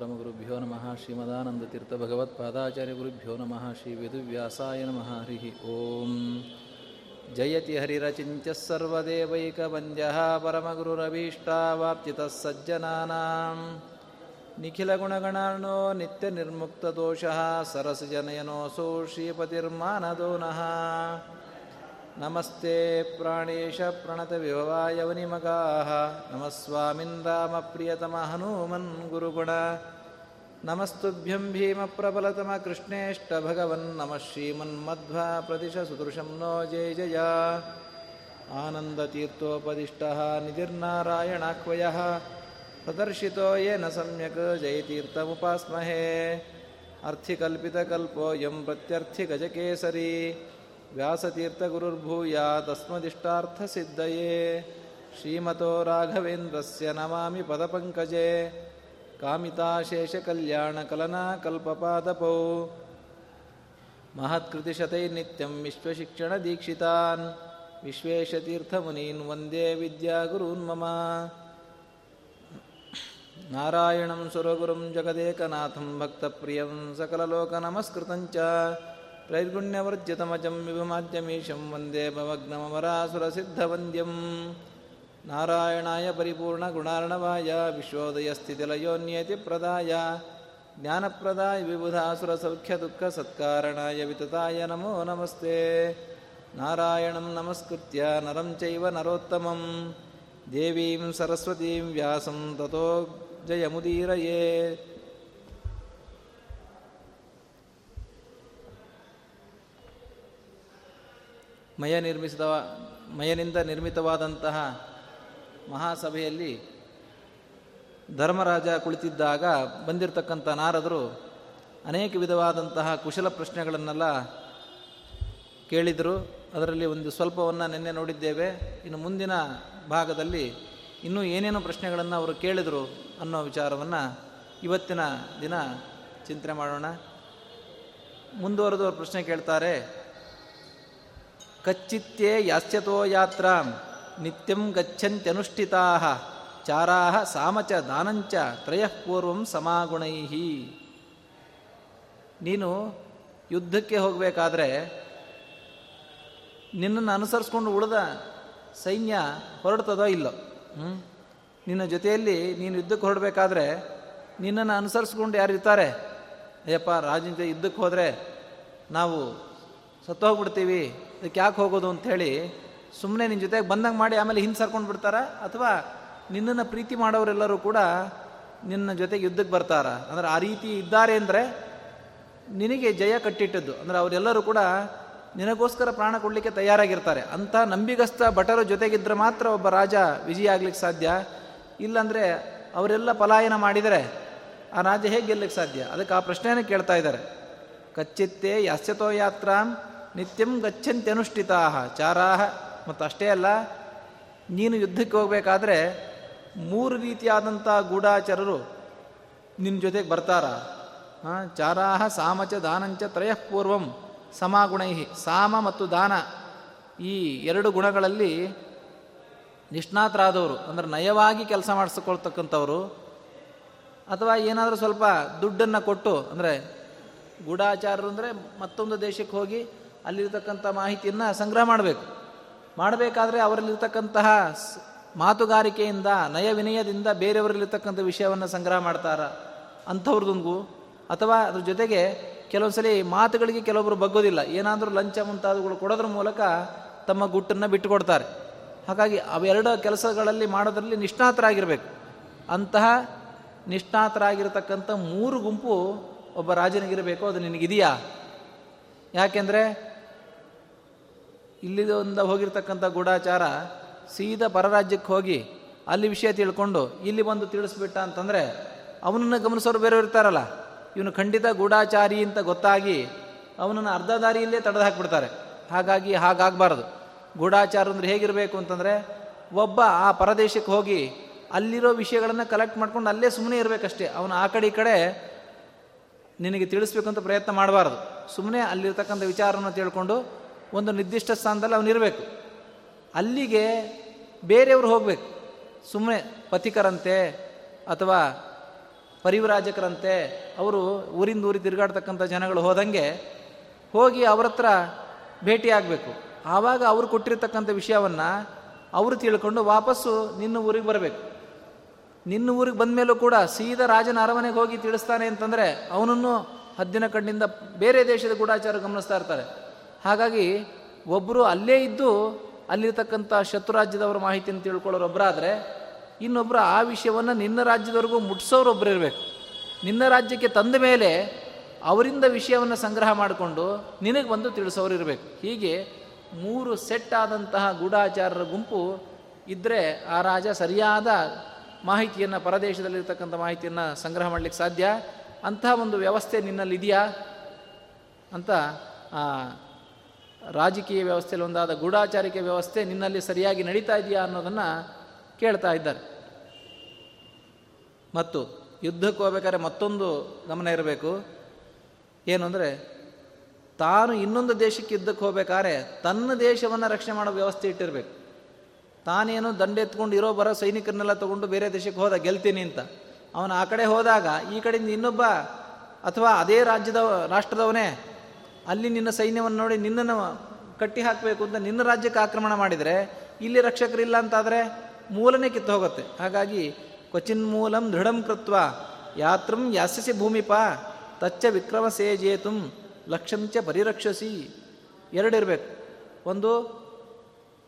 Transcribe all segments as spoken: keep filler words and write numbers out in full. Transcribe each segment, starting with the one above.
ಪರಮಗುರುಭ್ಯೋ ನಮಃ ಶ್ರೀಮದಾನಂದತೀರ್ಥ ಭಗವತ್ಪಾದಾಚಾರ್ಯ ಗುರುಭ್ಯೋ ನಮಃ ಶ್ರೀ ವೇದವ್ಯಾಸಾಯ ನಮಃ ಹರಿಃ ಓಂ ಜಯತಿ ಹರಿರಚಿತ್ಯಸರ್ವದೇವೈಕವಂದ್ಯಃ ಪರಮಗುರುರಭೀಷ್ಟಾವಾಪ್ತಿತಃ ಸಜ್ಜನಾನಾಂ ನಿಖಿಲಗುಣಗಣಾರ್ಣೋ ನಿತ್ಯನಿರ್ಮುಕ್ತದೋಷಃ ಸರಸಜನಯನೋऽಸೌ ಶ್ರೀಪತಿರ್ಮಾನದೋ ನಃ ನಮಸ್ತೆ ಪ್ರಾಣೇಶ ಪ್ರಣತವಿಭವಾಯ ವನಿಮಗಾಃ ನಮಃ ಸ್ವಾಮಿನ್ ರಾಮಪ್ರಿಯತಮ ಹನುಮನ್ ಗುರುಗುಣ ನಮಸ್ತುಭ್ಯಂ ಭೀಮ ಪ್ರಬಲತಮ ಕೃಷ್ಣೇಷ್ಟ ಭಗವನ್ ನಮಃ ಶ್ರೀಮನ್ಮಧ್ವಾ ಪ್ರತಿಶ ಸುದೃಶಂ ನೋ ಜಯ ಜಯ ಆನಂದತೀರ್ಥೋಪದಿಷ್ಟಃ ನಿಧಿರ್ನಾರಾಯಣಾಖ್ವಯಃ ಪ್ರದರ್ಶಿತೋ ಯೇನ ಸಮ್ಯಕ್ ಜಯತೀರ್ಥಮುಪಾಸ್ಮಹೇ ಅರ್ಥಿಕಲ್ಪಿತಕಲ್ಪೋಯಂ ಪ್ರತ್ಯರ್ಥಿಗಜಕೇಸರಿ ವ್ಯಾಸತೀರ್ಥಗುರುರ್ಭೂಯಾ ತಸ್ಮದಿಷ್ಟಾರ್ಥಸಿದ್ಧಯೇ ಶ್ರೀಮತೋ ರಾಘವೇಂದ್ರಸ್ಯ ನಮಾಮಿ ಪದಪಂಕಜೇ ಕಾಮಿತಾಶೇಷಕಲ್ಯಾಣಕಲನಾಕಲ್ಪಪಾದಪೌ ಮಹತ್ಕೃತಿಶತೈರ್ನಿತ್ಯಂ ವಿಶ್ವಶಿಕ್ಷಣದೀಕ್ಷಿತಾನ್ ವಿಶ್ವೇಶತೀರ್ಥಮುನೀನ್ ವಂದೇ ವಿದ್ಯಾಗುರೂನ್ ಮಮ ನಾರಾಯಣಂ ಸುರಗುರುಂ ಜಗದೇಕನಾಥಂ ಭಕ್ತಪ್ರಿಯಂ ಸಕಲಲೋಕನಮಸ್ಕೃತಂಚ ತ್ರೈರ್ಗುಣ್ಯವರ್ಜಿತಮಜಂ ವಿಭುಮಾದ್ಯಮೀಶಂ ವಂದೇ ಭವಗ್ನಮರಾಸುರಸಿದ್ಧವಂದ್ಯಂ ನಾರಾಯಣಾಯ ಪರಿಪೂರ್ಣಗುಣಾರ್ಣವಾಯ ವಿಶ್ವೋದಯಸ್ಥಿತಿಲಯೋನ್ಯೇತಿ ಪ್ರದಾಯ ಜ್ಞಾನಪ್ರದಾಯ ವಿಬುಧಾಸುರಸೌಖ್ಯದುಃಖಸತ್ಕಾರಣಾಯ ವಿತತಾಯ ನಮೋ ನಮಸ್ತೆ. ನಾರಾಯಣಂ ನಮಸ್ಕೃತ್ಯ ನರಂ ಚೈವ ನರೋತ್ತಮಂ ದೇವೀಂ ಸರಸ್ವತೀಂ ವ್ಯಾಸಂ ತತೋ ಜಯಮುದೀರಯೇ. ಮಯ ನಿರ್ಮಿಸಿದ ಮಯನಿಂದ ನಿರ್ಮಿತವಾದಂತಹ ಮಹಾಸಭೆಯಲ್ಲಿ ಧರ್ಮರಾಜ ಕುಳಿತಿದ್ದಾಗ ಬಂದಿರತಕ್ಕಂಥ ನಾರದರು ಅನೇಕ ವಿಧವಾದಂತಹ ಕುಶಲ ಪ್ರಶ್ನೆಗಳನ್ನೆಲ್ಲ ಕೇಳಿದರು. ಅದರಲ್ಲಿ ಒಂದು ಸ್ವಲ್ಪವನ್ನು ನಿನ್ನೆ ನೋಡಿದ್ದೇವೆ. ಇನ್ನು ಮುಂದಿನ ಭಾಗದಲ್ಲಿ ಇನ್ನೂ ಏನೇನು ಪ್ರಶ್ನೆಗಳನ್ನು ಅವರು ಕೇಳಿದರು ಅನ್ನೋ ವಿಚಾರವನ್ನು ಇವತ್ತಿನ ದಿನ ಚಿಂತನೆ ಮಾಡೋಣ. ಮುಂದುವರೆದು ಅವರು ಪ್ರಶ್ನೆ ಕೇಳ್ತಾರೆ. ಕಚ್ಚಿತ್ತೇ ಯಾಸ್ಯತೋ ಯಾತ್ರಾಂ ನಿತ್ಯಂ ಗಚ್ಚಂತ್ಯನುಷ್ಠಿತಾಃ ಚಾರಾಃ ಸಾಮಚ ದಾನಂಚ ತ್ರಯಃ ಪೂರ್ವಂ ಸಮಾಗುಣೈಹಿ. ನೀನು ಯುದ್ಧಕ್ಕೆ ಹೋಗಬೇಕಾದ್ರೆ ನಿನ್ನನ್ನು ಅನುಸರಿಸ್ಕೊಂಡು ಉಳಿದ ಸೈನ್ಯ ಹೊರಡ್ತದೋ ಇಲ್ಲೋ, ನಿನ್ನ ಜೊತೆಯಲ್ಲಿ ನೀನು ಯುದ್ಧಕ್ಕೆ ಹೊರಡಬೇಕಾದ್ರೆ ನಿನ್ನನ್ನು ಅನುಸರಿಸ್ಕೊಂಡು ಯಾರಿರ್ತಾರೆ? ಅಯ್ಯಪ್ಪ, ರಾಜನ ಯುದ್ಧಕ್ಕೆ ಹೋದರೆ ನಾವು ಸತ್ತೋಗ್ಬಿಡ್ತೀವಿ, ಅದಕ್ಕೆ ಯಾಕೆ ಹೋಗೋದು ಅಂಥೇಳಿ ಸುಮ್ಮನೆ ನಿನ್ನ ಜೊತೆಗೆ ಬಂದಂಗೆ ಮಾಡಿ ಆಮೇಲೆ ಹಿಂದೆ ಸರ್ಕೊಂಡು ಬಿಡ್ತಾರ, ಅಥವಾ ನಿನ್ನನ್ನು ಪ್ರೀತಿ ಮಾಡೋರೆಲ್ಲರೂ ಕೂಡ ನಿನ್ನ ಜೊತೆಗೆ ಯುದ್ಧಕ್ಕೆ ಬರ್ತಾರ? ಅಂದರೆ ಆ ರೀತಿ ಇದ್ದಾರೆ ಅಂದರೆ ನಿನಗೆ ಜಯ ಕಟ್ಟಿಟ್ಟದ್ದು, ಅಂದರೆ ಅವರೆಲ್ಲರೂ ಕೂಡ ನಿನಗೋಸ್ಕರ ಪ್ರಾಣ ಕೊಡಲಿಕ್ಕೆ ತಯಾರಾಗಿರ್ತಾರೆ. ಅಂಥ ನಂಬಿಗಸ್ತ ಭಟರ ಜೊತೆಗಿದ್ದರೆ ಮಾತ್ರ ಒಬ್ಬ ರಾಜ ವಿಜಯ ಆಗ್ಲಿಕ್ಕೆ ಸಾಧ್ಯ. ಇಲ್ಲಾಂದರೆ ಅವರೆಲ್ಲ ಪಲಾಯನ ಮಾಡಿದರೆ ಆ ರಾಜ ಹೇಗೆ ಗೆಲ್ಲಕ್ಕೆ ಸಾಧ್ಯ? ಅದಕ್ಕೆ ಆ ಪ್ರಶ್ನೆಯನ್ನು ಕೇಳ್ತಾ ಇದ್ದಾರೆ. ಕಚ್ಚಿತ್ತೇ ಯಾಸ್ಯತೋ ಯಾತ್ರಾಂ ನಿತ್ಯಂ ಗಚ್ಚಂತ್ಯನುಷ್ಠಿತಾಃ ಚಾರಾಹ. ಮತ್ತು ಅಷ್ಟೇ ಅಲ್ಲ, ನೀನು ಯುದ್ಧಕ್ಕೆ ಹೋಗಬೇಕಾದ್ರೆ ಮೂರು ರೀತಿಯಾದಂಥ ಗೂಢಾಚಾರರು ನಿನ್ನ ಜೊತೆಗೆ ಬರ್ತಾರ. ಚಾರಾಹ ಸಾಮಚ ದಾನಂಚ ತ್ರಯಃ ಪೂರ್ವಂ ಸಮಾಗುಣೈಹಿ. ಸಾಮ ಮತ್ತು ದಾನ ಈ ಎರಡು ಗುಣಗಳಲ್ಲಿ ನಿಷ್ಣಾತರಾದವರು, ಅಂದರೆ ನಯವಾಗಿ ಕೆಲಸ ಮಾಡಿಸ್ಕೊಳ್ತಕ್ಕಂಥವರು, ಅಥವಾ ಏನಾದರೂ ಸ್ವಲ್ಪ ದುಡ್ಡನ್ನು ಕೊಟ್ಟು, ಅಂದರೆ ಗೂಢಾಚಾರರು ಅಂದರೆ ಮತ್ತೊಂದು ದೇಶಕ್ಕೆ ಹೋಗಿ ಅಲ್ಲಿರ್ತಕ್ಕಂಥ ಮಾಹಿತಿಯನ್ನು ಸಂಗ್ರಹ ಮಾಡಬೇಕು. ಮಾಡಬೇಕಾದ್ರೆ ಅವರಲ್ಲಿರ್ತಕ್ಕಂತಹ ಮಾತುಗಾರಿಕೆಯಿಂದ ನಯ ವಿನಯದಿಂದ ಬೇರೆಯವರಲ್ಲಿರ್ತಕ್ಕಂಥ ವಿಷಯವನ್ನು ಸಂಗ್ರಹ ಮಾಡ್ತಾರ ಅಂಥವ್ರದೊಂದು, ಅಥವಾ ಅದ್ರ ಜೊತೆಗೆ ಕೆಲವೊಂದ್ಸಲಿ ಮಾತುಗಳಿಗೆ ಕೆಲವೊಬ್ಬರು ಬಗ್ಗೋದಿಲ್ಲ, ಏನಾದರೂ ಲಂಚ ಮುಂತಾದವುಗಳು ಕೊಡೋದ್ರ ಮೂಲಕ ತಮ್ಮ ಗುಟ್ಟನ್ನು ಬಿಟ್ಟುಕೊಡ್ತಾರೆ. ಹಾಗಾಗಿ ಅವೆರಡು ಕೆಲಸಗಳಲ್ಲಿ ಮಾಡೋದ್ರಲ್ಲಿ ನಿಷ್ಣಾತರಾಗಿರಬೇಕು. ಅಂತಹ ನಿಷ್ಣಾತರಾಗಿರತಕ್ಕಂಥ ಮೂರು ಗುಂಪು ಒಬ್ಬ ರಾಜನಿಗಿರಬೇಕು. ಅದು ನಿನಗಿದೆಯಾ? ಯಾಕೆಂದರೆ ಇಲ್ಲಿಂದ ಹೋಗಿರ್ತಕ್ಕಂಥ ಗೂಢಾಚಾರ ಸೀದಾ ಪರರಾಜ್ಯಕ್ಕೆ ಹೋಗಿ ಅಲ್ಲಿ ವಿಷಯ ತಿಳ್ಕೊಂಡು ಇಲ್ಲಿ ಬಂದು ತಿಳಿಸ್ಬಿಟ್ಟ ಅಂತಂದರೆ ಅವನನ್ನು ಗಮನಿಸೋರು ಬೇರೆಯವ್ರು ಇರ್ತಾರಲ್ಲ, ಇವನು ಖಂಡಿತ ಗೂಢಾಚಾರಿ ಅಂತ ಗೊತ್ತಾಗಿ ಅವನನ್ನು ಅರ್ಧ ದಾರಿಯಲ್ಲೇ ತಡೆದು ಹಾಕಿಬಿಡ್ತಾರೆ. ಹಾಗಾಗಿ ಹಾಗಾಗಬಾರ್ದು. ಗೂಢಾಚಾರ ಅಂದರೆ ಹೇಗಿರಬೇಕು ಅಂತಂದರೆ, ಒಬ್ಬ ಆ ಪರದೇಶಕ್ಕೆ ಹೋಗಿ ಅಲ್ಲಿರೋ ವಿಷಯಗಳನ್ನು ಕಲೆಕ್ಟ್ ಮಾಡ್ಕೊಂಡು ಅಲ್ಲೇ ಸುಮ್ಮನೆ ಇರಬೇಕಷ್ಟೇ. ಅವನು ಆ ಕಡೆ ಈ ಕಡೆ ನಿನಗೆ ತಿಳಿಸ್ಬೇಕಂತ ಪ್ರಯತ್ನ ಮಾಡಬಾರ್ದು. ಸುಮ್ಮನೆ ಅಲ್ಲಿರ್ತಕ್ಕಂಥ ವಿಚಾರವನ್ನು ತಿಳ್ಕೊಂಡು ಒಂದು ನಿರ್ದಿಷ್ಟ ಸ್ಥಾನದಲ್ಲಿ ಅವನಿರಬೇಕು. ಅಲ್ಲಿಗೆ ಬೇರೆಯವರು ಹೋಗಬೇಕು, ಸುಮ್ಮನೆ ಪಥಿಕರಂತೆ ಅಥವಾ ಪರಿವ್ರಾಜಕರಂತೆ ಅವರು ಊರಿಂದ ಊರಿ ತಿರುಗಾಡ್ತಕ್ಕಂಥ ಜನಗಳು ಹೋದಂಗೆ ಹೋಗಿ ಅವ್ರ ಹತ್ರ ಭೇಟಿಯಾಗಬೇಕು. ಆವಾಗ ಅವರು ಕೊಟ್ಟಿರ್ತಕ್ಕಂಥ ವಿಷಯವನ್ನು ಅವರು ತಿಳ್ಕೊಂಡು ವಾಪಸ್ಸು ನಿನ್ನ ಊರಿಗೆ ಬರಬೇಕು. ನಿನ್ನ ಊರಿಗೆ ಬಂದ ಮೇಲೂ ಕೂಡ ಸೀದಾ ರಾಜನ ಅರಮನೆಗೆ ಹೋಗಿ ತಿಳಿಸ್ತಾನೆ ಅಂತಂದರೆ ಅವನನ್ನು ಹದ್ದಿನ ಕಣ್ಣಿಂದ ಬೇರೆ ದೇಶದ ಗೂಢಾಚಾರ ಗಮನಿಸ್ತಾ ಇರ್ತಾರೆ. ಹಾಗಾಗಿ ಒಬ್ಬರು ಅಲ್ಲೇ ಇದ್ದು ಅಲ್ಲಿರ್ತಕ್ಕಂಥ ಶತ್ರುರಾಜ್ಯದವರ ಮಾಹಿತಿಯನ್ನು ತಿಳ್ಕೊಳ್ಳೋರೊಬ್ಬರಾದರೆ, ಇನ್ನೊಬ್ಬರು ಆ ವಿಷಯವನ್ನು ನಿನ್ನ ರಾಜ್ಯದವರೆಗೂ ಮುಟ್ಸೋರೊಬ್ಬರು ಇರಬೇಕು. ನಿನ್ನ ರಾಜ್ಯಕ್ಕೆ ತಂದ ಮೇಲೆ ಅವರಿಂದ ವಿಷಯವನ್ನು ಸಂಗ್ರಹ ಮಾಡಿಕೊಂಡು ನಿನಗೆ ಬಂದು ತಿಳಿಸೋರು ಇರಬೇಕು. ಹೀಗೆ ಮೂರು ಸೆಟ್ ಆದಂತಹ ಗೂಢಾಚಾರರ ಗುಂಪು ಇದ್ದರೆ ಆ ರಾಜ ಸರಿಯಾದ ಮಾಹಿತಿಯನ್ನು, ಪರದೇಶದಲ್ಲಿರ್ತಕ್ಕಂಥ ಮಾಹಿತಿಯನ್ನು ಸಂಗ್ರಹ ಮಾಡಲಿಕ್ಕೆ ಸಾಧ್ಯ. ಅಂತಹ ಒಂದು ವ್ಯವಸ್ಥೆ ನಿನ್ನಲ್ಲಿದೆಯಾ ಅಂತ, ರಾಜಕೀಯ ವ್ಯವಸ್ಥೆಯಲ್ಲಿ ಒಂದಾದ ಗೂಢಾಚಾರಿಕೆ ವ್ಯವಸ್ಥೆ ನಿನ್ನಲ್ಲಿ ಸರಿಯಾಗಿ ನಡೀತಾ ಇದೆಯಾ ಅನ್ನೋದನ್ನು ಕೇಳ್ತಾ ಇದ್ದಾರೆ. ಮತ್ತು ಯುದ್ಧಕ್ಕೆ ಹೋಗ್ಬೇಕಾದ್ರೆ ಮತ್ತೊಂದು ಗಮನ ಇರಬೇಕು. ಏನು ಅಂದರೆ, ತಾನು ಇನ್ನೊಂದು ದೇಶಕ್ಕೆ ಯುದ್ಧಕ್ಕೆ ಹೋಗ್ಬೇಕಾದ್ರೆ ತನ್ನ ದೇಶವನ್ನು ರಕ್ಷಣೆ ಮಾಡೋ ವ್ಯವಸ್ಥೆ ಇಟ್ಟಿರಬೇಕು. ತಾನೇನು ದಂಡೆತ್ಕೊಂಡು ಇರೋ ಬರೋ ಸೈನಿಕರನ್ನೆಲ್ಲ ತೊಗೊಂಡು ಬೇರೆ ದೇಶಕ್ಕೆ ಹೋದ ಗೆಲ್ತೀನಿ ಅಂತ, ಅವನು ಆ ಕಡೆ ಹೋದಾಗ ಈ ಕಡೆಯಿಂದ ಇನ್ನೊಬ್ಬ ಅಥವಾ ಅದೇ ರಾಜ್ಯದ ರಾಷ್ಟ್ರದವನೇ ಅಲ್ಲಿ ನಿನ್ನ ಸೈನ್ಯವನ್ನು ನೋಡಿ ನಿನ್ನನ್ನು ಕಟ್ಟಿ ಹಾಕಬೇಕು ಅಂತ ನಿನ್ನ ರಾಜ್ಯಕ್ಕೆ ಆಕ್ರಮಣ ಮಾಡಿದರೆ ಇಲ್ಲಿ ರಕ್ಷಕರಿಲ್ಲ ಅಂತಾದರೆ ಮೂಲನೇ ಕಿತ್ತು ಹೋಗುತ್ತೆ. ಹಾಗಾಗಿ ಕ್ವಚಿನ್ ಮೂಲಂ ದೃಢಂ ಕೃತ್ವ ಯಾತ್ರಂ ಯಾಸ್ಯಸಿ ಭೂಮಿಪ ತಚ್ಚ ವಿಕ್ರಮ ಸೇಜೇತುಂ ಲಕ್ಷ್ಯಂಚ ಪರಿರಕ್ಷಸಿ. ಎರಡಿರಬೇಕು. ಒಂದು,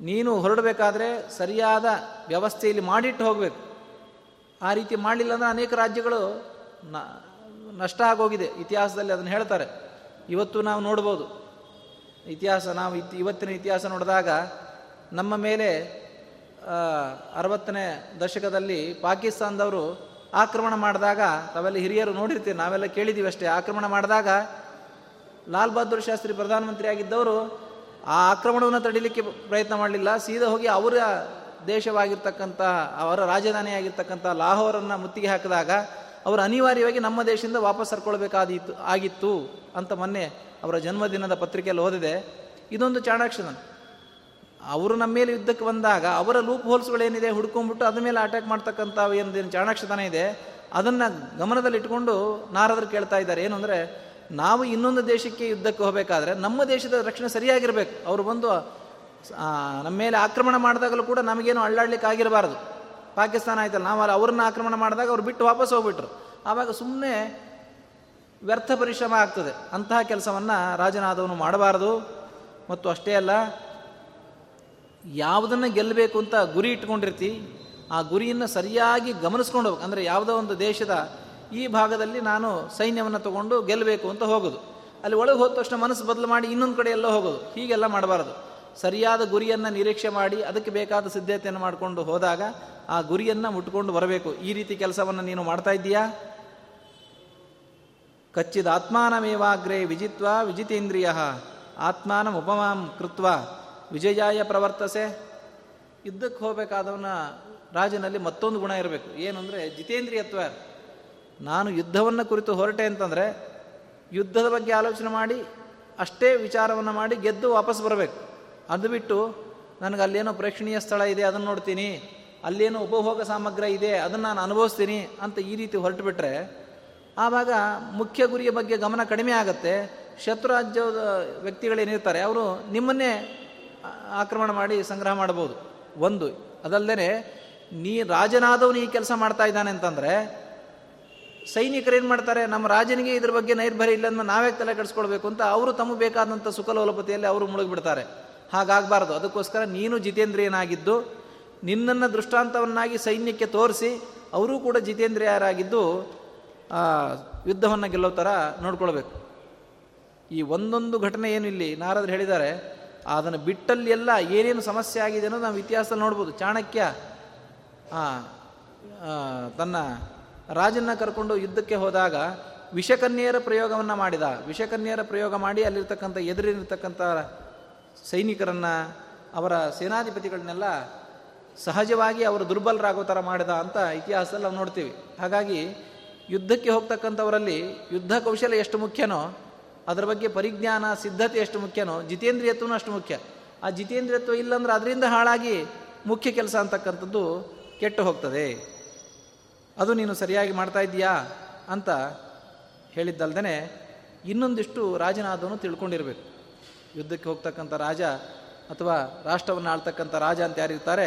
ನೀನು ಹೊರಡಬೇಕಾದ್ರೆ ಸರಿಯಾದ ವ್ಯವಸ್ಥೆಯಲ್ಲಿ ಮಾಡಿಟ್ಟು ಹೋಗಬೇಕು. ಆ ರೀತಿ ಮಾಡಲಿಲ್ಲ ಅಂದರೆ ಅನೇಕ ರಾಜ್ಯಗಳು ನಷ್ಟ ಆಗೋಗಿದೆ. ಇತಿಹಾಸದಲ್ಲಿ ಅದನ್ನು ಹೇಳ್ತಾರೆ. ಇವತ್ತು ನಾವು ನೋಡ್ಬೋದು ಇತಿಹಾಸ. ನಾವು ಇತಿ ಇವತ್ತಿನ ಇತಿಹಾಸ ನೋಡಿದಾಗ ನಮ್ಮ ಮೇಲೆ ಅರವತ್ತನೇ ದಶಕದಲ್ಲಿ ಪಾಕಿಸ್ತಾನದವರು ಆಕ್ರಮಣ ಮಾಡಿದಾಗ, ತಾವೆಲ್ಲ ಹಿರಿಯರು ನೋಡಿರ್ತೀವಿ, ನಾವೆಲ್ಲ ಕೇಳಿದ್ದೀವಿ ಅಷ್ಟೇ. ಆಕ್ರಮಣ ಮಾಡಿದಾಗ ಲಾಲ್ ಬಹದ್ದೂರ್ ಶಾಸ್ತ್ರಿ ಪ್ರಧಾನಮಂತ್ರಿ ಆಗಿದ್ದವರು ಆ ಆಕ್ರಮಣವನ್ನು ತಡಿಲಿಕ್ಕೆ ಪ್ರಯತ್ನ ಮಾಡಲಿಲ್ಲ. ಸೀದಾ ಹೋಗಿ ಅವರ ದೇಶವಾಗಿರ್ತಕ್ಕಂಥ, ಅವರ ರಾಜಧಾನಿಯಾಗಿರ್ತಕ್ಕಂಥ ಲಾಹೋರನ್ನು ಮುತ್ತಿಗೆ ಹಾಕಿದಾಗ ಅವರು ಅನಿವಾರ್ಯವಾಗಿ ನಮ್ಮ ದೇಶದಿಂದ ವಾಪಸ್ ಸರ್ಕೊಳ್ಬೇಕಾದೀತು ಆಗಿತ್ತು ಅಂತ ಮೊನ್ನೆ ಅವರ ಜನ್ಮದಿನದ ಪತ್ರಿಕೆಯಲ್ಲಿ ಓದಿದೆ. ಇದೊಂದು ಚಾಣಾಕ್ಷತನ. ಅವರು ನಮ್ಮ ಮೇಲೆ ಯುದ್ಧಕ್ಕೆ ಬಂದಾಗ ಅವರ ಲೂಪ್ ಹೋಲ್ಸ್ಗಳೇನಿದೆ ಹುಡ್ಕೊಂಡ್ಬಿಟ್ಟು ಅದ್ರ ಮೇಲೆ ಅಟ್ಯಾಕ್ ಮಾಡ್ತಕ್ಕಂಥ ಏನು ಚಾಣಾಕ್ಷತನ ಇದೆ ಅದನ್ನು ಗಮನದಲ್ಲಿಟ್ಟುಕೊಂಡು ನಾರದರು ಕೇಳ್ತಾ ಇದ್ದಾರೆ. ಏನು ಅಂದರೆ, ನಾವು ಇನ್ನೊಂದು ದೇಶಕ್ಕೆ ಯುದ್ಧಕ್ಕೆ ಹೋಗಬೇಕಾದ್ರೆ ನಮ್ಮ ದೇಶದ ರಕ್ಷಣೆ ಸರಿಯಾಗಿರಬೇಕು. ಅವರು ಬಂದು ನಮ್ಮ ಮೇಲೆ ಆಕ್ರಮಣ ಮಾಡಿದಾಗಲೂ ಕೂಡ ನಮಗೇನು ಅಳ್ಳಾಡ್ಲಿಕ್ಕಾಗಿರಬಾರ್ದು. ಪಾಕಿಸ್ತಾನ ಆಯ್ತಲ್ಲ, ನಾವು ಅಲ್ಲಿ ಅವ್ರನ್ನ ಆಕ್ರಮಣ ಮಾಡಿದಾಗ ಅವ್ರು ಬಿಟ್ಟು ವಾಪಸ್ ಹೋಗ್ಬಿಟ್ರು. ಆವಾಗ ಸುಮ್ಮನೆ ವ್ಯರ್ಥ ಪರಿಶ್ರಮ ಆಗ್ತದೆ. ಅಂತಹ ಕೆಲಸವನ್ನು ರಾಜನಾದವನು ಮಾಡಬಾರ್ದು. ಮತ್ತು ಅಷ್ಟೇ ಅಲ್ಲ, ಯಾವುದನ್ನು ಗೆಲ್ಲಬೇಕು ಅಂತ ಗುರಿ ಇಟ್ಕೊಂಡಿರ್ತಿ, ಆ ಗುರಿಯನ್ನು ಸರಿಯಾಗಿ ಗಮನಿಸ್ಕೊಂಡು ಹೋಗ್ಬೇಕು. ಅಂದರೆ ಯಾವುದೋ ಒಂದು ದೇಶದ ಈ ಭಾಗದಲ್ಲಿ ನಾನು ಸೈನ್ಯವನ್ನು ತಗೊಂಡು ಗೆಲ್ಲಬೇಕು ಅಂತ ಹೋಗೋದು, ಅಲ್ಲಿ ಒಳಗೆ ಹೋದ ತಕ್ಷಣ ಮನಸ್ಸು ಬದಲು ಮಾಡಿ ಇನ್ನೊಂದು ಕಡೆ ಎಲ್ಲ ಹೋಗೋದು, ಹೀಗೆಲ್ಲ ಮಾಡಬಾರ್ದು. ಸರಿಯಾದ ಗುರಿಯನ್ನು ನಿರೀಕ್ಷೆ ಮಾಡಿ ಅದಕ್ಕೆ ಬೇಕಾದ ಸಿದ್ಧತೆಯನ್ನು ಮಾಡಿಕೊಂಡು ಹೋದಾಗ ಆ ಗುರಿಯನ್ನು ಮುಟ್ಕೊಂಡು ಬರಬೇಕು. ಈ ರೀತಿ ಕೆಲಸವನ್ನು ನೀನು ಮಾಡ್ತಾ ಇದ್ದೀಯಾ. ಕಚ್ಚಿದ ಆತ್ಮಾನಮೇವಾಗ್ರೆ ವಿಜಿತ್ವ ವಿಜಿತೇಂದ್ರಿಯ ಆತ್ಮಾನಂ ಉಪಮಾಂ ಕೃತ್ವ ವಿಜಯಾಯ ಪ್ರವರ್ತಸೆ. ಯುದ್ಧಕ್ಕೆ ಹೋಗಬೇಕಾದವನ ರಾಜನಲ್ಲಿ ಮತ್ತೊಂದು ಗುಣ ಇರಬೇಕು. ಏನಂದರೆ, ಜಿತೇಂದ್ರಿಯತ್ವ. ನಾನು ಯುದ್ಧವನ್ನು ಕುರಿತು ಹೊರಟೆ ಅಂತಂದರೆ ಯುದ್ಧದ ಬಗ್ಗೆ ಆಲೋಚನೆ ಮಾಡಿ ಅಷ್ಟೇ ವಿಚಾರವನ್ನು ಮಾಡಿ ಗೆದ್ದು ವಾಪಸ್ ಬರಬೇಕು. ಅದು ಬಿಟ್ಟು ನನಗೆ ಅಲ್ಲೇನೋ ಪ್ರೇಕ್ಷಣೀಯ ಸ್ಥಳ ಇದೆ ಅದನ್ನು ನೋಡ್ತೀನಿ, ಅಲ್ಲೇನೋ ಉಪಭೋಗ ಸಾಮಗ್ರಿ ಇದೆ ಅದನ್ನು ನಾನು ಅನುಭವಿಸ್ತೀನಿ ಅಂತ ಈ ರೀತಿ ಹೊರಟು ಬಿಟ್ಟರೆ ಆವಾಗ ಮುಖ್ಯ ಗುರಿಯ ಬಗ್ಗೆ ಗಮನ ಕಡಿಮೆ ಆಗುತ್ತೆ. ಶತ್ರುರಾಜ್ಯದ ವ್ಯಕ್ತಿಗಳೇನಿರ್ತಾರೆ ಅವರು ನಿಮ್ಮನ್ನೇ ಆಕ್ರಮಣ ಮಾಡಿ ಸಂಗ್ರಹ ಮಾಡ್ಬೋದು. ಒಂದು, ಅದಲ್ಲದೆ ನೀ ರಾಜನಾದವನು ಈ ಕೆಲಸ ಮಾಡ್ತಾ ಇದ್ದಾನೆ ಅಂತಂದರೆ ಸೈನಿಕರೇನು ಮಾಡ್ತಾರೆ, ನಮ್ಮ ರಾಜನಿಗೆ ಇದ್ರ ಬಗ್ಗೆ ನೈರ್ಭರ್ಯ ಇಲ್ಲ ಅಂದ್ರೆ ನಾವೇ ತಲೆ ಕೆಡಿಸ್ಕೊಳ್ಬೇಕು ಅಂತ ಅವರು ತಮಗೆ ಬೇಕಾದಂಥ ಸುಖಲೋಲಪತೆಯಲ್ಲಿ ಅವರು ಮುಳುಗಿಬಿಡ್ತಾರೆ. ಹಾಗಾಗಬಾರ್ದು. ಅದಕ್ಕೋಸ್ಕರ ನೀನು ಜಿತೇಂದ್ರಿಯನಾಗಿದ್ದು ನಿನ್ನನ್ನು ದೃಷ್ಟಾಂತವನ್ನಾಗಿ ಸೈನ್ಯಕ್ಕೆ ತೋರಿಸಿ ಅವರೂ ಕೂಡ ಜಿತೇಂದ್ರಿಯರಾಗಿದ್ದು ಯುದ್ಧವನ್ನು ಗೆಲ್ಲೋ ಥರ ನೋಡ್ಕೊಳ್ಬೇಕು. ಈ ಒಂದೊಂದು ಘಟನೆ ಏನು ಇಲ್ಲಿ ನಾರದರು ಹೇಳಿದ್ದಾರೆ ಅದನ್ನು ಬಿಟ್ಟಲ್ಲಿ ಎಲ್ಲ ಏನೇನು ಸಮಸ್ಯೆ ಆಗಿದೆ ಅನ್ನೋದು ನಾವು ಇತಿಹಾಸದಲ್ಲಿ ನೋಡ್ಬೋದು. ಚಾಣಕ್ಯ ತನ್ನ ರಾಜನ್ನ ಕರ್ಕೊಂಡು ಯುದ್ಧಕ್ಕೆ ಹೋದಾಗ ವಿಷಕನ್ಯೆಯರ ಪ್ರಯೋಗವನ್ನು ಮಾಡಿದ. ವಿಷಕನ್ಯೆಯರ ಪ್ರಯೋಗ ಮಾಡಿ ಅಲ್ಲಿರ್ತಕ್ಕಂಥ ಎದುರಿನಿರ್ತಕ್ಕಂಥ ಸೈನಿಕರನ್ನು, ಅವರ ಸೇನಾಧಿಪತಿಗಳನ್ನೆಲ್ಲ ಸಹಜವಾಗಿ ಅವರು ದುರ್ಬಲರಾಗೋ ಥರ ಮಾಡಿದ ಅಂತ ಇತಿಹಾಸದಲ್ಲಿ ನಾವು ನೋಡ್ತೀವಿ. ಹಾಗಾಗಿ ಯುದ್ಧಕ್ಕೆ ಹೋಗ್ತಕ್ಕಂಥವರಲ್ಲಿ ಯುದ್ಧ ಕೌಶಲ ಎಷ್ಟು ಮುಖ್ಯನೋ, ಅದರ ಬಗ್ಗೆ ಪರಿಜ್ಞಾನ ಸಿದ್ಧತೆ ಎಷ್ಟು ಮುಖ್ಯನೋ, ಜಿತೇಂದ್ರಿಯತ್ವನೂ ಅಷ್ಟು ಮುಖ್ಯ. ಆ ಜಿತೇಂದ್ರಿಯತ್ವ ಇಲ್ಲಂದ್ರೆ ಅದರಿಂದ ಹಾಳಾಗಿ ಮುಖ್ಯ ಕೆಲಸ ಅಂತಕ್ಕಂಥದ್ದು ಕೆಟ್ಟು ಹೋಗ್ತದೆ. ಅದು ನೀನು ಸರಿಯಾಗಿ ಮಾಡ್ತಾ ಇದ್ದೀಯಾ ಅಂತ ಹೇಳಿದ್ದಲ್ದೇ ಇನ್ನೊಂದಿಷ್ಟು ರಾಜನಾದವನು ತಿಳ್ಕೊಂಡಿರಬೇಕು. ಯುದ್ಧಕ್ಕೆ ಹೋಗ್ತಕ್ಕಂಥ ರಾಜ ಅಥವಾ ರಾಷ್ಟ್ರವನ್ನು ಆಳ್ತಕ್ಕಂಥ ರಾಜ ಅಂತ ಯಾರಿರ್ತಾರೆ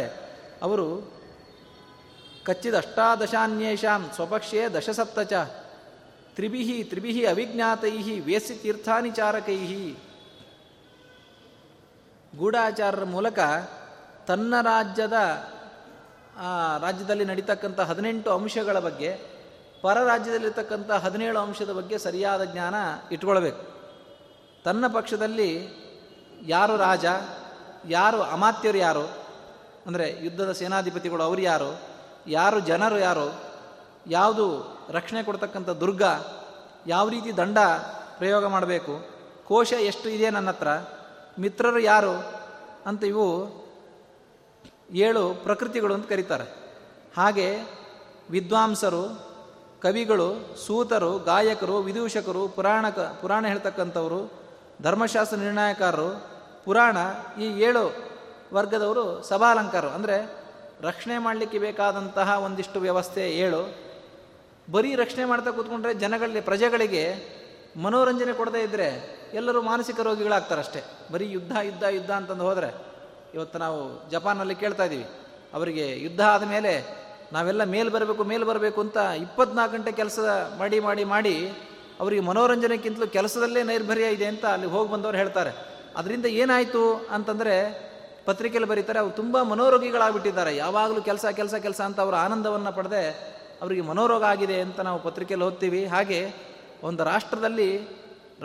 ಅವರು ಕಚ್ಚಿದ ಅಷ್ಟಾದಶಾನ್ಯೇಷಾಂ ಸ್ವಪಕ್ಷೇ ದಶಸಪ್ತಚ ತ್ರಿಭಿ ತ್ರಿಭಿ ಅವಿಜ್ಞಾತೈ ವೇಸಿ ತೀರ್ಥಾನಿಚಾರಕೈ ಗೂಢಾಚಾರರ ಮೂಲಕ ತನ್ನ ರಾಜ್ಯದ ರಾಜ್ಯದಲ್ಲಿ ನಡೀತಕ್ಕಂಥ ಹದಿನೆಂಟು ಅಂಶಗಳ ಬಗ್ಗೆ ಪರ ರಾಜ್ಯದಲ್ಲಿರ್ತಕ್ಕಂಥ ಹದಿನೇಳು ಅಂಶದ ಬಗ್ಗೆ ಸರಿಯಾದ ಜ್ಞಾನ ಇಟ್ಕೊಳ್ಬೇಕು. ತನ್ನ ಪಕ್ಷದಲ್ಲಿ ಯಾರು ರಾಜ, ಯಾರು ಅಮಾತ್ಯರು, ಯಾರು ಅಂದರೆ ಯುದ್ಧದ ಸೇನಾಧಿಪತಿಗಳು ಅವರು ಯಾರು, ಯಾರು ಜನರು ಯಾರು, ಯಾವುದು ರಕ್ಷಣೆ ಕೊಡ್ತಕ್ಕಂಥ ದುರ್ಗ, ಯಾವ ರೀತಿ ದಂಡ ಪ್ರಯೋಗ ಮಾಡಬೇಕು, ಕೋಶ ಎಷ್ಟು ಇದೆ ನನ್ನ ಹತ್ರ, ಮಿತ್ರರು ಯಾರು ಅಂತ ಇವು ಏಳು ಪ್ರಕೃತಿಗಳು ಅಂತ ಕರೀತಾರೆ. ಹಾಗೆ ವಿದ್ವಾಂಸರು, ಕವಿಗಳು, ಸೂತರು, ಗಾಯಕರು, ವಿದೂಷಕರು, ಪುರಾಣ ಪುರಾಣ ಹೇಳ್ತಕ್ಕಂಥವರು, ಧರ್ಮಶಾಸ್ತ್ರ ನಿರ್ಣಾಯಕಾರರು, ಪುರಾಣ, ಈ ಏಳು ವರ್ಗದವರು ಸಭಾಲಂಕಾರ ಅಂದರೆ ರಕ್ಷಣೆ ಮಾಡಲಿಕ್ಕೆ ಬೇಕಾದಂತಹ ಒಂದಿಷ್ಟು ವ್ಯವಸ್ಥೆ ಏಳು. ಬರೀ ರಕ್ಷಣೆ ಮಾಡ್ತಾ ಕೂತ್ಕೊಂಡ್ರೆ ಜನಗಳಿಗೆ ಪ್ರಜೆಗಳಿಗೆ ಮನೋರಂಜನೆ ಕೊಡದೇ ಇದ್ದರೆ ಎಲ್ಲರೂ ಮಾನಸಿಕ ರೋಗಿಗಳಾಗ್ತಾರಷ್ಟೇ. ಬರೀ ಯುದ್ಧ ಯುದ್ಧ ಯುದ್ಧ ಅಂತಂದು ಹೋದರೆ ಇವತ್ತು ನಾವು ಜಪಾನಲ್ಲಿ ಕೇಳ್ತಾ ಇದ್ದೀವಿ, ಅವರಿಗೆ ಯುದ್ಧ ಆದಮೇಲೆ ನಾವೆಲ್ಲ ಮೇಲ್ ಬರಬೇಕು ಮೇಲ್ ಬರಬೇಕು ಅಂತ ಇಪ್ಪತ್ನಾಲ್ಕು ಗಂಟೆ ಕೆಲಸ ಮಾಡಿ ಮಾಡಿ ಮಾಡಿ ಅವರಿಗೆ ಮನೋರಂಜನೆಗಿಂತಲೂ ಕೆಲಸದಲ್ಲೇ ನೈರ್ಭರ್ಯ ಇದೆ ಅಂತ ಅಲ್ಲಿ ಹೋಗಿ ಬಂದವರು ಹೇಳ್ತಾರೆ. ಅದರಿಂದ ಏನಾಯಿತು ಅಂತಂದರೆ ಪತ್ರಿಕೆಯಲ್ಲಿ ಬರೀತಾರೆ ಅವ್ರು ತುಂಬ ಮನೋರೋಗಿಗಳಾಗ್ಬಿಟ್ಟಿದ್ದಾರೆ, ಯಾವಾಗಲೂ ಕೆಲಸ ಕೆಲಸ ಕೆಲಸ ಅಂತ ಅವರ ಆನಂದವನ್ನು ಪಡೆದೇ ಅವರಿಗೆ ಮನೋರೋಗ ಆಗಿದೆ ಅಂತ ನಾವು ಪತ್ರಿಕೆಯಲ್ಲಿ ಓದ್ತೀವಿ. ಹಾಗೆ ಒಂದು ರಾಷ್ಟ್ರದಲ್ಲಿ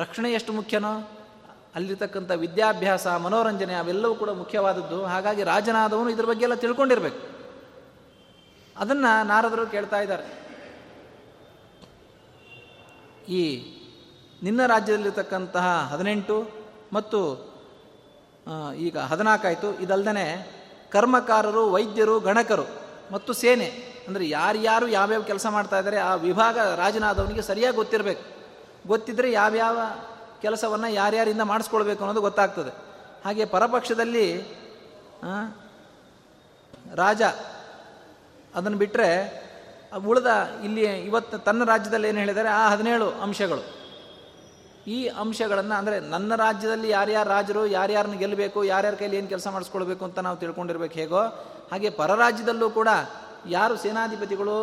ರಕ್ಷಣೆ ಎಷ್ಟು ಮುಖ್ಯನೋ ಅಲ್ಲಿರ್ತಕ್ಕಂಥ ವಿದ್ಯಾಭ್ಯಾಸ, ಮನೋರಂಜನೆ ಅವೆಲ್ಲವೂ ಕೂಡ ಮುಖ್ಯವಾದದ್ದು. ಹಾಗಾಗಿ ರಾಜನಾದವನು ಇದ್ರ ಬಗ್ಗೆ ಎಲ್ಲ ತಿಳ್ಕೊಂಡಿರ್ಬೇಕು. ಅದನ್ನು ನಾರದರು ಕೇಳ್ತಾ ಇದ್ದಾರೆ, ಈ ನಿನ್ನ ರಾಜ್ಯದಲ್ಲಿರ್ತಕ್ಕಂತಹ ಹದಿನೆಂಟು ಮತ್ತು ಈಗ ಹದಿನಾಲ್ಕಾಯಿತು, ಇದಲ್ದೇ ಕರ್ಮಕಾರರು, ವೈದ್ಯರು, ಗಣಕರು ಮತ್ತು ಸೇನೆ ಅಂದರೆ ಯಾರ್ಯಾರು ಯಾವ್ಯಾವ ಕೆಲಸ ಮಾಡ್ತಾ ಇದ್ದಾರೆ ಆ ವಿಭಾಗ ರಾಜನಾದವನಿಗೆ ಸರಿಯಾಗಿ ಗೊತ್ತಿರಬೇಕು. ಗೊತ್ತಿದ್ದರೆ ಯಾವ್ಯಾವ ಕೆಲಸವನ್ನು ಯಾರ್ಯಾರಿಂದ ಮಾಡಿಸ್ಕೊಳ್ಬೇಕು ಅನ್ನೋದು ಗೊತ್ತಾಗ್ತದೆ. ಹಾಗೆ ಪರಪಕ್ಷದಲ್ಲಿ ರಾಜ ಅದನ್ನು ಬಿಟ್ಟರೆ ಉಳಿದ ಇಲ್ಲಿ ಇವತ್ತು ತನ್ನ ರಾಜ್ಯದಲ್ಲಿ ಏನು ಹೇಳಿದ್ದಾರೆ ಆ ಹದಿನೇಳು ಅಂಶಗಳು, ಈ ಅಂಶಗಳನ್ನು ಅಂದರೆ ನನ್ನ ರಾಜ್ಯದಲ್ಲಿ ಯಾರ್ಯಾರು ರಾಜರು, ಯಾರ್ಯಾರನ್ನ ಗೆಲ್ಲಬೇಕು, ಯಾರ್ಯಾರ ಕೈಲಿ ಏನು ಕೆಲಸ ಮಾಡಿಸ್ಕೊಳ್ಬೇಕು ಅಂತ ನಾವು ತಿಳ್ಕೊಂಡಿರ್ಬೇಕು ಹೇಗೋ. ಹಾಗೆ ಪರರಾಜ್ಯದಲ್ಲೂ ಕೂಡ ಯಾರು ಸೇನಾಧಿಪತಿಗಳು,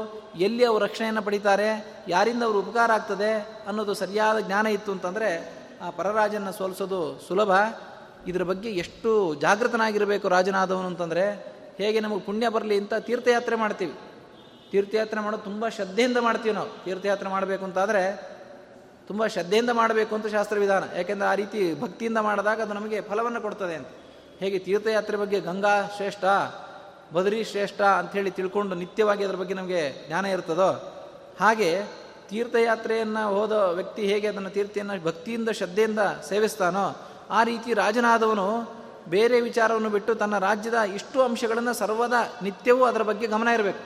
ಎಲ್ಲಿ ಅವರು ರಕ್ಷಣೆಯನ್ನು ಪಡಿತಾರೆ, ಯಾರಿಂದ ಅವರು ಉಪಕಾರ ಆಗ್ತದೆ ಅನ್ನೋದು ಸರಿಯಾದ ಜ್ಞಾನ ಇತ್ತು ಅಂತಂದರೆ ಆ ಪರರಾಜನ ಸೋಲಿಸೋದು ಸುಲಭ. ಇದರ ಬಗ್ಗೆ ಎಷ್ಟು ಜಾಗೃತನಾಗಿರಬೇಕು ರಾಜನಾದವನು ಅಂತಂದರೆ, ಹೇಗೆ ನಮಗೆ ಪುಣ್ಯ ಬರಲಿ ಅಂತ ತೀರ್ಥಯಾತ್ರೆ ಮಾಡ್ತೀವಿ, ತೀರ್ಥಯಾತ್ರೆ ಮಾಡೋದು ತುಂಬ ಶ್ರದ್ಧೆಯಿಂದ ಮಾಡ್ತೀವಿ. ನಾವು ತೀರ್ಥಯಾತ್ರೆ ಮಾಡಬೇಕು ಅಂತಾದರೆ ತುಂಬ ಶ್ರದ್ಧೆಯಿಂದ ಮಾಡಬೇಕು ಅಂತ ಶಾಸ್ತ್ರವಿಧಾನ, ಯಾಕೆಂದರೆ ಆ ರೀತಿ ಭಕ್ತಿಯಿಂದ ಮಾಡಿದಾಗ ಅದು ನಮಗೆ ಫಲವನ್ನು ಕೊಡ್ತದೆ ಅಂತ. ಹೇಗೆ ತೀರ್ಥಯಾತ್ರೆ ಬಗ್ಗೆ ಗಂಗಾ ಶ್ರೇಷ್ಠ, ಬದರಿ ಶ್ರೇಷ್ಠ ಅಂಥೇಳಿ ತಿಳ್ಕೊಂಡು ನಿತ್ಯವಾಗಿ ಅದರ ಬಗ್ಗೆ ನಮಗೆ ಜ್ಞಾನ ಇರ್ತದೋ ಹಾಗೆ ತೀರ್ಥಯಾತ್ರೆಯನ್ನು ಹೋದ ವ್ಯಕ್ತಿ ಹೇಗೆ ಅದನ್ನು ತೀರ್ಥೆಯನ್ನು ಭಕ್ತಿಯಿಂದ ಶ್ರದ್ಧೆಯಿಂದ ಸೇವಿಸ್ತಾನೋ ಆ ರೀತಿ ರಾಜನಾದವನು ಬೇರೆ ವಿಚಾರವನ್ನು ಬಿಟ್ಟು ತನ್ನ ರಾಜ್ಯದ ಇಷ್ಟು ಅಂಶಗಳನ್ನು ಸರ್ವದಾ ನಿತ್ಯವೂ ಅದರ ಬಗ್ಗೆ ಗಮನ ಇರಬೇಕು.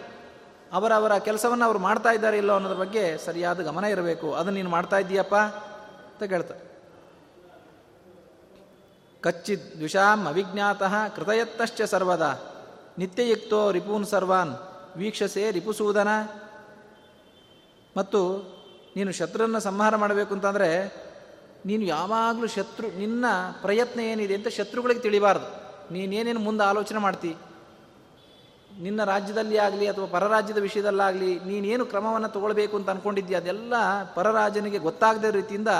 ಅವರವರ ಕೆಲಸವನ್ನು ಅವರು ಮಾಡ್ತಾ ಇದ್ದಾರೆ ಇಲ್ಲೋ ಅನ್ನೋದ್ರ ಬಗ್ಗೆ ಸರಿಯಾದ ಗಮನ ಇರಬೇಕು. ಅದನ್ನು ನೀನು ಮಾಡ್ತಾ ಇದ್ದೀಯಪ್ಪ ಅಂತ ಕೇಳ್ತಾ, ಕಚ್ಚಿದ್ ದ್ವಿಷಾಂ ಅವಿಜ್ಞಾತಃ ಕೃತಯತ್ನಶ್ಚ ಸರ್ವದಾ ನಿತ್ಯಯುಕ್ತೋ ರಿಪೂನ್ ಸರ್ವಾನ್ ವೀಕ್ಷಸೆ ರಿಪುಸೂದನ. ಮತ್ತು ನೀನು ಶತ್ರುವನ್ನು ಸಂಹಾರ ಮಾಡಬೇಕು ಅಂತಂದರೆ ನೀನು ಯಾವಾಗಲೂ ಶತ್ರು ನಿನ್ನ ಪ್ರಯತ್ನ ಏನಿದೆ ಅಂತ ಶತ್ರುಗಳಿಗೆ ತಿಳಿಬಾರ್ದು. ನೀನೇನೇನು ಮುಂದೆ ಆಲೋಚನೆ ಮಾಡ್ತಿ, ನಿನ್ನ ರಾಜ್ಯದಲ್ಲಿ ಆಗಲಿ ಅಥವಾ ಪರರಾಜ್ಯದ ವಿಷಯದಲ್ಲಾಗಲಿ ನೀನೇನು ಕ್ರಮವನ್ನು ತಗೊಳ್ಬೇಕು ಅಂತ ಅಂದ್ಕೊಂಡಿದ್ದೀಯ ಅದೆಲ್ಲ ಪರರಾಜನಿಗೆ ಗೊತ್ತಾಗದ ರೀತಿಯಿಂದ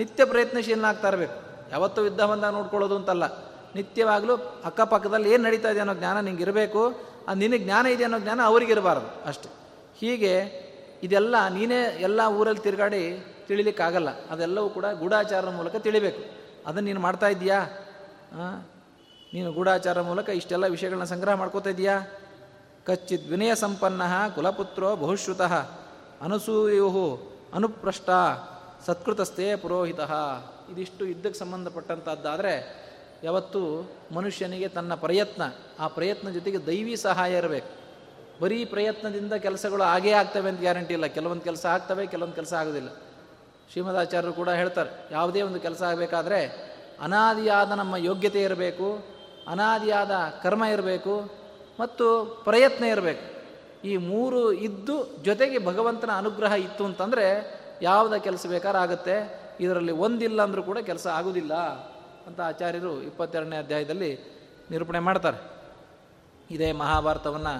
ನಿತ್ಯ ಪ್ರಯತ್ನಶೀಲನಾಗ್ತಾ ಇರಬೇಕು. ಯಾವತ್ತೂ ಯುದ್ಧ ಬಂದಾಗ ನೋಡ್ಕೊಳ್ಳೋದು ಅಂತಲ್ಲ, ನಿತ್ಯವಾಗಲೂ ಅಕ್ಕಪಕ್ಕದಲ್ಲಿ ಏನು ನಡೀತಾ ಇದೆ ಅನ್ನೋ ಜ್ಞಾನ ನಿಂಗೆ ಇರಬೇಕು. ಅದು ನಿನಗೆ ಜ್ಞಾನ ಇದೆ ಅನ್ನೋ ಜ್ಞಾನ ಅವರಿಗಿರಬಾರ್ದು ಅಷ್ಟೆ. ಹೀಗೆ ಇದೆಲ್ಲ ನೀನೇ ಎಲ್ಲ ಊರಲ್ಲಿ ತಿರುಗಾಡಿ ತಿಳಿಲಿಕ್ಕಾಗಲ್ಲ, ಅದೆಲ್ಲವೂ ಕೂಡ ಗೂಢಾಚಾರದ ಮೂಲಕ ತಿಳಿಬೇಕು. ಅದನ್ನು ನೀನು ಮಾಡ್ತಾ ಇದ್ದೀಯಾ, ನೀನು ಗೂಢಾಚಾರ ಮೂಲಕ ಇಷ್ಟೆಲ್ಲ ವಿಷಯಗಳನ್ನ ಸಂಗ್ರಹ ಮಾಡ್ಕೋತಾ ಇದೀಯಾ. ಕಚ್ಚಿದ್ ವಿನಯ ಸಂಪನ್ನ ಕುಲಪುತ್ರೋ ಬಹುಶ್ರುತಃ ಅನುಸೂಯೋ ಅನುಪ್ರಷ್ಟ ಸತ್ಕೃತಸ್ಥೆ ಪುರೋಹಿತ. ಇದಿಷ್ಟು ಯುದ್ಧಕ್ಕೆ ಸಂಬಂಧಪಟ್ಟಂಥದ್ದಾದರೆ ಯಾವತ್ತೂ ಮನುಷ್ಯನಿಗೆ ತನ್ನ ಪ್ರಯತ್ನ, ಆ ಪ್ರಯತ್ನ ಜೊತೆಗೆ ದೈವಿ ಸಹಾಯ ಇರಬೇಕು. ಬರೀ ಪ್ರಯತ್ನದಿಂದ ಕೆಲಸಗಳು ಆಗೇ ಆಗ್ತವೆ ಅಂತ ಗ್ಯಾರಂಟಿ ಇಲ್ಲ. ಕೆಲವೊಂದು ಕೆಲಸ ಆಗ್ತವೆ, ಕೆಲವೊಂದು ಕೆಲಸ ಆಗೋದಿಲ್ಲ. ಶ್ರೀಮದಾಚಾರ್ಯರು ಕೂಡ ಹೇಳ್ತಾರೆ, ಯಾವುದೇ ಒಂದು ಕೆಲಸ ಆಗಬೇಕಾದ್ರೆ ಅನಾದಿಯಾದ ನಮ್ಮ ಯೋಗ್ಯತೆ ಇರಬೇಕು, ಅನಾದಿಯಾದ ಕರ್ಮ ಇರಬೇಕು ಮತ್ತು ಪ್ರಯತ್ನ ಇರಬೇಕು. ಈ ಮೂರು ಇದ್ದು ಜೊತೆಗೆ ಭಗವಂತನ ಅನುಗ್ರಹ ಇತ್ತು ಅಂತಂದರೆ ಯಾವುದ ಕೆಲಸ ಬೇಕಾದ್ರೆ ಆಗುತ್ತೆ, ಇದರಲ್ಲಿ ಒಂದಿಲ್ಲ ಅಂದರೂ ಕೂಡ ಕೆಲಸ ಆಗೋದಿಲ್ಲ ಅಂತ ಆಚಾರ್ಯರು ಇಪ್ಪತ್ತೆರಡನೇ ಅಧ್ಯಾಯದಲ್ಲಿ ನಿರೂಪಣೆ ಮಾಡ್ತಾರೆ. ಇದೇ ಮಹಾಭಾರತವನ್ನು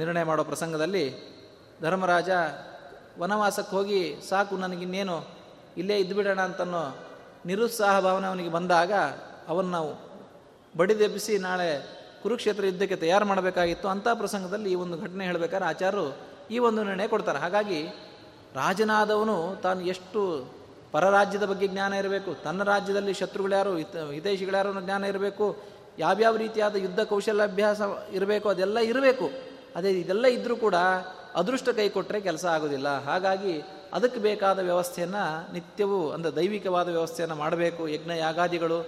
ನಿರ್ಣಯ ಮಾಡೋ ಪ್ರಸಂಗದಲ್ಲಿ ಧರ್ಮರಾಜ ವನವಾಸಕ್ಕೆ ಹೋಗಿ ಸಾಕು ನನಗಿನ್ನೇನು ಇಲ್ಲೇ ಇದ್ದುಬಿಡೋಣ ಅಂತನೋ ನಿರುತ್ಸಾಹ ಭಾವನೆ ಅವನಿಗೆ ಬಂದಾಗ ಅವನ್ನ ಬಡಿದೆಬ್ಬಿಸಿ ನಾಳೆ ಕುರುಕ್ಷೇತ್ರ ಯುದ್ಧಕ್ಕೆ ತಯಾರು ಮಾಡಬೇಕಾಗಿತ್ತು. ಅಂಥ ಪ್ರಸಂಗದಲ್ಲಿ ಈ ಒಂದು ಘಟನೆ ಹೇಳಬೇಕಾದ್ರೆ ಆಚಾರ್ಯರು ಈ ಒಂದು ನಿರ್ಣಯ ಕೊಡ್ತಾರೆ. ಹಾಗಾಗಿ ರಾಜನಾದವನು ತಾನು ಎಷ್ಟು ಪರರಾಜ್ಯದ ಬಗ್ಗೆ ಜ್ಞಾನ ಇರಬೇಕು, ತನ್ನ ರಾಜ್ಯದಲ್ಲಿ ಶತ್ರುಗಳ್ಯಾರು ಹಿತ ಹಿತೈಷಿಗಳ್ಯಾರು ಜ್ಞಾನ ಇರಬೇಕು, ಯಾವ್ಯಾವ ರೀತಿಯಾದ ಯುದ್ಧ ಕೌಶಲ್ಯಾಭ್ಯಾಸ ಇರಬೇಕು, ಅದೆಲ್ಲ ಇರಬೇಕು. ಅದೇ ಇದೆಲ್ಲ ಇದ್ದರೂ ಕೂಡ ಅದೃಷ್ಟ ಕೈ ಕೊಟ್ಟರೆ ಕೆಲಸ ಆಗೋದಿಲ್ಲ. ಹಾಗಾಗಿ ಅದಕ್ಕೆ ಬೇಕಾದ ವ್ಯವಸ್ಥೆಯನ್ನು ನಿತ್ಯವೂ ಅಂದರೆ ದೈವಿಕವಾದ ವ್ಯವಸ್ಥೆಯನ್ನು ಮಾಡಬೇಕು. ಯಜ್ಞ ಯಾಗಾದಿಗಳು,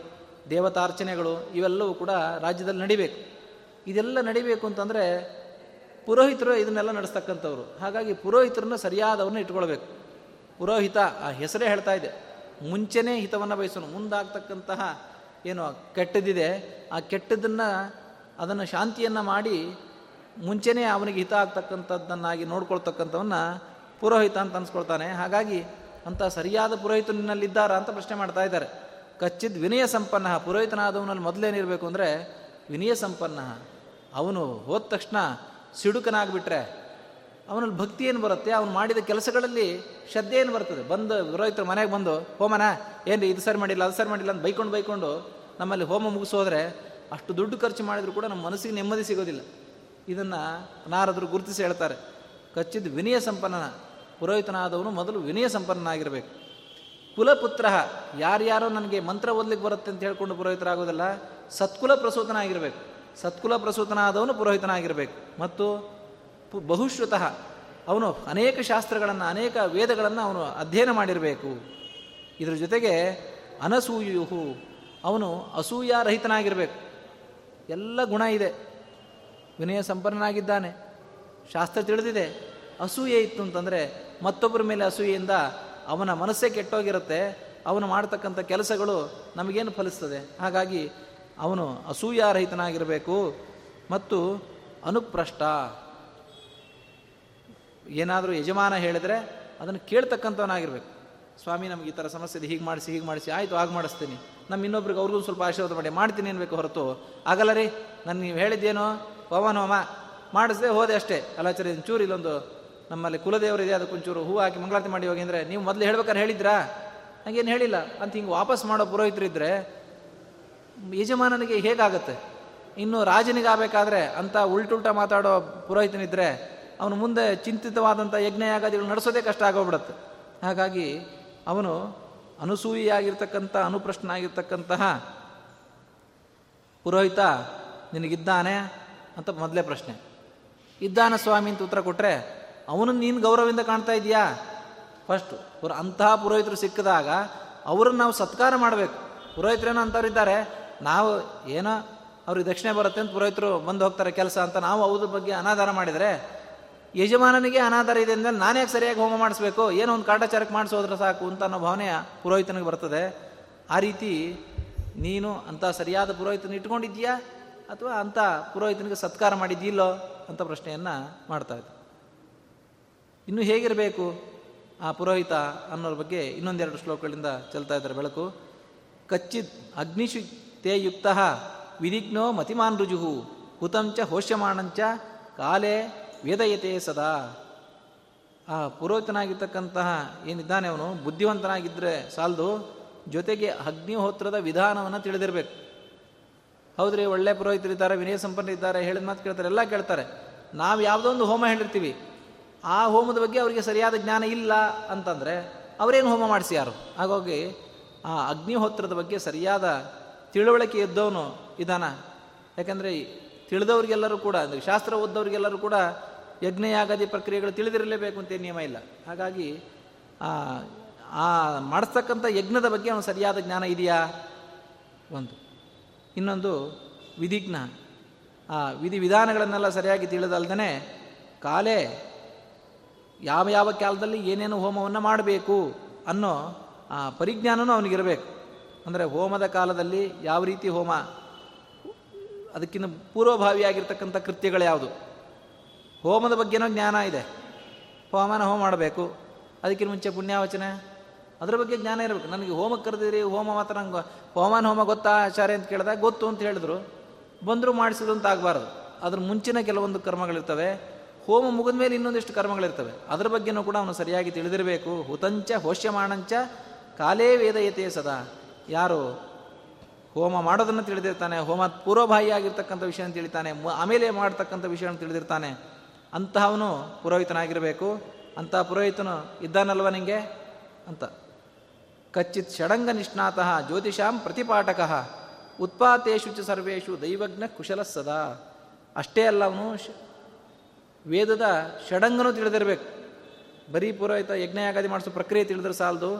ದೇವತಾರ್ಚನೆಗಳು ಇವೆಲ್ಲವೂ ಕೂಡ ರಾಜ್ಯದಲ್ಲಿ ನಡಿಬೇಕು. ಇದೆಲ್ಲ ನಡಿಬೇಕು ಅಂತಂದರೆ ಪುರೋಹಿತರು ಇದನ್ನೆಲ್ಲ ನಡೆಸ್ತಕ್ಕಂಥವ್ರು. ಹಾಗಾಗಿ ಪುರೋಹಿತರನ್ನು ಸರಿಯಾದವ್ರನ್ನ ಇಟ್ಕೊಳ್ಬೇಕು. ಪುರೋಹಿತ ಆ ಹೆಸರೇ ಹೇಳ್ತಾ ಇದೆ, ಮುಂಚೆನೇ ಹಿತವನ್ನು ಬಯಸೋನು. ಮುಂದಾಗ್ತಕ್ಕಂತಹ ಏನು ಕೆಟ್ಟದಿದೆ, ಆ ಕೆಟ್ಟದನ್ನು ಅದನ್ನು ಶಾಂತಿಯನ್ನು ಮಾಡಿ ಮುಂಚೆನೇ ಅವನಿಗೆ ಹಿತ ಆಗ್ತಕ್ಕಂಥದ್ದನ್ನಾಗಿ ನೋಡ್ಕೊಳ್ತಕ್ಕಂಥವನ್ನ ಪುರೋಹಿತ ಅಂತ ಅನ್ಸ್ಕೊಳ್ತಾನೆ. ಹಾಗಾಗಿ ಅಂಥ ಸರಿಯಾದ ಪುರೋಹಿತನಲ್ಲಿದ್ದಾರ ಅಂತ ಪ್ರಶ್ನೆ ಮಾಡ್ತಾ ಇದ್ದಾರೆ. ಕಚ್ಚಿದ ವಿನಯ ಸಂಪನ್ನ ಪುರೋಹಿತನಾದವನಲ್ಲಿ ಮೊದಲೇನಿರಬೇಕು ಅಂದರೆ ವಿನಯ ಸಂಪನ್ನ. ಅವನು ಹೋದ ತಕ್ಷಣ ಸಿಡುಕನಾಗ್ಬಿಟ್ರೆ ಅವನಲ್ಲಿ ಭಕ್ತಿ ಏನು ಬರುತ್ತೆ, ಅವನು ಮಾಡಿದ ಕೆಲಸಗಳಲ್ಲಿ ಶ್ರದ್ಧೆ ಏನು ಬರ್ತದೆ. ಬಂದು ಪುರೋಹಿತರು ಮನೆಗೆ ಬಂದು ಹೋಮನ ಏನು ಇದು ಸರಿ ಮಾಡಿಲ್ಲ ಅದು ಸರಿ ಮಾಡಿಲ್ಲ ಅಂತ ಬೈಕೊಂಡು ಬೈಕೊಂಡು ನಮ್ಮಲ್ಲಿ ಹೋಮ ಮುಗಿಸೋದ್ರೆ ಅಷ್ಟು ದುಡ್ಡು ಖರ್ಚು ಮಾಡಿದರೂ ಕೂಡ ನಮ್ಮ ಮನಸ್ಸಿಗೆ ನೆಮ್ಮದಿ ಸಿಗೋದಿಲ್ಲ. ಇದನ್ನು ನಾರದರು ಗುರುತಿಸಿ ಹೇಳ್ತಾರೆ, ಕಚ್ಚಿದ ವಿನಯ ಸಂಪನ್ನ ಪುರೋಹಿತನಾದವನು ಮೊದಲು ವಿನಯ ಸಂಪನ್ನ ಆಗಿರಬೇಕು. ಕುಲಪುತ್ರ, ಯಾರ್ಯಾರೋ ನನಗೆ ಮಂತ್ರ ಓದ್ಲಿಕ್ಕೆ ಬರುತ್ತೆ ಅಂತ ಹೇಳ್ಕೊಂಡು ಪುರೋಹಿತರಾಗೋದಲ್ಲ, ಸತ್ಕುಲ ಪ್ರಸೂತನಾಗಿರಬೇಕು. ಸತ್ಕುಲ ಪ್ರಸೂತನಾದವನು ಪುರೋಹಿತನಾಗಿರಬೇಕು. ಮತ್ತು ಬಹುಶ್ರುತಃ, ಅವನು ಅನೇಕ ಶಾಸ್ತ್ರಗಳನ್ನು ಅನೇಕ ವೇದಗಳನ್ನು ಅವನು ಅಧ್ಯಯನ ಮಾಡಿರಬೇಕು. ಇದರ ಜೊತೆಗೆ ಅನಸೂಯುಹು, ಅವನು ಅಸೂಯಾರಹಿತನಾಗಿರಬೇಕು. ಎಲ್ಲ ಗುಣ ಇದೆ, ವಿನಯ ಸಂಪನ್ನನಾಗಿದ್ದಾನೆ, ಶಾಸ್ತ್ರ ತಿಳಿದಿದೆ. ಅಸೂಯೆ ಇತ್ತು ಅಂತಂದರೆ ಮತ್ತೊಬ್ಬರ ಮೇಲೆ ಅಸೂಯೆಯಿಂದ ಅವನ ಮನಸ್ಸೇ ಕೆಟ್ಟೋಗಿರುತ್ತೆ, ಅವನು ಮಾಡ್ತಕ್ಕಂಥ ಕೆಲಸಗಳು ನಮಗೇನು ಫಲಿಸ್ತದೆ. ಹಾಗಾಗಿ ಅವನು ಅಸೂಯಾರಹಿತನಾಗಿರಬೇಕು. ಮತ್ತು ಅನುಪ್ರಷ್ಟ, ಏನಾದರೂ ಯಜಮಾನ ಹೇಳಿದರೆ ಅದನ್ನು ಕೇಳ್ತಕ್ಕಂಥವನಾಗಿರ್ಬೇಕು. ಸ್ವಾಮಿ ನಮ್ಗೆ ಈ ಥರ ಸಮಸ್ಯೆ ಇದೆ, ಹೀಗೆ ಮಾಡಿಸಿ ಹೀಗೆ ಮಾಡಿಸಿ, ಆಯಿತು ಆಗ ಮಾಡಿಸ್ತೀನಿ, ನಮ್ಮ ಇನ್ನೊಬ್ರಿಗೆ ಅವ್ರಿಗೂ ಸ್ವಲ್ಪ ಆಶೀರ್ವಾದ ಮಾಡಿ ಮಾಡ್ತೀನಿ ಅನ್ಬೇಕು ಹೊರತು ಆಗಲ್ಲ ರೀ, ನಾನು ನೀವು ಹೇಳಿದ್ದೇನೋ ಪವನ್ ಹೋಮ ಮಾಡಿಸದೆ ಹೋದೆ ಅಷ್ಟೇ. ಅಲಾಚಾರ್ಯ ಚೂರು ಇಲ್ಲೊಂದು ನಮ್ಮಲ್ಲಿ ಕುಲದೇವರಿದೆ, ಅದಕ್ಕೊಂಚೂರು ಹೂವು ಹಾಕಿ ಮಂಗಳಾರತಿ ಮಾಡಿ ಹೋಗಿ ಅಂದರೆ ನೀವು ಮೊದಲು ಹೇಳ್ಬೇಕಾದ್ರೆ ಹೇಳಿದ್ರಾ, ನನಗೇನು ಹೇಳಿಲ್ಲ ಅಂತ ಹಿಂಗೆ ವಾಪಸ್ ಮಾಡೋ ಪುರೋಹಿತರಿದ್ದರೆ ಯಜಮಾನನಿಗೆ ಹೇಗಾಗುತ್ತೆ. ಇನ್ನು ರಾಜನಿಗಾಗಬೇಕಾದ್ರೆ ಅಂಥ ಉಲ್ಟುಲ್ಟ ಮಾತಾಡೋ ಪುರೋಹಿತನಿದ್ದರೆ ಅವನು ಮುಂದೆ ಚಿಂತಿತವಾದಂಥ ಯಜ್ಞ ಯಾಗಾದಿಗಳು ನಡೆಸೋದೇ ಕಷ್ಟ ಆಗೋಗ್ಬಿಡುತ್ತೆ. ಹಾಗಾಗಿ ಅವನು ಅನುಸೂಯಿಯಾಗಿರ್ತಕ್ಕಂಥ ಅನುಪ್ರಶ್ನಾಗಿರ್ತಕ್ಕಂತಹ ಪುರೋಹಿತ ನಿನಗಿದ್ದಾನೆ ಅಂತ ಮೊದಲೇ ಪ್ರಶ್ನೆ. ಇದ್ದಾನ ಸ್ವಾಮಿ ಅಂತ ಉತ್ತರ ಕೊಟ್ಟರೆ ಅವನು ನೀನು ಗೌರವದಿಂದ ಕಾಣ್ತಾ ಇದೆಯಾ ಫಸ್ಟು. ಅಂತಹ ಪುರೋಹಿತರು ಸಿಕ್ಕಿದಾಗ ಅವ್ರನ್ನ ನಾವು ಸತ್ಕಾರ ಮಾಡಬೇಕು. ಪುರೋಹಿತರೇನೋ ಅಂಥವ್ರು ಇದ್ದಾರೆ, ನಾವು ಏನೋ ಅವ್ರಿಗೆ ದಕ್ಷಿಣೆ ಬರುತ್ತೆ ಅಂತ ಪುರೋಹಿತರು ಬಂದು ಹೋಗ್ತಾರೆ ಕೆಲಸ ಅಂತ ನಾವು ಅವ್ರ ಬಗ್ಗೆ ಅನಾದಾರ ಮಾಡಿದರೆ, ಯಜಮಾನನಿಗೆ ಅನಾದಾರ ಇದೆ ಅಂದರೆ ನಾನೇ ಸರಿಯಾಗಿ ಹೋಮ ಮಾಡಿಸ್ಬೇಕು, ಏನೋ ಒಂದು ಕಾಟಾಚಾರಕ್ಕೆ ಮಾಡಿಸೋದ್ರೆ ಸಾಕು ಅಂತ ಅನ್ನೋ ಭಾವನೆ ಪುರೋಹಿತನಿಗೆ ಬರ್ತದೆ. ಆ ರೀತಿ ನೀನು ಅಂಥ ಸರಿಯಾದ ಪುರೋಹಿತನ ಇಟ್ಕೊಂಡಿದ್ದೀಯಾ ಅಥವಾ ಅಂಥ ಪುರೋಹಿತನಿಗೆ ಸತ್ಕಾರ ಮಾಡಿದ್ದಿಲ್ಲೋ ಅಂತ ಪ್ರಶ್ನೆಯನ್ನು ಮಾಡ್ತಾ ಇದ್ದೆ. ಇನ್ನೂ ಹೇಗಿರಬೇಕು ಆ ಪುರೋಹಿತ ಅನ್ನೋದ್ರ ಬಗ್ಗೆ ಇನ್ನೊಂದೆರಡು ಶ್ಲೋಕಗಳಿಂದ ಚೆಲ್ತಾ ಇದ್ದಾರೆ ಬೆಳಕು. ಕಚ್ಚಿದ್ ಅಗ್ನಿಶು ತೇ ಯುಕ್ತ ವಿಧಿಜ್ಞೋ ಮತಿಮಾನ್ ರುಜುಹು ಹುತಂಚ ಹೋಷ್ಯಮಾಣಂಚ ಕಾಲೇ ವೇದಯತೆ ಸದಾ. ಆ ಪುರೋಹಿತನಾಗಿರ್ತಕ್ಕಂತಹ ಏನಿದ್ದಾನೆ ಅವನು ಬುದ್ಧಿವಂತನಾಗಿದ್ದರೆ ಸಾಲದು, ಜೊತೆಗೆ ಅಗ್ನಿಹೋತ್ರದ ವಿಧಾನವನ್ನು ತಿಳಿದಿರಬೇಕು. ಹೌದ್ರಿ, ಒಳ್ಳೆ ಪುರೋಹಿತರಿದ್ದಾರೆ, ವಿನಯ ಸಂಪನ್ನರಿದ್ದಾರೆ, ಹೇಳಿದ ಮಾತು ಕೇಳ್ತಾರೆ, ಎಲ್ಲ ಕೇಳ್ತಾರೆ. ನಾವು ಯಾವುದೋ ಒಂದು ಹೋಮ ಹೇಳಿರ್ತೀವಿ, ಆ ಹೋಮದ ಬಗ್ಗೆ ಅವರಿಗೆ ಸರಿಯಾದ ಜ್ಞಾನ ಇಲ್ಲ ಅಂತಂದರೆ ಅವರೇನು ಹೋಮ ಮಾಡಿಸಿ ಯಾರು. ಹಾಗಾಗಿ ಆ ಅಗ್ನಿಹೋತ್ರದ ಬಗ್ಗೆ ಸರಿಯಾದ ತಿಳುವಳಿಕೆ ಇದ್ದವನು ಇದಾನ. ಯಾಕೆಂದರೆ ತಿಳಿದವ್ರಿಗೆಲ್ಲರೂ ಕೂಡ, ಅಂದರೆ ಶಾಸ್ತ್ರ ಓದ್ದವ್ರಿಗೆಲ್ಲರೂ ಕೂಡ ಯಜ್ಞಯಾಗಾದಿ ಪ್ರಕ್ರಿಯೆಗಳು ತಿಳಿದಿರಲೇಬೇಕು ಅಂತೇನು ನಿಯಮ ಇಲ್ಲ. ಹಾಗಾಗಿ ಆ ಮಾಡಿಸ್ತಕ್ಕಂಥ ಯಜ್ಞದ ಬಗ್ಗೆ ಅವನು ಸರಿಯಾದ ಜ್ಞಾನ ಇದೆಯಾ ಒಂದು. ಇನ್ನೊಂದು ವಿಧಿಜ್ಞ, ಆ ವಿಧಿವಿಧಾನಗಳನ್ನೆಲ್ಲ ಸರಿಯಾಗಿ ತಿಳಿದಲ್ದೇ ಕಾಲೇ ಯಾವ ಯಾವ ಕಾಲದಲ್ಲಿ ಏನೇನು ಹೋಮವನ್ನು ಮಾಡಬೇಕು ಅನ್ನೋ ಆ ಪರಿಜ್ಞಾನವೂ ಅವನಿಗಿರಬೇಕು. ಅಂದರೆ ಹೋಮದ ಕಾಲದಲ್ಲಿ ಯಾವ ರೀತಿ ಹೋಮ, ಅದಕ್ಕಿಂತ ಪೂರ್ವಭಾವಿಯಾಗಿರ್ತಕ್ಕಂಥ ಕೃತ್ಯಗಳು ಯಾವುದು, ಹೋಮದ ಬಗ್ಗೆನೋ ಜ್ಞಾನ ಇದೆ, ಹೋಮನ ಹೋಮ ಮಾಡಬೇಕು, ಅದಕ್ಕಿಂತ ಮುಂಚೆ ಪುಣ್ಯಾವಚನೆ ಅದ್ರ ಬಗ್ಗೆ ಜ್ಞಾನ ಇರಬೇಕು. ನನಗೆ ಹೋಮಕ್ಕೆ ಕರೆದಿರಿ, ಹೋಮ ಮಾತ್ರ ನಂಗೆ ಹೋಮನ ಹೋಮ ಗೊತ್ತಾ ಆಚಾರ್ಯ ಅಂತ ಕೇಳಿದಾಗ ಗೊತ್ತು ಅಂತ ಹೇಳಿದ್ರು, ಬಂದರೂ ಮಾಡಿಸಿದ್ರು ಅಂತ ಆಗಬಾರ್ದು. ಅದ್ರ ಮುಂಚಿನ ಕೆಲವೊಂದು ಕರ್ಮಗಳಿರ್ತವೆ, ಹೋಮ ಮುಗಿದ ಮೇಲೆ ಇನ್ನೊಂದಿಷ್ಟು ಕರ್ಮಗಳಿರ್ತವೆ, ಅದ್ರ ಬಗ್ಗೆನೂ ಕೂಡ ಅವನು ಸರಿಯಾಗಿ ತಿಳಿದಿರಬೇಕು. ಹುತಂಚ ಹೋಷ್ಯಮಾಣಂಚ ಕಾಲೇ ವೇದಯತೆಯೇ ಸದಾ. ಯಾರು ಹೋಮ ಮಾಡೋದನ್ನು ತಿಳಿದಿರ್ತಾನೆ, ಹೋಮ ಪೂರ್ವಭಾಯಿಯಾಗಿರ್ತಕ್ಕಂಥ ವಿಷಯನ ತಿಳಿತಾನೆ, ಆಮೇಲೆ ಮಾಡ್ತಕ್ಕಂಥ ವಿಷಯನ ತಿಳಿದಿರ್ತಾನೆ, ಅಂತಹವನು ಪುರೋಹಿತನಾಗಿರಬೇಕು. ಅಂತಹ ಪುರೋಹಿತನು ಇದ್ದಾನಲ್ವ ನಿಮಗೆ ಅಂತ. ಕಚ್ಚಿತ್ ಷಡಂಗ ನಿಷ್ಣಾತಃ ಜ್ಯೋತಿಷಾಂ ಪ್ರತಿಪಾಠಕಃ ಉತ್ಪಾತೇಶು ಚ ಸರ್ವೇಶು ದೈವಜ್ಞ ಕುಶಲ ಸದಾ. ಅಷ್ಟೇ ಅಲ್ಲ, ಅವನು ವೇದದ ಷಡಂಗನೂ ತಿಳಿದಿರಬೇಕು. ಬರೀ ಪುರೋಹಿತ ಯಜ್ಞಯಾಗಾದಿ ಮಾಡಿಸೋ ಪ್ರಕ್ರಿಯೆ ತಿಳಿದ್ರೆ ಸಾಲದು,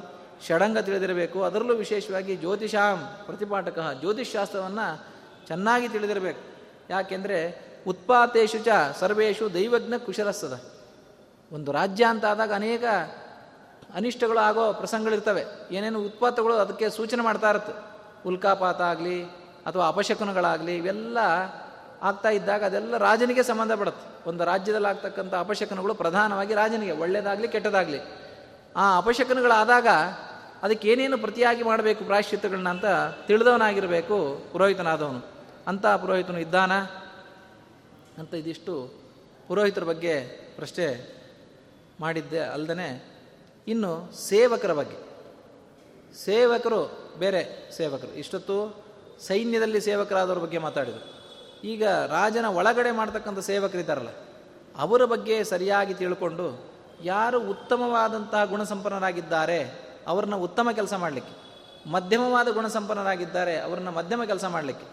ಷಡಂಗ ತಿಳಿದಿರಬೇಕು. ಅದರಲ್ಲೂ ವಿಶೇಷವಾಗಿ ಜ್ಯೋತಿಷಾಂ ಪ್ರತಿಪಾಠಕಃ, ಜ್ಯೋತಿಷ್ಶಾಸ್ತ್ರವನ್ನು ಚೆನ್ನಾಗಿ ತಿಳಿದಿರಬೇಕು. ಯಾಕೆಂದರೆ ಉತ್ಪಾತೇಶು ಚ ಸರ್ವೇಶು ದೈವಜ್ಞ ಕುಶಲ ಸದಾ. ಒಂದು ರಾಜ್ಯ ಅಂತ ಆದಾಗ ಅನೇಕ ಅನಿಷ್ಟಗಳು ಆಗೋ ಪ್ರಸಂಗಗಳಿರ್ತವೆ, ಏನೇನು ಉತ್ಪಾತಗಳು ಅದಕ್ಕೆ ಸೂಚನೆ ಮಾಡ್ತಾ ಇರುತ್ತೆ. ಉಲ್ಕಾಪಾತ ಆಗಲಿ ಅಥವಾ ಅಪಶಕುನಗಳಾಗಲಿ ಇವೆಲ್ಲ ಆಗ್ತಾ ಇದ್ದಾಗ ಅದೆಲ್ಲ ರಾಜನಿಗೆ ಸಂಬಂಧ ಪಡುತ್ತೆ. ಒಂದು ರಾಜ್ಯದಲ್ಲಿ ಆಗ್ತಕ್ಕಂಥ ಅಪಶಕುನಗಳು ಪ್ರಧಾನವಾಗಿ ರಾಜನಿಗೆ, ಒಳ್ಳೆಯದಾಗಲಿ ಕೆಟ್ಟದಾಗಲಿ. ಆ ಅಪಶಕುನಗಳಾದಾಗ ಅದಕ್ಕೆ ಏನೇನು ಪ್ರತಿಯಾಗಿ ಮಾಡಬೇಕು ಪ್ರಾಯಶ್ಚಿತ್ತಗಳನ್ನ ಅಂತ ತಿಳಿದವನಾಗಿರಬೇಕು ಪುರೋಹಿತನಾದವನು. ಅಂಥ ಪುರೋಹಿತನು ಇದ್ದಾನ ಅಂತ ಇದಿಷ್ಟು ಪುರೋಹಿತರ ಬಗ್ಗೆ ಪ್ರಶ್ನೆ ಮಾಡಿದ್ದೆ. ಅಲ್ಲದೆ ಇನ್ನು ಸೇವಕರ ಬಗ್ಗೆ, ಸೇವಕರು ಬೇರೆ ಸೇವಕರು. ಇಷ್ಟೊತ್ತು ಸೈನ್ಯದಲ್ಲಿ ಸೇವಕರಾದವ್ರ ಬಗ್ಗೆ ಮಾತಾಡಿದರು. ಈಗ ರಾಜನ ಒಳಗಡೆ ಮಾಡ್ತಕ್ಕಂಥ ಸೇವಕರಿದ್ದಾರಲ್ಲ, ಅವರ ಬಗ್ಗೆ ಸರಿಯಾಗಿ ತಿಳ್ಕೊಂಡು ಯಾರು ಉತ್ತಮವಾದಂತಹ ಗುಣಸಂಪನ್ನರಾಗಿದ್ದಾರೆ ಅವ್ರನ್ನ ಉತ್ತಮ ಕೆಲಸ ಮಾಡಲಿಕ್ಕೆ, ಮಧ್ಯಮವಾದ ಗುಣಸಂಪನ್ನರಾಗಿದ್ದಾರೆ ಅವ್ರನ್ನ ಮಧ್ಯಮ ಕೆಲಸ ಮಾಡಲಿಕ್ಕೆ,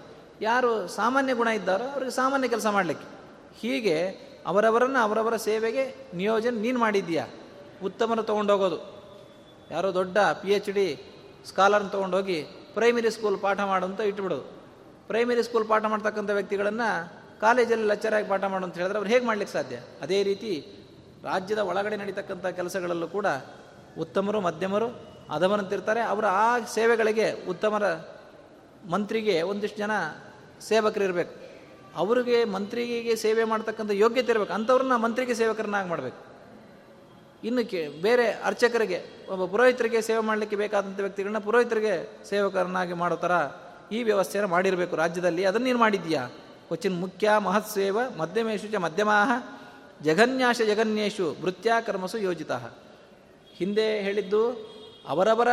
ಯಾರು ಸಾಮಾನ್ಯ ಗುಣ ಇದ್ದಾರೋ ಅವ್ರಿಗೆ ಸಾಮಾನ್ಯ ಕೆಲಸ ಮಾಡಲಿಕ್ಕೆ, ಹೀಗೆ ಅವರವರನ್ನು ಅವರವರ ಸೇವೆಗೆ ನಿಯೋಜನೆ ನೀನು ಮಾಡಿದ್ದೀಯಾ. ಉತ್ತಮರು ತೊಗೊಂಡೋಗೋದು, ಯಾರೋ ದೊಡ್ಡ ಪಿ ಎಚ್ ಡಿ ಸ್ಕಾಲರ್ನ ತೊಗೊಂಡೋಗಿ ಪ್ರೈಮರಿ ಸ್ಕೂಲ್ ಪಾಠ ಮಾಡೋಂತ ಇಟ್ಬಿಡೋದು. ಪ್ರೈಮರಿ ಸ್ಕೂಲ್ ಪಾಠ ಮಾಡ್ತಕ್ಕಂಥ ವ್ಯಕ್ತಿಗಳನ್ನು ಕಾಲೇಜಲ್ಲಿ ಲೆಕ್ಚರಾಗಿ ಪಾಠ ಮಾಡೋಂತ ಹೇಳಿದ್ರೆ ಅವ್ರು ಹೇಗೆ ಮಾಡಲಿಕ್ಕೆ ಸಾಧ್ಯ? ಅದೇ ರೀತಿ ರಾಜ್ಯದ ಒಳಗಡೆ ನಡೀತಕ್ಕಂಥ ಕೆಲಸಗಳಲ್ಲೂ ಕೂಡ ಉತ್ತಮರು ಮಧ್ಯಮರು ಅಧಮರಂತಿರ್ತಾರೆ. ಅವರ ಆ ಸೇವೆಗಳಿಗೆ ಉತ್ತಮರ ಮಂತ್ರಿಗೆ ಒಂದಿಷ್ಟು ಜನ ಸೇವಕರಿರಬೇಕು, ಅವರಿಗೆ ಮಂತ್ರಿಗೆ ಸೇವೆ ಮಾಡ್ತಕ್ಕಂಥ ಯೋಗ್ಯತೆ ಇರಬೇಕು, ಅಂಥವ್ರನ್ನ ಮಂತ್ರಿಗೆ ಸೇವಕರನ್ನಾಗಿ ಮಾಡಬೇಕು. ಇನ್ನು ಕೇ ಬೇರೆ ಅರ್ಚಕರಿಗೆ, ಒಬ್ಬ ಪುರೋಹಿತರಿಗೆ ಸೇವೆ ಮಾಡಲಿಕ್ಕೆ ಬೇಕಾದಂಥ ವ್ಯಕ್ತಿಗಳನ್ನ ಪುರೋಹಿತರಿಗೆ ಸೇವಕರನ್ನಾಗಿ ಮಾಡೋ ಥರ ಈ ವ್ಯವಸ್ಥೆಯನ್ನು ಮಾಡಿರಬೇಕು ರಾಜ್ಯದಲ್ಲಿ. ಅದನ್ನು ನೀನು ಮಾಡಿದ್ದೀಯಾ? ಕೊಚ್ಚಿನ್ ಮುಖ್ಯ ಮಹತ್ ಸೇವ ಮಧ್ಯಮೇಶು ಚ ಮಧ್ಯಮಾಹ ಜಘನ್ಯಾಶ ಜಘನ್ಯೇಶು ವೃತ್ತ್ಯಾ ಕರ್ಮಸು ಯೋಜಿತ. ಹಿಂದೆ ಹೇಳಿದ್ದು ಅವರವರ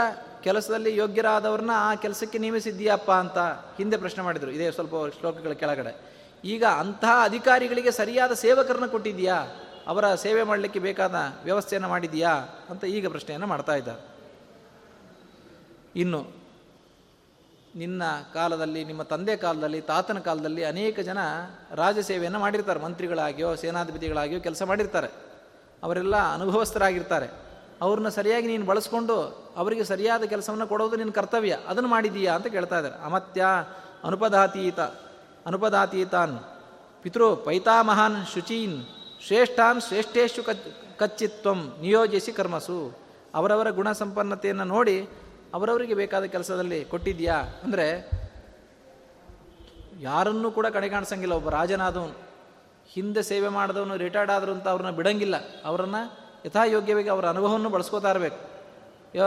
ಕೆಲಸದಲ್ಲಿ ಯೋಗ್ಯರಾದವ್ರನ್ನ ಆ ಕೆಲಸಕ್ಕೆ ನೇಮಿಸಿದ್ದೀಯಪ್ಪ ಅಂತ ಹಿಂದೆ ಪ್ರಶ್ನೆ ಮಾಡಿದರು, ಇದೇ ಸ್ವಲ್ಪ ಶ್ಲೋಕಗಳ ಕೆಳಗಡೆ. ಈಗ ಅಂತಹ ಅಧಿಕಾರಿಗಳಿಗೆ ಸರಿಯಾದ ಸೇವಕರನ್ನ ಕೊಟ್ಟಿದ್ದೀಯಾ? ಅವರ ಸೇವೆ ಮಾಡಲಿಕ್ಕೆ ಬೇಕಾದ ವ್ಯವಸ್ಥೆಯನ್ನು ಮಾಡಿದೀಯಾ ಅಂತ ಈಗ ಪ್ರಶ್ನೆಯನ್ನು ಮಾಡ್ತಾ ಇದ್ದಾರೆ. ಇನ್ನು ನಿನ್ನ ಕಾಲದಲ್ಲಿ, ನಿಮ್ಮ ತಂದೆ ಕಾಲದಲ್ಲಿ, ತಾತನ ಕಾಲದಲ್ಲಿ ಅನೇಕ ಜನ ರಾಜ ಸೇವೆಯನ್ನು ಮಾಡಿರ್ತಾರೆ, ಮಂತ್ರಿಗಳಾಗಿಯೋ ಸೇನಾಧಿಪತಿಗಳಾಗಿಯೋ ಕೆಲಸ ಮಾಡಿರ್ತಾರೆ. ಅವರೆಲ್ಲ ಅನುಭವಸ್ಥರಾಗಿರ್ತಾರೆ. ಅವ್ರನ್ನ ಸರಿಯಾಗಿ ನೀನು ಬಳಸ್ಕೊಂಡು ಅವರಿಗೆ ಸರಿಯಾದ ಕೆಲಸವನ್ನು ಕೊಡೋದು ನಿನ್ನ ಕರ್ತವ್ಯ, ಅದನ್ನು ಮಾಡಿದೀಯಾ ಅಂತ ಕೇಳ್ತಾ ಇದ್ದಾರೆ. ಅಮತ್ಯ ಅನುಪದಾತೀತ ಅನುಪದಾತೀತಾನ್ ಪಿತೃ ಪೈತಾಮಹಾನ್ ಶುಚೀನ್ ಶ್ರೇಷ್ಠಾನ್ ಶ್ರೇಷ್ಠೇಶು ಕಚ್ ಕಚ್ಚಿತ್ವಂ ನಿಯೋಜಿಸಿ ಕರ್ಮಸು. ಅವರವರ ಗುಣಸಂಪನ್ನತೆಯನ್ನು ನೋಡಿ ಅವರವರಿಗೆ ಬೇಕಾದ ಕೆಲಸದಲ್ಲಿ ಕೊಟ್ಟಿದ್ಯಾ. ಅಂದರೆ ಯಾರನ್ನೂ ಕೂಡ ಕಡೆಗಾಣಿಸಂಗಿಲ್ಲ. ಒಬ್ಬ ರಾಜನಾದವನು, ಹಿಂದೆ ಸೇವೆ ಮಾಡಿದವನು ರಿಟೈರ್ಡ್ ಆದರು ಅಂತ ಅವ್ರನ್ನ ಬಿಡಂಗಿಲ್ಲ. ಅವರನ್ನು ಯಥಾಯೋಗ್ಯವಾಗಿ ಅವರ ಅನುಭವವನ್ನು ಬಳಸ್ಕೋತಾ ಇರಬೇಕು. ಯೋ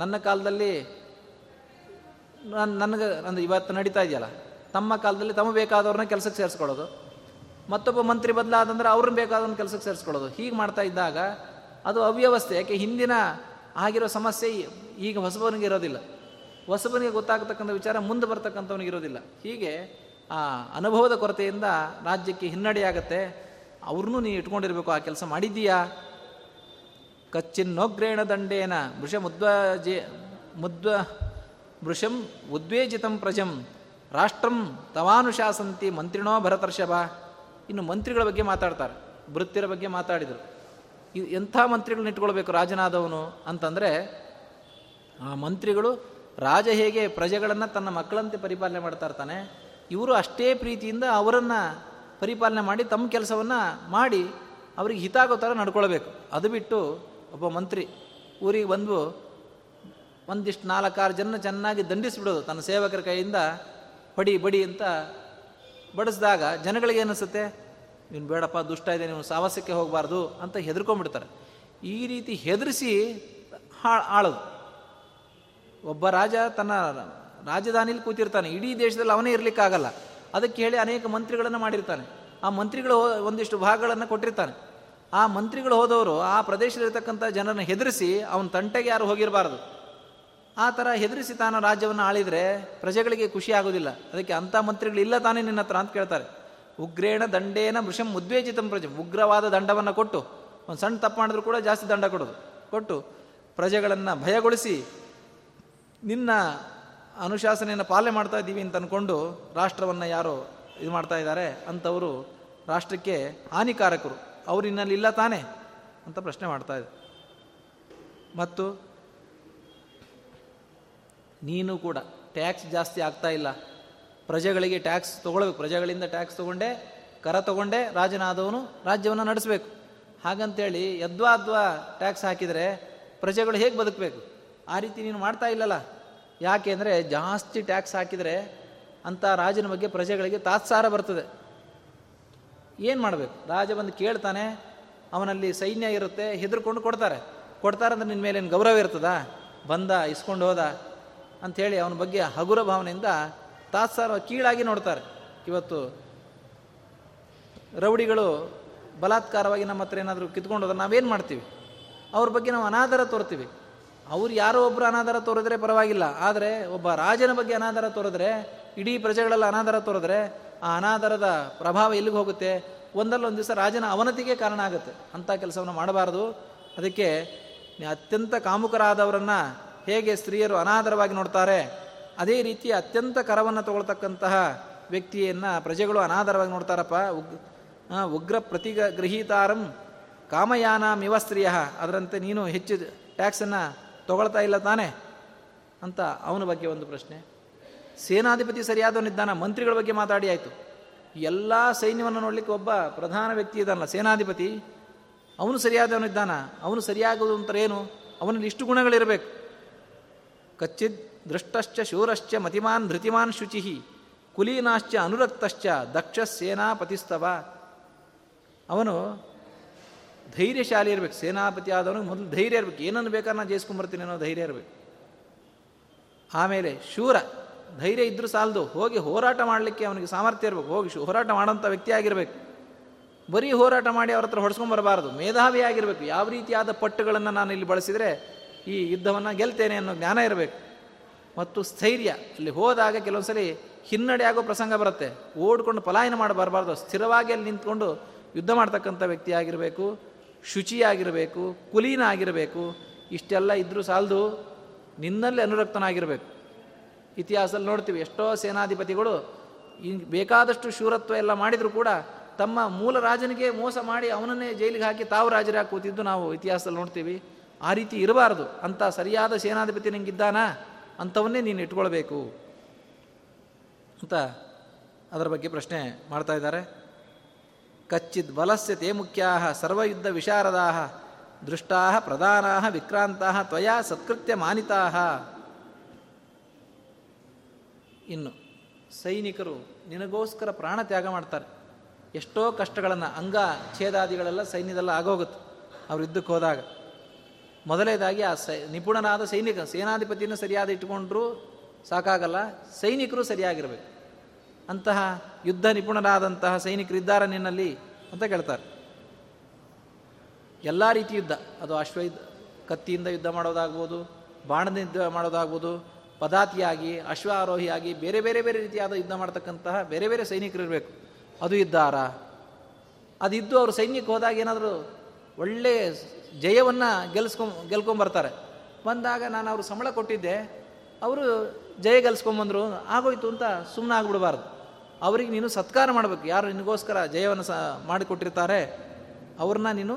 ನನ್ನ ಕಾಲದಲ್ಲಿ ನಾನು ನನಗೆ ಅಂದರೆ ಇವತ್ತು ನಡೀತಾ ಇದೆಯಲ್ಲ, ತಮ್ಮ ಕಾಲದಲ್ಲಿ ತಮ್ಮ ಬೇಕಾದವ್ರನ್ನ ಕೆಲಸಕ್ಕೆ ಸೇರಿಸ್ಕೊಳ್ಳೋದು, ಮತ್ತೊಬ್ಬ ಮಂತ್ರಿ ಬದಲಾದಂದರೆ ಅವ್ರನ್ನ ಬೇಕಾದವ್ರನ್ನ ಕೆಲಸಕ್ಕೆ ಸೇರಿಸ್ಕೊಳ್ಳೋದು, ಹೀಗೆ ಮಾಡ್ತಾ ಇದ್ದಾಗ ಅದು ಅವ್ಯವಸ್ಥೆ. ಯಾಕೆ ಹಿಂದಿನ ಆಗಿರೋ ಸಮಸ್ಯೆ ಈಗ ಹೊಸಬನಿಗೆ ಇರೋದಿಲ್ಲ, ಹೊಸಬನಿಗೆ ಗೊತ್ತಾಗತಕ್ಕಂಥ ವಿಚಾರ ಮುಂದೆ ಬರ್ತಕ್ಕಂಥವನಿಗೆ ಇರೋದಿಲ್ಲ. ಹೀಗೆ ಆ ಅನುಭವದ ಕೊರತೆಯಿಂದ ರಾಜ್ಯಕ್ಕೆ ಹಿನ್ನಡೆಯಾಗತ್ತೆ. ಅವ್ರನ್ನೂ ನೀ ಇಟ್ಕೊಂಡಿರಬೇಕು, ಆ ಕೆಲಸ ಮಾಡಿದ್ದೀಯಾ. ಕಚ್ಚಿನ್ನೋಗ್ರೇಣ ದಂಡೇನ ವೃಷಮುದ್ವಜೆ ಮುದ್ವ ವೃಷಂ ಉದ್ವೇಜಿತಂ ಪ್ರಜಂ ರಾಷ್ಟ್ರಂ ತವಾನುಶಾಸಂತಿ ಮಂತ್ರಿಣೋ ಭರತರ್ಷಭ. ಇನ್ನು ಮಂತ್ರಿಗಳ ಬಗ್ಗೆ ಮಾತಾಡ್ತಾರೆ, ವೃತ್ತಿರ ಬಗ್ಗೆ ಮಾತಾಡಿದರು. ಇದು ಎಂಥ ಮಂತ್ರಿಗಳನ್ನ ಇಟ್ಕೊಳ್ಬೇಕು ರಾಜನಾದವನು ಅಂತಂದರೆ, ಆ ಮಂತ್ರಿಗಳು ರಾಜ ಹೇಗೆ ಪ್ರಜೆಗಳನ್ನು ತನ್ನ ಮಕ್ಕಳಂತೆ ಪರಿಪಾಲನೆ ಮಾಡ್ತಾ ಇರ್ತಾನೆ, ಇವರು ಅಷ್ಟೇ ಪ್ರೀತಿಯಿಂದ ಅವರನ್ನು ಪರಿಪಾಲನೆ ಮಾಡಿ ತಮ್ಮ ಕೆಲಸವನ್ನು ಮಾಡಿ ಅವ್ರಿಗೆ ಹಿತಾಗೋ ಥರ ನಡ್ಕೊಳ್ಬೇಕು. ಅದು ಬಿಟ್ಟು ಒಬ್ಬ ಮಂತ್ರಿ ಊರಿಗೆ ಬಂದು ಒಂದಿಷ್ಟು ನಾಲ್ಕಾರು ಜನ ಚೆನ್ನಾಗಿ ದಂಡಿಸಿಬಿಡೋದು, ತನ್ನ ಸೇವಕರ ಕೈಯಿಂದ ಹೊಡಿ ಬಡಿ ಅಂತ ಬಡಿಸಿದಾಗ ಜನಗಳಿಗೆ ಏನಿಸುತ್ತೆ, ಇವನು ಬೇಡಪ್ಪ ದುಷ್ಟ ಇದೆ, ನೀವು ಸಾವಾಸಕ್ಕೆ ಹೋಗಬಾರ್ದು ಅಂತ ಹೆದರ್ಕೊಂಡ್ಬಿಡ್ತಾರೆ. ಈ ರೀತಿ ಹೆದರಿಸಿ ಹಾಳು ಆಳದು. ಒಬ್ಬ ರಾಜ ತನ್ನ ರಾಜಧಾನಿಲಿ ಕೂತಿರ್ತಾನೆ, ಇಡೀ ದೇಶದಲ್ಲಿ ಅವನೇ ಇರಲಿಕ್ಕಾಗಲ್ಲ. ಅದಕ್ಕೆ ಹೇಳಿ ಅನೇಕ ಮಂತ್ರಿಗಳನ್ನು ಮಾಡಿರ್ತಾನೆ. ಆ ಮಂತ್ರಿಗಳು ಒಂದಿಷ್ಟು ಭಾಗಗಳನ್ನು ಕೊಟ್ಟಿರ್ತಾನೆ. ಆ ಮಂತ್ರಿಗಳು ಹೋದವರು ಆ ಪ್ರದೇಶದಲ್ಲಿರ್ತಕ್ಕಂಥ ಜನರನ್ನು ಹೆದರಿಸಿ ಅವನ ತಂಟೆಗೆ ಯಾರು ಹೋಗಿರಬಾರ್ದು, ಆ ಥರ ಹೆದರಿಸಿ ತಾನು ರಾಜ್ಯವನ್ನು ಆಳಿದರೆ ಪ್ರಜೆಗಳಿಗೆ ಖುಷಿ ಆಗೋದಿಲ್ಲ. ಅದಕ್ಕೆ ಅಂಥ ಮಂತ್ರಿಗಳಿಲ್ಲ ತಾನೇ ನಿನ್ನ ಹತ್ರ ಅಂತ ಕೇಳ್ತಾರೆ. ಉಗ್ರೇಣ ದಂಡೇನ ಮೃಷಂ ಉದ್ವೇಜಿತಂ ಪ್ರಜೆ, ಉಗ್ರವಾದ ದಂಡವನ್ನು ಕೊಟ್ಟು, ಒಂದು ಸಣ್ಣ ತಪ್ಪು ಮಾಡಿದ್ರು ಕೂಡ ಜಾಸ್ತಿ ದಂಡ ಕೊಡೋದು ಕೊಟ್ಟು ಪ್ರಜೆಗಳನ್ನು ಭಯಗೊಳಿಸಿ, ನಿನ್ನ ಅನುಶಾಸನೆಯನ್ನು ಪಾಲನೆ ಮಾಡ್ತಾ ಇದ್ದೀವಿ ಅಂತ ಅಂದ್ಕೊಂಡು ರಾಷ್ಟ್ರವನ್ನು ಯಾರು ಇದು ಮಾಡ್ತಾ ಇದ್ದಾರೆ ಅಂಥವರು ರಾಷ್ಟ್ರಕ್ಕೆ ಹಾನಿಕಾರಕರು, ಅವ್ರು ಇನ್ನಲ್ಲಿ ಇಲ್ಲ ತಾನೇ ಅಂತ ಪ್ರಶ್ನೆ ಮಾಡ್ತಾ ಇದ್ದೆ. ಮತ್ತು ನೀನು ಕೂಡ ಟ್ಯಾಕ್ಸ್ ಜಾಸ್ತಿ ಆಗ್ತಾ ಇಲ್ಲ, ಪ್ರಜೆಗಳಿಗೆ ಟ್ಯಾಕ್ಸ್ ತೊಗೊಳ್ಬೇಕು, ಪ್ರಜೆಗಳಿಂದ ಟ್ಯಾಕ್ಸ್ ತೊಗೊಂಡೇ ಕರ ತೊಗೊಂಡೇ ರಾಜನಾದವನು ರಾಜ್ಯವನ್ನು ನಡೆಸಬೇಕು. ಹಾಗಂತೇಳಿ ಯದ್ವಾ ಅದ್ವಾ ಟ್ಯಾಕ್ಸ್ ಹಾಕಿದರೆ ಪ್ರಜೆಗಳು ಹೇಗೆ ಬದುಕಬೇಕು? ಆ ರೀತಿ ನೀನು ಮಾಡ್ತಾ ಇಲ್ಲಲ್ಲ, ಯಾಕೆ ಅಂದರೆ ಜಾಸ್ತಿ ಟ್ಯಾಕ್ಸ್ ಹಾಕಿದರೆ ಅಂತ ರಾಜನ ಬಗ್ಗೆ ಪ್ರಜೆಗಳಿಗೆ ತಾತ್ಸಾರ ಬರ್ತದೆ. ಏನು ಮಾಡಬೇಕು? ರಾಜ ಬಂದು ಕೇಳ್ತಾನೆ, ಅವನಲ್ಲಿ ಸೈನ್ಯ ಇರುತ್ತೆ, ಹೆದರ್ಕೊಂಡು ಕೊಡ್ತಾರೆ. ಕೊಡ್ತಾರೆ ಅಂದರೆ ನಿನ್ನ ಮೇಲೇನು ಗೌರವ ಇರ್ತದಾ? ಬಂದ ಇಸ್ಕೊಂಡು ಹೋದ ಅಂಥೇಳಿ ಅವನ ಬಗ್ಗೆ ಹಗುರ ಭಾವನೆಯಿಂದ ತಾತ್ಸಾರ ಕೀಳಾಗಿ ನೋಡ್ತಾರೆ. ಇವತ್ತು ರೌಡಿಗಳು ಬಲಾತ್ಕಾರವಾಗಿ ನಮ್ಮ ಹತ್ರ ಏನಾದರೂ ಕಿತ್ಕೊಂಡು ಹೋದ್ರೆ ನಾವೇನು ಮಾಡ್ತೀವಿ? ಅವ್ರ ಬಗ್ಗೆ ನಾವು ಅನಾದರ ತೋರ್ತೀವಿ. ಅವ್ರು ಯಾರೋ ಒಬ್ಬರು ಅನಾದರ ತೋರಿದ್ರೆ ಪರವಾಗಿಲ್ಲ, ಆದರೆ ಒಬ್ಬ ರಾಜನ ಬಗ್ಗೆ ಅನಾದರ ತೋರಿದ್ರೆ, ಇಡೀ ಪ್ರಜೆಗಳೆಲ್ಲ ಅನಾದರ ತೋರಿದ್ರೆ ಆ ಅನಾದರದ ಪ್ರಭಾವ ಎಲ್ಲಿಗೆ ಹೋಗುತ್ತೆ? ಒಂದಲ್ಲೊಂದು ದಿವಸ ರಾಜನ ಅವನತಿಗೆ ಕಾರಣ ಆಗುತ್ತೆ. ಅಂಥ ಕೆಲಸವನ್ನು ಮಾಡಬಾರ್ದು. ಅದಕ್ಕೆ ಅತ್ಯಂತ ಕಾಮುಕರಾದವರನ್ನು ಹೇಗೆ ಸ್ತ್ರೀಯರು ಅನಾದರವಾಗಿ ನೋಡ್ತಾರೆ, ಅದೇ ರೀತಿ ಅತ್ಯಂತ ಕರವನ್ನು ತಗೊಳ್ತಕ್ಕಂತಹ ವ್ಯಕ್ತಿಯನ್ನು ಪ್ರಜೆಗಳು ಅನಾದರವಾಗಿ ನೋಡ್ತಾರಪ್ಪ. ಉಗ್ ಉಗ್ರ ಪ್ರತಿಗ ಗೃಹೀತಾರಂ ಕಾಮಯಾನಮಿವ ಸ್ತ್ರೀಯ, ಅದರಂತೆ ನೀನು ಹೆಚ್ಚು ಟ್ಯಾಕ್ಸನ್ನು ತಗೊಳ್ತಾ ಇಲ್ಲ ತಾನೆ ಅಂತ ಅವನ ಬಗ್ಗೆ ಒಂದು ಪ್ರಶ್ನೆ. ಸೇನಾಧಿಪತಿ ಸರಿಯಾದವನಿದ್ದಾನ? ಮಂತ್ರಿಗಳ ಬಗ್ಗೆ ಮಾತಾಡಿ ಆಯಿತು, ಎಲ್ಲ ಸೈನ್ಯವನ್ನು ನೋಡಲಿಕ್ಕೆ ಒಬ್ಬ ಪ್ರಧಾನ ವ್ಯಕ್ತಿ ಇದ್ದಾನಲ್ಲ ಸೇನಾಧಿಪತಿ, ಅವನು ಸರಿಯಾದವನಿದ್ದಾನ? ಅವನು ಸರಿಯಾಗೋದು ಅಂತ ಏನು? ಅವನಲ್ಲಿ ಇಷ್ಟು ಗುಣಗಳಿರಬೇಕು. ಕಚ್ಚಿದ್ ದೃಷ್ಟಶ್ಚ ಶೂರಶ್ಚ ಮತಿಮಾನ್ ಧೃತಿಮಾನ್ ಶುಚಿಹಿ ಕುಲೀನಾಶ್ಚ ಅನುರಕ್ತಶ್ಚ ದಕ್ಷ ಸೇನಾಪತಿಸ್ತವ. ಅವನು ಧೈರ್ಯಶಾಲಿ ಇರಬೇಕು. ಸೇನಾಪತಿ ಆದವನಿಗೆ ಮೊದಲು ಧೈರ್ಯ ಇರಬೇಕು, ಏನನ್ನು ಬೇಕಾದ್ರೆ ನಾನು ಜಯಿಸ್ಕೊಂಬರ್ತೀನಿ ಅನ್ನೋ ಧೈರ್ಯ ಇರಬೇಕು. ಆಮೇಲೆ ಶೂರ, ಧೈರ್ಯ ಇದ್ದರೂ ಸಾಲದು, ಹೋಗಿ ಹೋರಾಟ ಮಾಡಲಿಕ್ಕೆ ಅವನಿಗೆ ಸಾಮರ್ಥ್ಯ ಇರಬೇಕು, ಹೋಗಿ ಹೋರಾಟ ಮಾಡೋಂಥ ವ್ಯಕ್ತಿ ಆಗಿರಬೇಕು. ಬರೀ ಹೋರಾಟ ಮಾಡಿ ಅವ್ರ ಹತ್ರ ಹೊಡ್ಸ್ಕೊಂಬರಬಾರ್ದು, ಮೇಧಾವಿ ಆಗಿರಬೇಕು. ಯಾವ ರೀತಿಯಾದ ಪಟ್ಟುಗಳನ್ನು ನಾನು ಇಲ್ಲಿ ಬಳಸಿದರೆ ಈ ಯುದ್ಧವನ್ನು ಗೆಲ್ತೇನೆ ಅನ್ನೋ ಜ್ಞಾನ ಇರಬೇಕು. ಮತ್ತು ಸ್ಥೈರ್ಯ, ಅಲ್ಲಿ ಹೋದಾಗ ಕೆಲವೊಂದು ಸಲ ಹಿನ್ನಡೆ ಆಗೋ ಪ್ರಸಂಗ ಬರುತ್ತೆ, ಓಡ್ಕೊಂಡು ಪಲಾಯನ ಮಾಡಬಾರ್ಬಾರ್ದು, ಸ್ಥಿರವಾಗಿ ಅಲ್ಲಿ ನಿಂತ್ಕೊಂಡು ಯುದ್ಧ ಮಾಡ್ತಕ್ಕಂಥ ವ್ಯಕ್ತಿ ಆಗಿರಬೇಕು, ಶುಚಿಯಾಗಿರಬೇಕು, ಕುಲೀನ ಆಗಿರಬೇಕು. ಇಷ್ಟೆಲ್ಲ ಇದ್ದರೂ ಸಾಲದು, ನಿನ್ನಲ್ಲಿ ಅನುರಕ್ತನಾಗಿರಬೇಕು. ಇತಿಹಾಸದಲ್ಲಿ ನೋಡ್ತೀವಿ ಎಷ್ಟೋ ಸೇನಾಧಿಪತಿಗಳು ಬೇಕಾದಷ್ಟು ಶೂರತ್ವ ಎಲ್ಲ ಮಾಡಿದರೂ ಕೂಡ ತಮ್ಮ ಮೂಲ ರಾಜನಿಗೆ ಮೋಸ ಮಾಡಿ ಅವನನ್ನೇ ಜೈಲಿಗೆ ಹಾಕಿ ತಾವು ರಾಜರಾಗಿ ಕೂತಿದ್ದು ನಾವು ಇತಿಹಾಸದಲ್ಲಿ ನೋಡ್ತೀವಿ. ಆ ರೀತಿ ಇರಬಾರ್ದು. ಅಂಥ ಸರಿಯಾದ ಸೇನಾಧಿಪತಿ ನಿಂಗಿದ್ದಾನಾ ಅಂಥವನ್ನೇ ನೀನು ಇಟ್ಕೊಳ್ಬೇಕು ಅಂತ ಅದರ ಬಗ್ಗೆ ಪ್ರಶ್ನೆ ಮಾಡ್ತಾ ಇದ್ದಾರೆ. ಕಚ್ಚಿದ್ ಬಲಸ್ಯ ತೇ ಮುಖ್ಯಾ ಸರ್ವಯುದ್ಧ ವಿಶಾರದಾ ದೃಷ್ಟಾ ಪ್ರಧಾನಾ ವಿಕ್ರಾಂತಾ ತ್ವಯಾ ಸತ್ಕೃತ್ಯ ಮಾನಿತಾ. ಇನ್ನು ಸೈನಿಕರು ನಿನಗೋಸ್ಕರ ಪ್ರಾಣ ತ್ಯಾಗ ಮಾಡ್ತಾರೆ, ಎಷ್ಟೋ ಕಷ್ಟಗಳನ್ನು, ಅಂಗ ಛೇದಾದಿಗಳೆಲ್ಲ ಸೈನ್ಯದೆಲ್ಲ ಆಗೋಗುತ್ತೆ ಅವರು ಯುದ್ಧಕ್ಕೆ ಹೋದಾಗ. ಮೊದಲೇದಾಗಿ ಆ ಸೈ ನಿಪುಣನಾದ ಸೈನಿಕ, ಸೇನಾಧಿಪತಿಯನ್ನು ಸರಿಯಾದ ಇಟ್ಕೊಂಡ್ರೂ ಸಾಕಾಗಲ್ಲ, ಸೈನಿಕರು ಸರಿಯಾಗಿರಬೇಕು. ಅಂತಹ ಯುದ್ಧ ನಿಪುಣರಾದಂತಹ ಸೈನಿಕರಿದ್ದಾರೆ ನಿನ್ನಲ್ಲಿ ಅಂತ ಕೇಳ್ತಾರೆ. ಎಲ್ಲ ರೀತಿ ಯುದ್ಧ, ಅದು ಅಶ್ವ ಕತ್ತಿಯಿಂದ ಯುದ್ಧ ಮಾಡೋದಾಗ್ಬೋದು, ಬಾಣದಿಂದ ಯುದ್ಧ ಮಾಡೋದಾಗ್ಬೋದು, ಪದಾತಿಯಾಗಿ ಅಶ್ವಾರೋಹಿಯಾಗಿ ಬೇರೆ ಬೇರೆ ಬೇರೆ ರೀತಿಯಾದ ಯುದ್ಧ ಮಾಡ್ತಕ್ಕಂತಹ ಬೇರೆ ಬೇರೆ ಸೈನಿಕರು ಇರಬೇಕು. ಅದು ಯುದ್ಧಾರ. ಅದಿದ್ದು ಅವರು ಸೈನ್ಯಕ್ಕೆ ಹೋದಾಗ ಏನಾದರೂ ಒಳ್ಳೆಯ ಜಯವನ್ನು ಗೆಲ್ಸ್ಕೊಂಡ್ ಗೆಲ್ಕೊಂಬರ್ತಾರೆ. ಬಂದಾಗ ನಾನು ಅವರು ಸಂಬಳ ಕೊಟ್ಟಿದ್ದೆ, ಅವರು ಜಯ ಗೆಲ್ಸ್ಕೊಂಬಂದರು, ಆಗೋಯ್ತು ಅಂತ ಸುಮ್ಮನೆ ಆಗಿಬಿಡಬಾರ್ದು. ಅವರಿಗೆ ನೀನು ಸತ್ಕಾರ ಮಾಡಬೇಕು. ಯಾರು ನಿನಗೋಸ್ಕರ ಜಯವನ್ನು ಸ ಮಾಡಿಕೊಟ್ಟಿರ್ತಾರೆ ಅವ್ರನ್ನ ನೀನು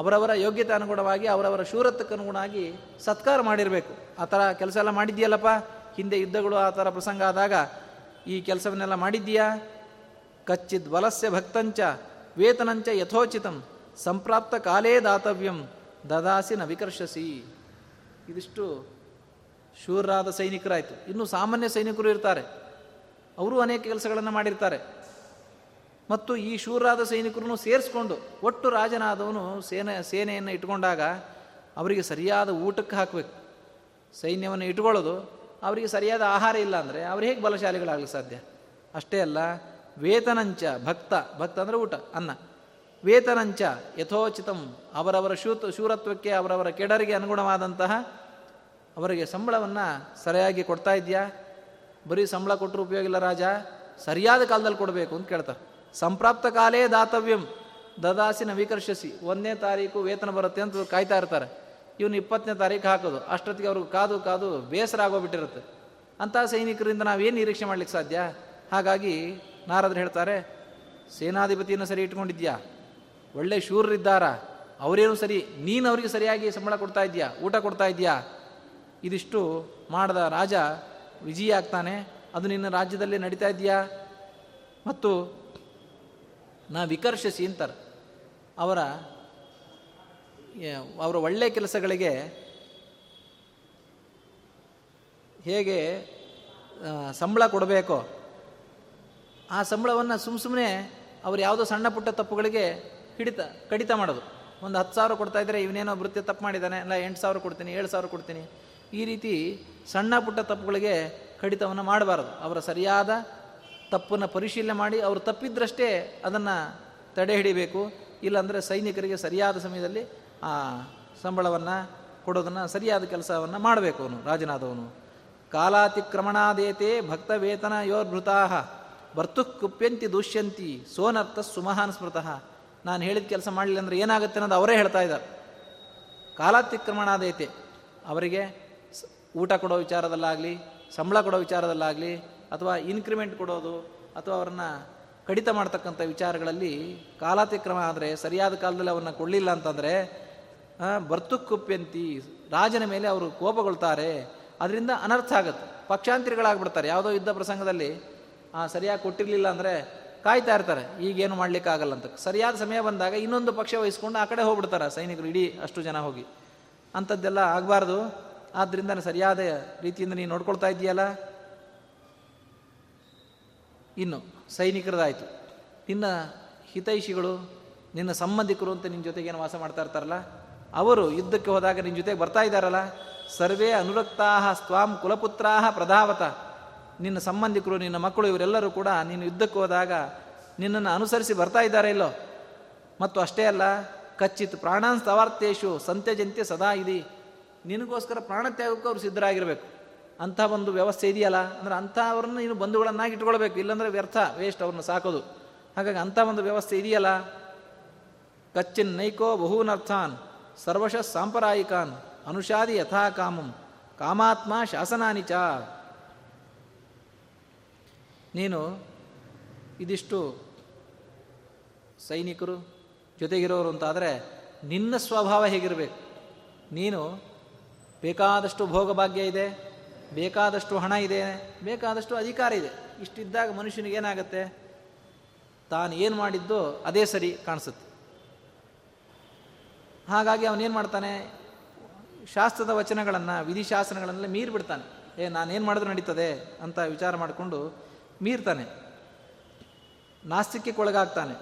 ಅವರವರ ಯೋಗ್ಯತೆ ಅನುಗುಣವಾಗಿ, ಅವರವರ ಶೂರತ್ವಕ್ಕನುಗುಣವಾಗಿ ಸತ್ಕಾರ ಮಾಡಿರಬೇಕು. ಆ ಥರ ಕೆಲಸ ಎಲ್ಲ ಮಾಡಿದ್ದೀಯಲ್ಲಪ್ಪ, ಹಿಂದೆ ಯುದ್ಧಗಳು ಆ ಥರ ಪ್ರಸಂಗ ಆದಾಗ ಈ ಕೆಲಸವನ್ನೆಲ್ಲ ಮಾಡಿದ್ದೀಯಾ. ಕಚ್ಚಿದ್ ಬಲಸ್ಯ ಭಕ್ತಂಚ ವೇತನಂಚ ಯಥೋಚಿತಂ ಸಂಪ್ರಾಪ್ತ ಕಾಲೇ ದಾತವ್ಯಂ ದದಾಸಿ ನ ವಿಕರ್ಷಸಿ. ಇದಿಷ್ಟು ಶೂರರಾದ ಸೈನಿಕರಾಯಿತು. ಇನ್ನೂ ಸಾಮಾನ್ಯ ಸೈನಿಕರು ಇರ್ತಾರೆ, ಅವರು ಅನೇಕ ಕೆಲಸಗಳನ್ನು ಮಾಡಿರ್ತಾರೆ. ಮತ್ತು ಈ ಶೂರರಾದ ಸೈನಿಕರನ್ನು ಸೇರಿಸ್ಕೊಂಡು ಒಟ್ಟು ರಾಜನಾದವನು ಸೇನೆ ಸೇನೆಯನ್ನು ಇಟ್ಕೊಂಡಾಗ ಅವರಿಗೆ ಸರಿಯಾದ ಊಟಕ್ಕೆ ಹಾಕಬೇಕು. ಸೈನ್ಯವನ್ನು ಇಟ್ಕೊಳ್ಳೋದು ಅವರಿಗೆ ಸರಿಯಾದ ಆಹಾರ ಇಲ್ಲ ಅಂದರೆ ಅವ್ರು ಹೇಗೆ ಬಲಶಾಲಿಗಳಾಗಲಿ ಸಾಧ್ಯ? ಅಷ್ಟೇ ಅಲ್ಲ, ವೇತನಂಚ ಭಕ್ತ, ಭಕ್ತ ಅಂದರೆ ಊಟ ಅನ್ನ, ವೇತನಂಚ ಯಥೋಚಿತಂ, ಅವರವರ ಶೂತ ಶೂರತ್ವಕ್ಕೆ ಅವರವರ ಕೆಡರಿಗೆ ಅನುಗುಣವಾದಂತಹ ಅವರಿಗೆ ಸಂಬಳವನ್ನು ಸರಿಯಾಗಿ ಕೊಡ್ತಾ ಇದೆಯಾ? ಬರೀ ಸಂಬಳ ಕೊಟ್ಟರು ಉಪಯೋಗ ಇಲ್ಲ ರಾಜ, ಸರಿಯಾದ ಕಾಲದಲ್ಲಿ ಕೊಡಬೇಕು ಅಂತ ಕೇಳ್ತಾರೆ. ಸಂಪ್ರಾಪ್ತ ಕಾಲೇ ದಾತವ್ಯಂ ದದಾಸಿ ನವೀಕರ್ಷಿಸಿ, ಒಂದನೇ ತಾರೀಕು ವೇತನ ಬರುತ್ತೆ ಅಂತ ಕಾಯ್ತಾ ಇರ್ತಾರೆ. ಇವನು ಇಪ್ಪತ್ತನೇ ತಾರೀಕು ಹಾಕೋದು, ಅಷ್ಟೊತ್ತಿಗೆ ಅವ್ರಿಗೆ ಕಾದು ಕಾದು ಬೇಸರ ಆಗೋಗ್ಬಿಟ್ಟಿರುತ್ತೆ. ಅಂಥ ಸೈನಿಕರಿಂದ ನಾವೇನು ನಿರೀಕ್ಷೆ ಮಾಡಲಿಕ್ಕೆ ಸಾಧ್ಯ? ಹಾಗಾಗಿ ನಾರದ್ರು ಹೇಳ್ತಾರೆ, ಸೇನಾಧಿಪತಿಯನ್ನು ಸರಿ ಇಟ್ಕೊಂಡಿದ್ಯಾ, ಒಳ್ಳೆ ಶೂರರಿದ್ದಾರಾ, ಅವರೇನು ಸರಿ, ನೀನು ಅವರಿಗೆ ಸರಿಯಾಗಿ ಸಂಬಳ ಕೊಡ್ತಾ ಇದೆಯಾ, ಊಟ ಕೊಡ್ತಾ ಇದೆಯಾ? ಇದಿಷ್ಟು ಮಾಡಿದ ರಾಜ ವಿಜಯ ಆಗ್ತಾನೆ. ಅದು ನಿನ್ನ ರಾಜ್ಯದಲ್ಲಿ ನಡೀತಾ ಇದೆಯಾ? ಮತ್ತು ನಾ ವಿಕರ್ಷಿಸಿ ಅಂತಾರೆ, ಅವರ ಅವರ ಒಳ್ಳೆಯ ಕೆಲಸಗಳಿಗೆ ಹೇಗೆ ಸಂಬಳ ಕೊಡಬೇಕೋ ಆ ಸಂಬಳವನ್ನು ಸುಮ್ಮ ಸುಮ್ಮನೆ ಅವ್ರು ಯಾವುದೋ ಸಣ್ಣ ಪುಟ್ಟ ತಪ್ಪುಗಳಿಗೆ ಹಿಡಿತ ಕಡಿತ ಮಾಡೋದು. ಒಂದು ಹತ್ತು ಸಾವಿರ ಕೊಡ್ತಾ ಇದ್ದರೆ ಇವನೇನೋ ವೃತ್ತಿ ತಪ್ಪು ಮಾಡಿದ್ದಾನೆ, ಇಲ್ಲ ಎಂಟು ಸಾವಿರ ಕೊಡ್ತೀನಿ, ಏಳು ಸಾವಿರ ಕೊಡ್ತೀನಿ, ಈ ರೀತಿ ಸಣ್ಣ ಪುಟ್ಟ ತಪ್ಪುಗಳಿಗೆ ಕಡಿತವನ್ನು ಮಾಡಬಾರ್ದು. ಅವರ ಸರಿಯಾದ ತಪ್ಪನ್ನು ಪರಿಶೀಲನೆ ಮಾಡಿ ಅವರು ತಪ್ಪಿದ್ರಷ್ಟೇ ಅದನ್ನು ತಡೆ ಹಿಡಿಬೇಕು. ಇಲ್ಲಾಂದರೆ ಸೈನಿಕರಿಗೆ ಸರಿಯಾದ ಸಮಯದಲ್ಲಿ ಆ ಸಂಬಳವನ್ನು ಕೊಡೋದನ್ನು, ಸರಿಯಾದ ಕೆಲಸವನ್ನು ಮಾಡಬೇಕು ಅವನು ರಾಜನಾದವನು. ಕಾಲಾತಿಕ್ರಮಣಾದೇತೇ ಭಕ್ತ ವೇತನ ಯೋರ್ಭೃತಾ ಭರ್ತುಃ ಕುಪ್ಯಂತಿ ದೂಷ್ಯಂತಿ ಸೋನರ್ಥ ಸುಮಹಾನ್ ಸ್ಮೃತಃ. ನಾನು ಹೇಳಿದ ಕೆಲಸ ಮಾಡಲಿಲ್ಲ ಅಂದರೆ ಏನಾಗುತ್ತೆ ಅನ್ನೋದು ಅವರೇ ಹೇಳ್ತಾ ಇದ್ದಾರೆ. ಕಾಲಾತಿಕ್ರಮಣಾದೈತೆ, ಅವರಿಗೆ ಊಟ ಕೊಡೋ ವಿಚಾರದಲ್ಲಾಗಲಿ, ಸಂಬಳ ಕೊಡೋ ವಿಚಾರದಲ್ಲಾಗಲಿ, ಅಥವಾ ಇನ್ಕ್ರಿಮೆಂಟ್ ಕೊಡೋದು, ಅಥವಾ ಅವ್ರನ್ನ ಕಡಿತ ಮಾಡ್ತಕ್ಕಂಥ ವಿಚಾರಗಳಲ್ಲಿ ಕಾಲಾತಿಕ್ರಮ ಆದರೆ, ಸರಿಯಾದ ಕಾಲದಲ್ಲಿ ಅವನ್ನ ಕೊಡಲಿಲ್ಲ ಅಂತಂದರೆ ಬರ್ತುಕ್ ಕುಪ್ಯಂತಿ, ರಾಜನ ಮೇಲೆ ಅವರು ಕೋಪಗೊಳ್ತಾರೆ, ಅದರಿಂದ ಅನರ್ಥ ಆಗುತ್ತೆ, ಪಕ್ಷಾಂತರಿಗಳಾಗ್ಬಿಡ್ತಾರೆ. ಯಾವುದೋ ಯುದ್ಧ ಪ್ರಸಂಗದಲ್ಲಿ ಆ ಸರಿಯಾಗಿ ಕೊಟ್ಟಿರಲಿಲ್ಲ ಅಂದರೆ ಕಾಯ್ತಾ ಇರ್ತಾರೆ, ಈಗೇನು ಮಾಡಲಿಕ್ಕಾಗಲ್ಲ ಅಂತ. ಸರಿಯಾದ ಸಮಯ ಬಂದಾಗ ಇನ್ನೊಂದು ಪಕ್ಷ ವಹಿಸ್ಕೊಂಡು ಆ ಕಡೆ ಹೋಗ್ಬಿಡ್ತಾರೆ ಸೈನಿಕರು, ಇಡೀ ಅಷ್ಟು ಜನ ಹೋಗಿ. ಅಂಥದ್ದೆಲ್ಲ ಆಗಬಾರ್ದು. ಆದ್ದರಿಂದ ಸರಿಯಾದ ರೀತಿಯಿಂದ ನೀನು ನೋಡ್ಕೊಳ್ತಾ ಇದೆಯಲ್ಲ. ಇನ್ನು ಸೈನಿಕರದಾಯಿತು, ನಿನ್ನ ಹಿತೈಷಿಗಳು, ನಿನ್ನ ಸಂಬಂಧಿಕರು ಅಂತ ನಿನ್ನ ಜೊತೆಗೇನು ವಾಸ ಮಾಡ್ತಾ ಇರ್ತಾರಲ್ಲ, ಅವರು ಯುದ್ಧಕ್ಕೆ ಹೋದಾಗ ನಿನ್ನ ಜೊತೆಗೆ ಬರ್ತಾ ಇದ್ದಾರಲ್ಲ, ಸರ್ವೇ ಅನುರಕ್ತಾ ಸ್ವಾಂ ಕುಲಪುತ್ರಾ ಪ್ರಧಾವತ, ನಿನ್ನ ಸಂಬಂಧಿಕರು, ನಿನ್ನ ಮಕ್ಕಳು, ಇವರೆಲ್ಲರೂ ಕೂಡ ನೀನು ಯುದ್ಧಕ್ಕೆ ಹೋದಾಗ ನಿನ್ನನ್ನು ಅನುಸರಿಸಿ ಬರ್ತಾ ಇದ್ದಾರೆ ಇಲ್ಲೋ? ಮತ್ತು ಅಷ್ಟೇ ಅಲ್ಲ, ಕಚ್ಚಿತ್ ಪ್ರಾಣಾನ್ ಸ್ಥವಾರ್ಥೇಶು ಸಂತ್ಯಜಂತೆ ಸದಾ ಇದಿ, ನಿನಗೋಸ್ಕರ ಪ್ರಾಣತ್ಯಾಗಕ್ಕೂ ಅವ್ರು ಸಿದ್ಧರಾಗಿರಬೇಕು. ಅಂಥ ಒಂದು ವ್ಯವಸ್ಥೆ ಇದೆಯಲ್ಲ, ಅಂದರೆ ಅಂಥವ್ರನ್ನ ನೀನು ಬಂಧುಗಳನ್ನಾಗಿ ಇಟ್ಕೊಳ್ಬೇಕು, ಇಲ್ಲಾಂದರೆ ವ್ಯರ್ಥ, ವೇಸ್ಟ್ ಅವ್ರನ್ನ ಸಾಕೋದು. ಹಾಗಾಗಿ ಅಂಥ ಒಂದು ವ್ಯವಸ್ಥೆ ಇದೆಯಲ್ಲ. ಕಚ್ಚಿನ್ ನೈಕೋ ಬಹೂನರ್ಥಾನ್ ಸರ್ವಶಃ ಸಾಂಪ್ರದಾಯಿಕಾನ್ ಅನುಷಾದಿ ಯಥಾ ಕಾಮಂ ಕಾಮಾತ್ಮ ಶಾಸನಾನಿ ಚ. ನೀನು ಇದಿಷ್ಟು ಸೈನಿಕರು ಜೊತೆಗಿರೋರು ಅಂತಾದರೆ ನಿನ್ನ ಸ್ವಭಾವ ಹೇಗಿರಬೇಕು? ನೀನು ಬೇಕಾದಷ್ಟು ಭೋಗಭಾಗ್ಯ ಇದೆ, ಬೇಕಾದಷ್ಟು ಹಣ ಇದೆ, ಬೇಕಾದಷ್ಟು ಅಧಿಕಾರ ಇದೆ. ಇಷ್ಟಿದ್ದಾಗ ಮನುಷ್ಯನಿಗೇನಾಗತ್ತೆ? ತಾನು ಏನು ಮಾಡಿದ್ದು ಅದೇ ಸರಿ ಕಾಣಿಸುತ್ತೆ. ಹಾಗಾಗಿ ಅವನೇನು ಮಾಡ್ತಾನೆ? ಶಾಸ್ತ್ರದ ವಚನಗಳನ್ನು, ವಿಧಿಶಾಸನಗಳನ್ನೆಲ್ಲ ಮೀರಿಬಿಡ್ತಾನೆ. ಏ, ನಾನೇನು ಮಾಡಿದ್ರು ನಡೀತದೆ ಅಂತ ವಿಚಾರ ಮಾಡಿಕೊಂಡು ಮೀರ್ತಾನೆ, ನಾಸ್ತಿಕ್ಯಕ್ಕೊಳಗಾಗ್ತಾನೆ.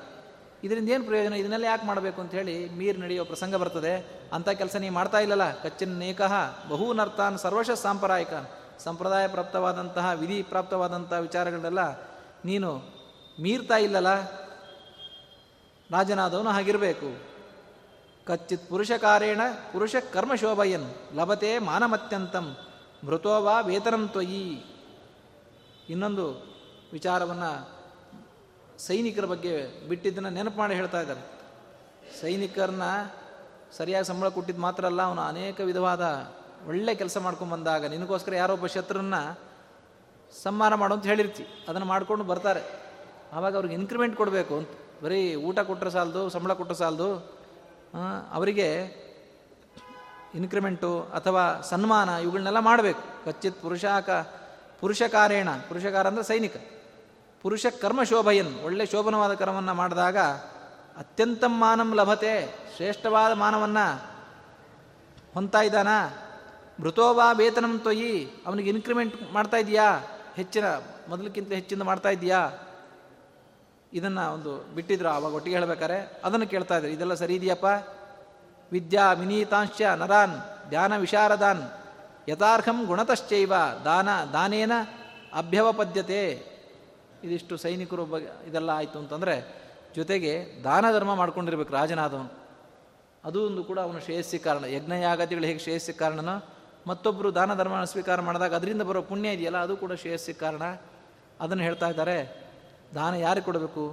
ಇದರಿಂದ ಏನು ಪ್ರಯೋಜನ? ಇದನ್ನೆಲ್ಲ ಯಾಕೆ ಮಾಡಬೇಕು ಅಂತ ಹೇಳಿ ಮೀರ್ ನಡೆಯೋ ಪ್ರಸಂಗ ಬರ್ತದೆ. ಅಂಥ ಕೆಲಸ ನೀವು ಮಾಡ್ತಾ ಇಲ್ಲಲ್ಲ. ಕಚ್ಚಿನ್ ನೇಕಃ ಬಹೂನರ್ಥಾನ್ ಸರ್ವಶಃ ಸಾಂಪ್ರದಾಯಿಕಾನ್, ಸಂಪ್ರದಾಯ ಪ್ರಾಪ್ತವಾದಂತಹ, ವಿಧಿ ಪ್ರಾಪ್ತವಾದಂತಹ ವಿಚಾರಗಳನ್ನೆಲ್ಲ ನೀನು ಮೀರ್ತಾ ಇಲ್ಲಲ್ಲ. ರಾಜನಾದವನು ಹಾಗಿರಬೇಕು. ಕಚ್ಚಿತ್ ಪುರುಷಕಾರೇಣ ಪುರುಷ ಕರ್ಮ ಶೋಭಯನ್ ಲಭತೆ ಮಾನಮತ್ಯಂತಂ ಮೃತೋವಾ ವೇತನಂ ತ್ವಯಿ. ಇನ್ನೊಂದು ವಿಚಾರವನ್ನು ಸೈನಿಕರ ಬಗ್ಗೆ ಬಿಟ್ಟಿದ್ದನ್ನು ನೆನಪು ಮಾಡಿ ಹೇಳ್ತಾ ಇದ್ದಾರೆ. ಸೈನಿಕರನ್ನ ಸರಿಯಾಗಿ ಸಂಬಳ ಕೊಟ್ಟಿದ್ದು ಮಾತ್ರ ಅಲ್ಲ, ಅವನು ಅನೇಕ ವಿಧವಾದ ಒಳ್ಳೆ ಕೆಲಸ ಮಾಡ್ಕೊಂಡ್ಬಂದಾಗ ನಿನಗೋಸ್ಕರ ಯಾರೊಬ್ಬ ಶತ್ರುನ್ನ ಸನ್ಮಾನ ಮಾಡು ಅಂತ ಹೇಳಿರ್ತಿ, ಅದನ್ನು ಮಾಡಿಕೊಂಡು ಬರ್ತಾರೆ. ಆವಾಗ ಅವ್ರಿಗೆ ಇನ್ಕ್ರಿಮೆಂಟ್ ಕೊಡಬೇಕು ಅಂತ. ಬರೀ ಊಟ ಕೊಟ್ಟರೆ ಸಾಲದು, ಸಂಬಳ ಕೊಟ್ಟರೆ ಸಾಲದು, ಅವರಿಗೆ ಇನ್ಕ್ರಿಮೆಂಟು ಅಥವಾ ಸನ್ಮಾನ ಇವುಗಳನ್ನೆಲ್ಲ ಮಾಡಬೇಕು. ಖಚಿತ ಪುರುಷಾಕ ಪುರುಷಕಾರೇಣ, ಪುರುಷಕಾರ ಅಂದರೆ ಸೈನಿಕ, ಪುರುಷ ಕರ್ಮ ಶೋಭೆಯನ್, ಒಳ್ಳೆ ಶೋಭನವಾದ ಕರ್ಮವನ್ನು ಮಾಡಿದಾಗ ಅತ್ಯಂತ ಮಾನಂ ಲಭತೆ, ಶ್ರೇಷ್ಠವಾದ ಮಾನವನ್ನು ಹೊಂದ್ತಾ ಇದ್ದಾನ. ಮೃತೋವಾ ವೇತನಂ ತೊಯಿ, ಅವನಿಗೆ ಇನ್ಕ್ರಿಮೆಂಟ್ ಮಾಡ್ತಾ ಇದೆಯಾ, ಹೆಚ್ಚಿನ ಮೊದಲಕ್ಕಿಂತ ಹೆಚ್ಚಿಂದ ಮಾಡ್ತಾ ಇದೆಯಾ, ಇದನ್ನು ಒಂದು ಬಿಟ್ಟಿದ್ರು ಆವಾಗ ಒಟ್ಟಿಗೆ ಹೇಳಬೇಕಾರೆ ಅದನ್ನು ಕೇಳ್ತಾ ಇದ್ರು. ಇದೆಲ್ಲ ಸರಿ ಇದೆಯಪ್ಪ. ವಿದ್ಯಾ ವಿನೀತಾಂಶ್ಚ ನರಾನ್ ಧ್ಯಾನ ವಿಶಾರದಾನ್ ಯಥಾರ್ಹಂ ಗುಣತಶ್ಚೈವ ದಾನ ದಾನೇನ ಅಭ್ಯವಪದ್ಯತೆ. ಇದಿಷ್ಟು ಸೈನಿಕರು ಬಗ್ಗೆ ಇದೆಲ್ಲ ಆಯಿತು ಅಂತಂದರೆ ಜೊತೆಗೆ ದಾನ ಧರ್ಮ ಮಾಡ್ಕೊಂಡಿರ್ಬೇಕು ರಾಜನಾದವನು. ಅದು ಒಂದು ಕೂಡ ಅವನು ಶ್ರೇಯಸ್ಸಿ ಕಾರಣ. ಯಜ್ಞಯಾಗತಿಗಳು ಹೇಗೆ ಶ್ರೇಯಸ್ಸಿ ಕಾರಣನೋ ಮತ್ತೊಬ್ಬರು ದಾನ ಧರ್ಮ ಸ್ವೀಕಾರ ಮಾಡಿದಾಗ ಅದರಿಂದ ಬರೋ ಪುಣ್ಯ ಇದೆಯಲ್ಲ ಅದು ಕೂಡ ಶ್ರೇಯಸ್ಸಿ ಕಾರಣ. ಅದನ್ನು ಹೇಳ್ತಾ ಇದ್ದಾರೆ. ದಾನ ಯಾರಿಗೆ ಕೊಡಬೇಕು?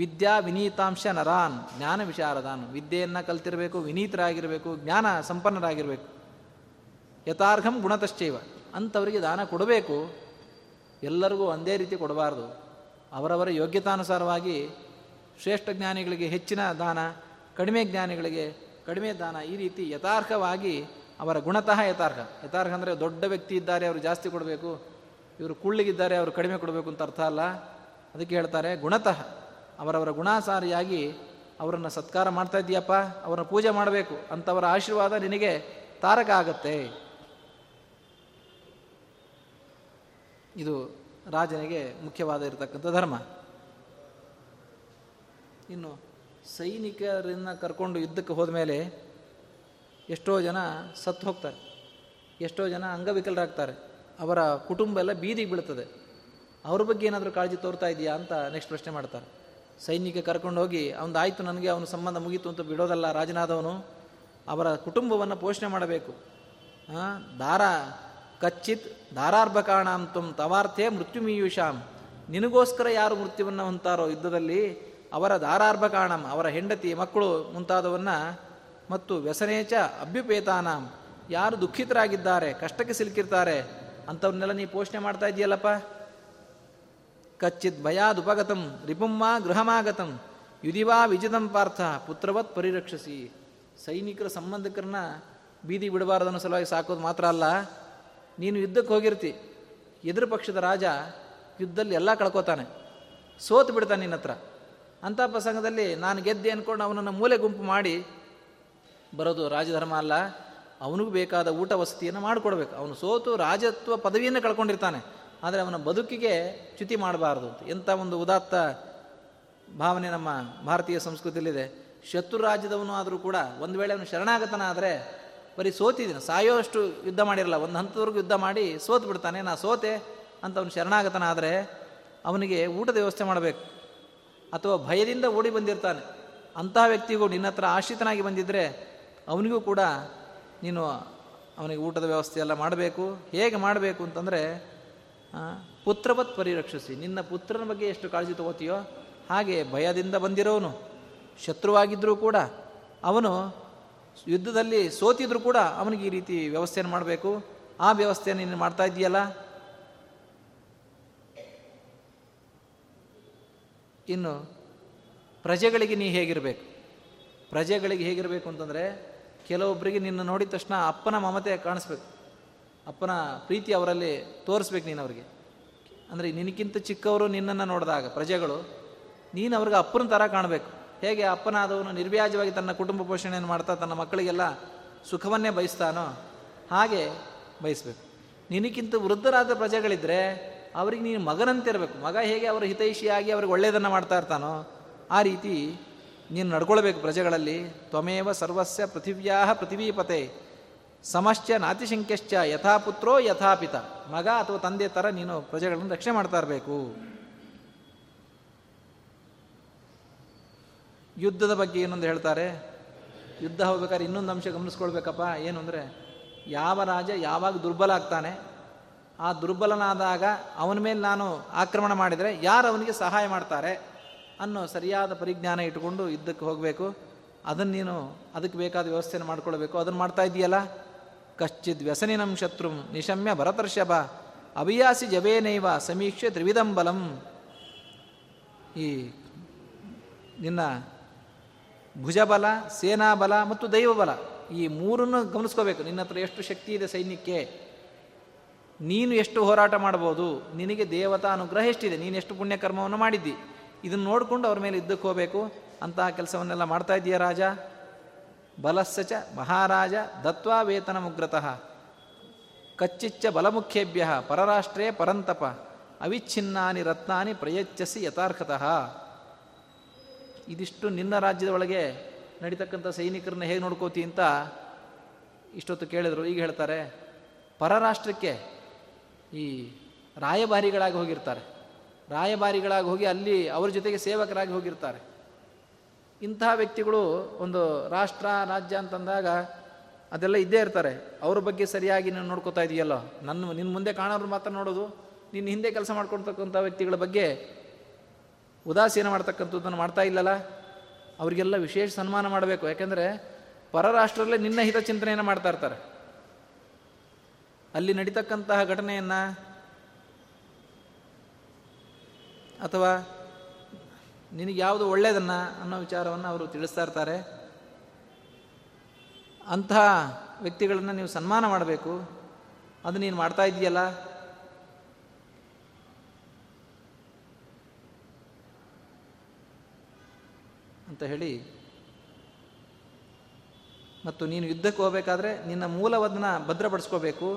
ವಿದ್ಯಾ ವಿನೀತಾಂಶ ನರಾನ್ ಜ್ಞಾನ ವಿಚಾರದಾನ್. ವಿದ್ಯೆಯನ್ನು ಕಲ್ತಿರಬೇಕು, ವಿನೀತರಾಗಿರಬೇಕು, ಜ್ಞಾನ ಸಂಪನ್ನರಾಗಿರಬೇಕು. ಯಥಾರ್ಹಂ ಗುಣತಶ್ಚೈವ ಅಂಥವರಿಗೆ ದಾನ ಕೊಡಬೇಕು. ಎಲ್ಲರಿಗೂ ಒಂದೇ ರೀತಿ ಕೊಡಬಾರ್ದು. ಅವರವರ ಯೋಗ್ಯತಾನುಸಾರವಾಗಿ ಶ್ರೇಷ್ಠ ಜ್ಞಾನಿಗಳಿಗೆ ಹೆಚ್ಚಿನ ದಾನ, ಕಡಿಮೆ ಜ್ಞಾನಿಗಳಿಗೆ ಕಡಿಮೆ ದಾನ. ಈ ರೀತಿ ಯಥಾರ್ಹವಾಗಿ ಅವರ ಗುಣತಃ ಯಥಾರ್ಹ. ಯಥಾರ್ಹ ಅಂದರೆ ದೊಡ್ಡ ವ್ಯಕ್ತಿ ಇದ್ದಾರೆ ಅವರು ಜಾಸ್ತಿ ಕೊಡಬೇಕು, ಇವರು ಕುಳ್ಳಿಗಿದ್ದಾರೆ ಅವರು ಕಡಿಮೆ ಕೊಡಬೇಕು ಅಂತ ಅರ್ಥ ಅಲ್ಲ. ಅದಕ್ಕೆ ಹೇಳ್ತಾರೆ ಗುಣತಃ ಅವರವರ ಗುಣಾಸಾರಿಯಾಗಿ ಅವರನ್ನು ಸತ್ಕಾರ ಮಾಡ್ತಾ ಇದೀಯಪ್ಪ, ಅವರನ್ನು ಪೂಜೆ ಮಾಡಬೇಕು. ಅಂಥವರ ಆಶೀರ್ವಾದ ನಿನಗೆ ತಾರಕ ಆಗತ್ತೆ. ಇದು ರಾಜನಿಗೆ ಮುಖ್ಯವಾದ ಇರತಕ್ಕಂಥ ಧರ್ಮ. ಇನ್ನು ಸೈನಿಕರನ್ನು ಕರ್ಕೊಂಡು ಯುದ್ಧಕ್ಕೆ ಹೋದ ಮೇಲೆ ಎಷ್ಟೋ ಜನ ಸತ್ತು ಹೋಗ್ತಾರೆ, ಎಷ್ಟೋ ಜನ ಅಂಗವಿಕಲರಾಗ್ತಾರೆ, ಅವರ ಕುಟುಂಬ ಎಲ್ಲ ಬೀದಿಗೆ ಬೀಳ್ತದೆ. ಅವ್ರ ಬಗ್ಗೆ ಏನಾದರೂ ಕಾಳಜಿ ತೋರ್ತಾ ಇದೆಯಾ ಅಂತ ನೆಕ್ಸ್ಟ್ ಪ್ರಶ್ನೆ ಮಾಡ್ತಾರೆ. ಸೈನಿಕ ಕರ್ಕೊಂಡೋಗಿ ಅವನು ಆಯಿತು ನನಗೆ ಅವನ ಸಂಬಂಧ ಮುಗೀತು ಅಂತ ಬಿಡೋದಲ್ಲ ರಾಜನಾದವನು. ಅವರ ಕುಟುಂಬವನ್ನು ಪೋಷಣೆ ಮಾಡಬೇಕು. ದಾರ ಕಚ್ಚಿತ್ ದಾರಾರ್ಭಕಾಣಾಂ ತ್ವಂ ತವಾರ್ಥೇ ಮೃತ್ಯುಮೀಯುಷಾಂ. ನಿನಗೋಸ್ಕರ ಯಾರು ಮೃತ್ಯುವನ್ನು ಹೊಂತಾರೋ ಯುದ್ಧದಲ್ಲಿ ಅವರ ದಾರಾರ್ಭಕಾಣಂ, ಅವರ ಹೆಂಡತಿ ಮಕ್ಕಳು ಮುಂತಾದವನ್ನು, ಮತ್ತು ವ್ಯಸನೇಚ ಅಭ್ಯುಪೇತಾನಾಂ, ಯಾರು ದುಃಖಿತರಾಗಿದ್ದಾರೆ ಕಷ್ಟಕ್ಕೆ ಸಿಲುಕಿರ್ತಾರೆ ಅಂಥವ್ರನ್ನೆಲ್ಲ ನೀ ಪೋಷಣೆ ಮಾಡ್ತಾ ಇದೆಯಲ್ಲಪ್ಪ. ಕಚ್ಚಿತ್ ಭಯಾದುಪಗತಂ ರಿಪುಮ್ಮ ಗೃಹಮಾಗತಂ ಯುದಿವಾ ವಿಜಿತಂ ಪಾರ್ಥ ಪುತ್ರವತ್ ಪರಿರಕ್ಷಿಸಿ. ಸೈನಿಕರ ಸಂಬಂಧಿಕರನ್ನ ಬೀದಿ ಬಿಡಬಾರದನ್ನು ಸಲುವಾಗಿ ಸಾಕೋದು ಮಾತ್ರ ಅಲ್ಲ, ನೀನು ಯುದ್ಧಕ್ಕೆ ಹೋಗಿರ್ತಿ, ಎದುರು ಪಕ್ಷದ ರಾಜ ಯುದ್ಧದಲ್ಲಿ ಎಲ್ಲ ಕಳ್ಕೊತಾನೆ, ಸೋತು ಬಿಡ್ತಾನೆ ನಿನ್ನ ಹತ್ರ. ಅಂಥ ಪ್ರಸಂಗದಲ್ಲಿ ನಾನು ಗೆದ್ದೆ ಅಂದ್ಕೊಂಡು ಅವನನ್ನು ಮೂಲೆ ಗುಂಪು ಮಾಡಿ ಬರೋದು ರಾಜಧರ್ಮ ಅಲ್ಲ. ಅವನಿಗೂ ಬೇಕಾದ ಊಟ ವಸತಿಯನ್ನು ಮಾಡಿಕೊಡ್ಬೇಕು. ಅವನು ಸೋತು ರಾಜತ್ವ ಪದವಿಯನ್ನು ಕಳ್ಕೊಂಡಿರ್ತಾನೆ, ಆದರೆ ಅವನ ಬದುಕಿಗೆ ಚ್ಯುತಿ ಮಾಡಬಾರ್ದು. ಎಂಥ ಒಂದು ಉದಾತ್ತ ಭಾವನೆ ನಮ್ಮ ಭಾರತೀಯ ಸಂಸ್ಕೃತಿಯಲ್ಲಿದೆ. ಶತ್ರು ರಾಜ್ಯದವನು ಆದರೂ ಕೂಡ ಒಂದು ವೇಳೆ ಅವನು ಶರಣಾಗತನ ಆದರೆ ಬರೀ ಸೋತಿದ್ದೀನಿ, ಸಾಯೋಷ್ಟು ಯುದ್ಧ ಮಾಡಿರಲ್ಲ, ಒಂದು ಹಂತದವರೆಗೂ ಯುದ್ಧ ಮಾಡಿ ಸೋತು ಬಿಡ್ತಾನೆ. ನಾ ಸೋತೆ ಅಂತ ಅವನು ಶರಣಾಗತನ ಆದರೆ ಅವನಿಗೆ ಊಟದ ವ್ಯವಸ್ಥೆ ಮಾಡಬೇಕು. ಅಥವಾ ಭಯದಿಂದ ಓಡಿ ಬಂದಿರ್ತಾನೆ, ಅಂತಹ ವ್ಯಕ್ತಿಗೂ ನಿನ್ನ ಹತ್ರ ಆಶ್ರಿತನಾಗಿ ಬಂದಿದ್ದರೆ ಅವನಿಗೂ ಕೂಡ ನೀನು ಅವನಿಗೆ ಊಟದ ವ್ಯವಸ್ಥೆ ಎಲ್ಲ ಮಾಡಬೇಕು. ಹೇಗೆ ಮಾಡಬೇಕು ಅಂತಂದರೆ ಪುತ್ರವತ್ ಪರಿರಕ್ಷಿಸಿ, ನಿನ್ನ ಪುತ್ರನ ಬಗ್ಗೆ ಎಷ್ಟು ಕಾಳಜಿ ತಗೋತೀಯೋ ಹಾಗೆ ಭಯದಿಂದ ಬಂದಿರೋನು ಶತ್ರುವಾಗಿದ್ದರೂ ಕೂಡ ಅವನು ಯುದ್ಧದಲ್ಲಿ ಸೋತಿದ್ರೂ ಕೂಡ ಅವನಿಗೆ ಈ ರೀತಿ ವ್ಯವಸ್ಥೆಯನ್ನು ಮಾಡಬೇಕು. ಆ ವ್ಯವಸ್ಥೆಯನ್ನು ನೀನು ಮಾಡ್ತಾ ಇದೆಯಲ್ಲ. ಇನ್ನು ಪ್ರಜೆಗಳಿಗೆ ನೀ ಹೇಗಿರಬೇಕು? ಪ್ರಜೆಗಳಿಗೆ ಹೇಗಿರಬೇಕು ಅಂತಂದರೆ ಕೆಲವೊಬ್ಬರಿಗೆ ನಿನ್ನ ನೋಡಿದ ತಕ್ಷಣ ಅಪ್ಪನ ಮಮತೆ ಕಾಣಿಸ್ಬೇಕು, ಅಪ್ಪನ ಪ್ರೀತಿ ಅವರಲ್ಲಿ ತೋರಿಸ್ಬೇಕು. ನೀನು ಅವರಿಗೆ ಅಂದರೆ ನಿನಗಿಂತ ಚಿಕ್ಕವರು ನಿನ್ನನ್ನು ನೋಡಿದಾಗ ಪ್ರಜೆಗಳು ನೀನು ಅವ್ರಿಗೆ ಅಪ್ಪನ ಥರ ಕಾಣಬೇಕು. ಹೇಗೆ ಅಪ್ಪನಾದವನು ನಿರ್ವ್ಯಾಜವಾಗಿ ತನ್ನ ಕುಟುಂಬ ಪೋಷಣೆಯನ್ನು ಮಾಡ್ತಾ ತನ್ನ ಮಕ್ಕಳಿಗೆಲ್ಲ ಸುಖವನ್ನೇ ಬಯಸ್ತಾನೋ ಹಾಗೆ ಬಯಸಬೇಕು. ನಿನಗಿಂತ ವೃದ್ಧರಾದ ಪ್ರಜೆಗಳಿದ್ದರೆ ಅವ್ರಿಗೆ ನೀನು ಮಗನಂತಿರಬೇಕು. ಮಗ ಹೇಗೆ ಅವರ ಹಿತೈಷಿಯಾಗಿ ಅವ್ರಿಗೆ ಒಳ್ಳೆಯದನ್ನು ಮಾಡ್ತಾ ಇರ್ತಾನೋ ಆ ರೀತಿ ನೀನು ನಡ್ಕೊಳ್ಬೇಕು ಪ್ರಜೆಗಳಲ್ಲಿ. ತ್ವಮೇವ ಸರ್ವಸ್ಯ ಪೃಥಿವ್ಯಾ ಪೃಥಿವೀಪತೆ ಸಮಶ್ಚ ನಾತಿಶಂಕ್ಯಶ್ಚ ಯಥಾ ಪುತ್ರೋ ಯಥಾ ಪಿತ. ಮಗ ಅಥವಾ ತಂದೆ ಥರ ನೀನು ಪ್ರಜೆಗಳನ್ನು ರಕ್ಷಣೆ ಮಾಡ್ತಾ ಇರಬೇಕು. ಯುದ್ಧದ ಬಗ್ಗೆ ಏನೊಂದು ಹೇಳ್ತಾರೆ. ಯುದ್ಧ ಹೋಗ್ಬೇಕಾದ್ರೆ ಇನ್ನೊಂದು ಅಂಶ ಗಮನಿಸ್ಕೊಳ್ಬೇಕಪ್ಪ. ಏನು ಅಂದರೆ ಯಾವ ರಾಜ ಯಾವಾಗ ದುರ್ಬಲ ಆಗ್ತಾನೆ, ಆ ದುರ್ಬಲನಾದಾಗ ಅವನ ಮೇಲೆ ನಾನು ಆಕ್ರಮಣ ಮಾಡಿದರೆ ಯಾರು ಅವನಿಗೆ ಸಹಾಯ ಮಾಡ್ತಾರೆ ಅನ್ನೋ ಸರಿಯಾದ ಪರಿಜ್ಞಾನ ಇಟ್ಕೊಂಡು ಯುದ್ಧಕ್ಕೆ ಹೋಗಬೇಕು. ಅದನ್ನು ನೀನು ಅದಕ್ಕೆ ಬೇಕಾದ ವ್ಯವಸ್ಥೆಯನ್ನು ಮಾಡ್ಕೊಳ್ಬೇಕು. ಅದನ್ನು ಮಾಡ್ತಾ ಇದೆಯಲ್ಲ. ಕಶ್ಚಿದ್ ವ್ಯಸನಿ ನಮ್ಮ ಶತ್ರು ನಿಶಮ್ಯ ಭರತರ್ಷಭ ಅಭಿಯಾಸಿ ಜವೇನೈವ ಸಮೀಕ್ಷೆ ತ್ರಿವಿಧಂಬಲಂ. ಈ ನಿನ್ನ ಭುಜಬಲ, ಸೇನಾಬಲ ಮತ್ತು ದೈವಬಲ ಈ ಮೂರನ್ನು ಗಮನಿಸ್ಕೋಬೇಕು. ನಿನ್ನ ಹತ್ರ ಎಷ್ಟು ಶಕ್ತಿ ಇದೆ ಸೈನ್ಯಕ್ಕೆ, ನೀನು ಎಷ್ಟು ಹೋರಾಟ ಮಾಡ್ಬೋದು, ನಿನಗೆ ದೇವತಾ ಅನುಗ್ರಹ ಎಷ್ಟಿದೆ, ನೀನು ಎಷ್ಟು ಪುಣ್ಯಕರ್ಮವನ್ನು ಮಾಡಿದ್ದಿ, ಇದನ್ನು ನೋಡಿಕೊಂಡು ಅವ್ರ ಮೇಲೆ ಯುದ್ಧಕ್ಕೆ ಹೋಗಬೇಕು. ಅಂತಹ ಕೆಲಸವನ್ನೆಲ್ಲ ಮಾಡ್ತಾ ಇದೀಯ ರಾಜ. ಬಲಸ್ಸ ಚ ಮಹಾರಾಜ ದತ್ವಾ ವೇತನ ಮುಗ್ರತಃ ಕಚ್ಚಿಚ್ಚ ಬಲಮುಖ್ಯೇಭ್ಯ ಪರರಾಷ್ಟ್ರೇ ಪರಂತಪ ಅವಿಚ್ಛಿನ್ನಾನಿ ರತ್ನಾನಿ ಪ್ರಯಚ್ಛಸಿ ಯಥಾರ್ಹತಃ. ಇದಿಷ್ಟು ನಿನ್ನ ರಾಜ್ಯದ ಒಳಗೆ ನಡೀತಕ್ಕಂಥ ಸೈನಿಕರನ್ನ ಹೇಗೆ ನೋಡ್ಕೋತಿ ಅಂತ ಇಷ್ಟೊತ್ತು ಕೇಳಿದರು. ಈಗ ಹೇಳ್ತಾರೆ, ಪರರಾಷ್ಟ್ರಕ್ಕೆ ಈ ರಾಯಭಾರಿಗಳಾಗಿ ಹೋಗಿರ್ತಾರೆ, ರಾಯಭಾರಿಗಳಾಗಿ ಹೋಗಿ ಅಲ್ಲಿ ಅವ್ರ ಜೊತೆಗೆ ಸೇವಕರಾಗಿ ಹೋಗಿರ್ತಾರೆ. ಇಂತಹ ವ್ಯಕ್ತಿಗಳು ಒಂದು ರಾಷ್ಟ್ರ ರಾಜ್ಯ ಅಂತಂದಾಗ ಅದೆಲ್ಲ ಇದ್ದೇ ಇರ್ತಾರೆ. ಅವ್ರ ಬಗ್ಗೆ ಸರಿಯಾಗಿ ನೀನು ನೋಡ್ಕೋತಾ ಇದೆಯಲ್ಲೋ, ನನ್ನ ನಿನ್ನ ಮುಂದೆ ಕಾಣೋರು ಮಾತ್ರ ನೋಡೋದು, ನಿನ್ನ ಹಿಂದೆ ಕೆಲಸ ಮಾಡ್ಕೊಳ್ತಕ್ಕಂಥ ವ್ಯಕ್ತಿಗಳ ಬಗ್ಗೆ ಉದಾಸೀನ ಮಾಡ್ತಕ್ಕಂಥದ್ದನ್ನು ಮಾಡ್ತಾ ಇಲ್ಲಲ್ಲ, ಅವರಿಗೆಲ್ಲ ವಿಶೇಷ ಸನ್ಮಾನ ಮಾಡಬೇಕು. ಯಾಕೆಂದರೆ ಪರರಾಷ್ಟ್ರಲ್ಲೇ ನಿನ್ನ ಹಿತ ಚಿಂತನೆಯನ್ನು ಮಾಡ್ತಾ ಇರ್ತಾರೆ. ಅಲ್ಲಿ ನಡೀತಕ್ಕಂತಹ ಘಟನೆಯನ್ನು ಅಥವಾ ನಿನಗೆ ಯಾವುದು ಒಳ್ಳೆಯದನ್ನು ಅನ್ನೋ ವಿಚಾರವನ್ನು ಅವರು ತಿಳಿಸ್ತಾ ಇರ್ತಾರೆ. ಅಂತಹ ವ್ಯಕ್ತಿಗಳನ್ನು ನೀವು ಸನ್ಮಾನ ಮಾಡಬೇಕು. ಅದು ನೀನು ಮಾಡ್ತಾ ಇದೆಯಲ್ಲ. ಅಂತ ಹೇಳಿ, ಮತ್ತು ನೀನು ಯುದ್ಧಕ್ಕೆ ಹೋಗಬೇಕಾದ್ರೆ ನಿನ್ನ ಮೂಲವದನ್ನ ಭದ್ರಪಡಿಸ್ಕೋಬೇಕು.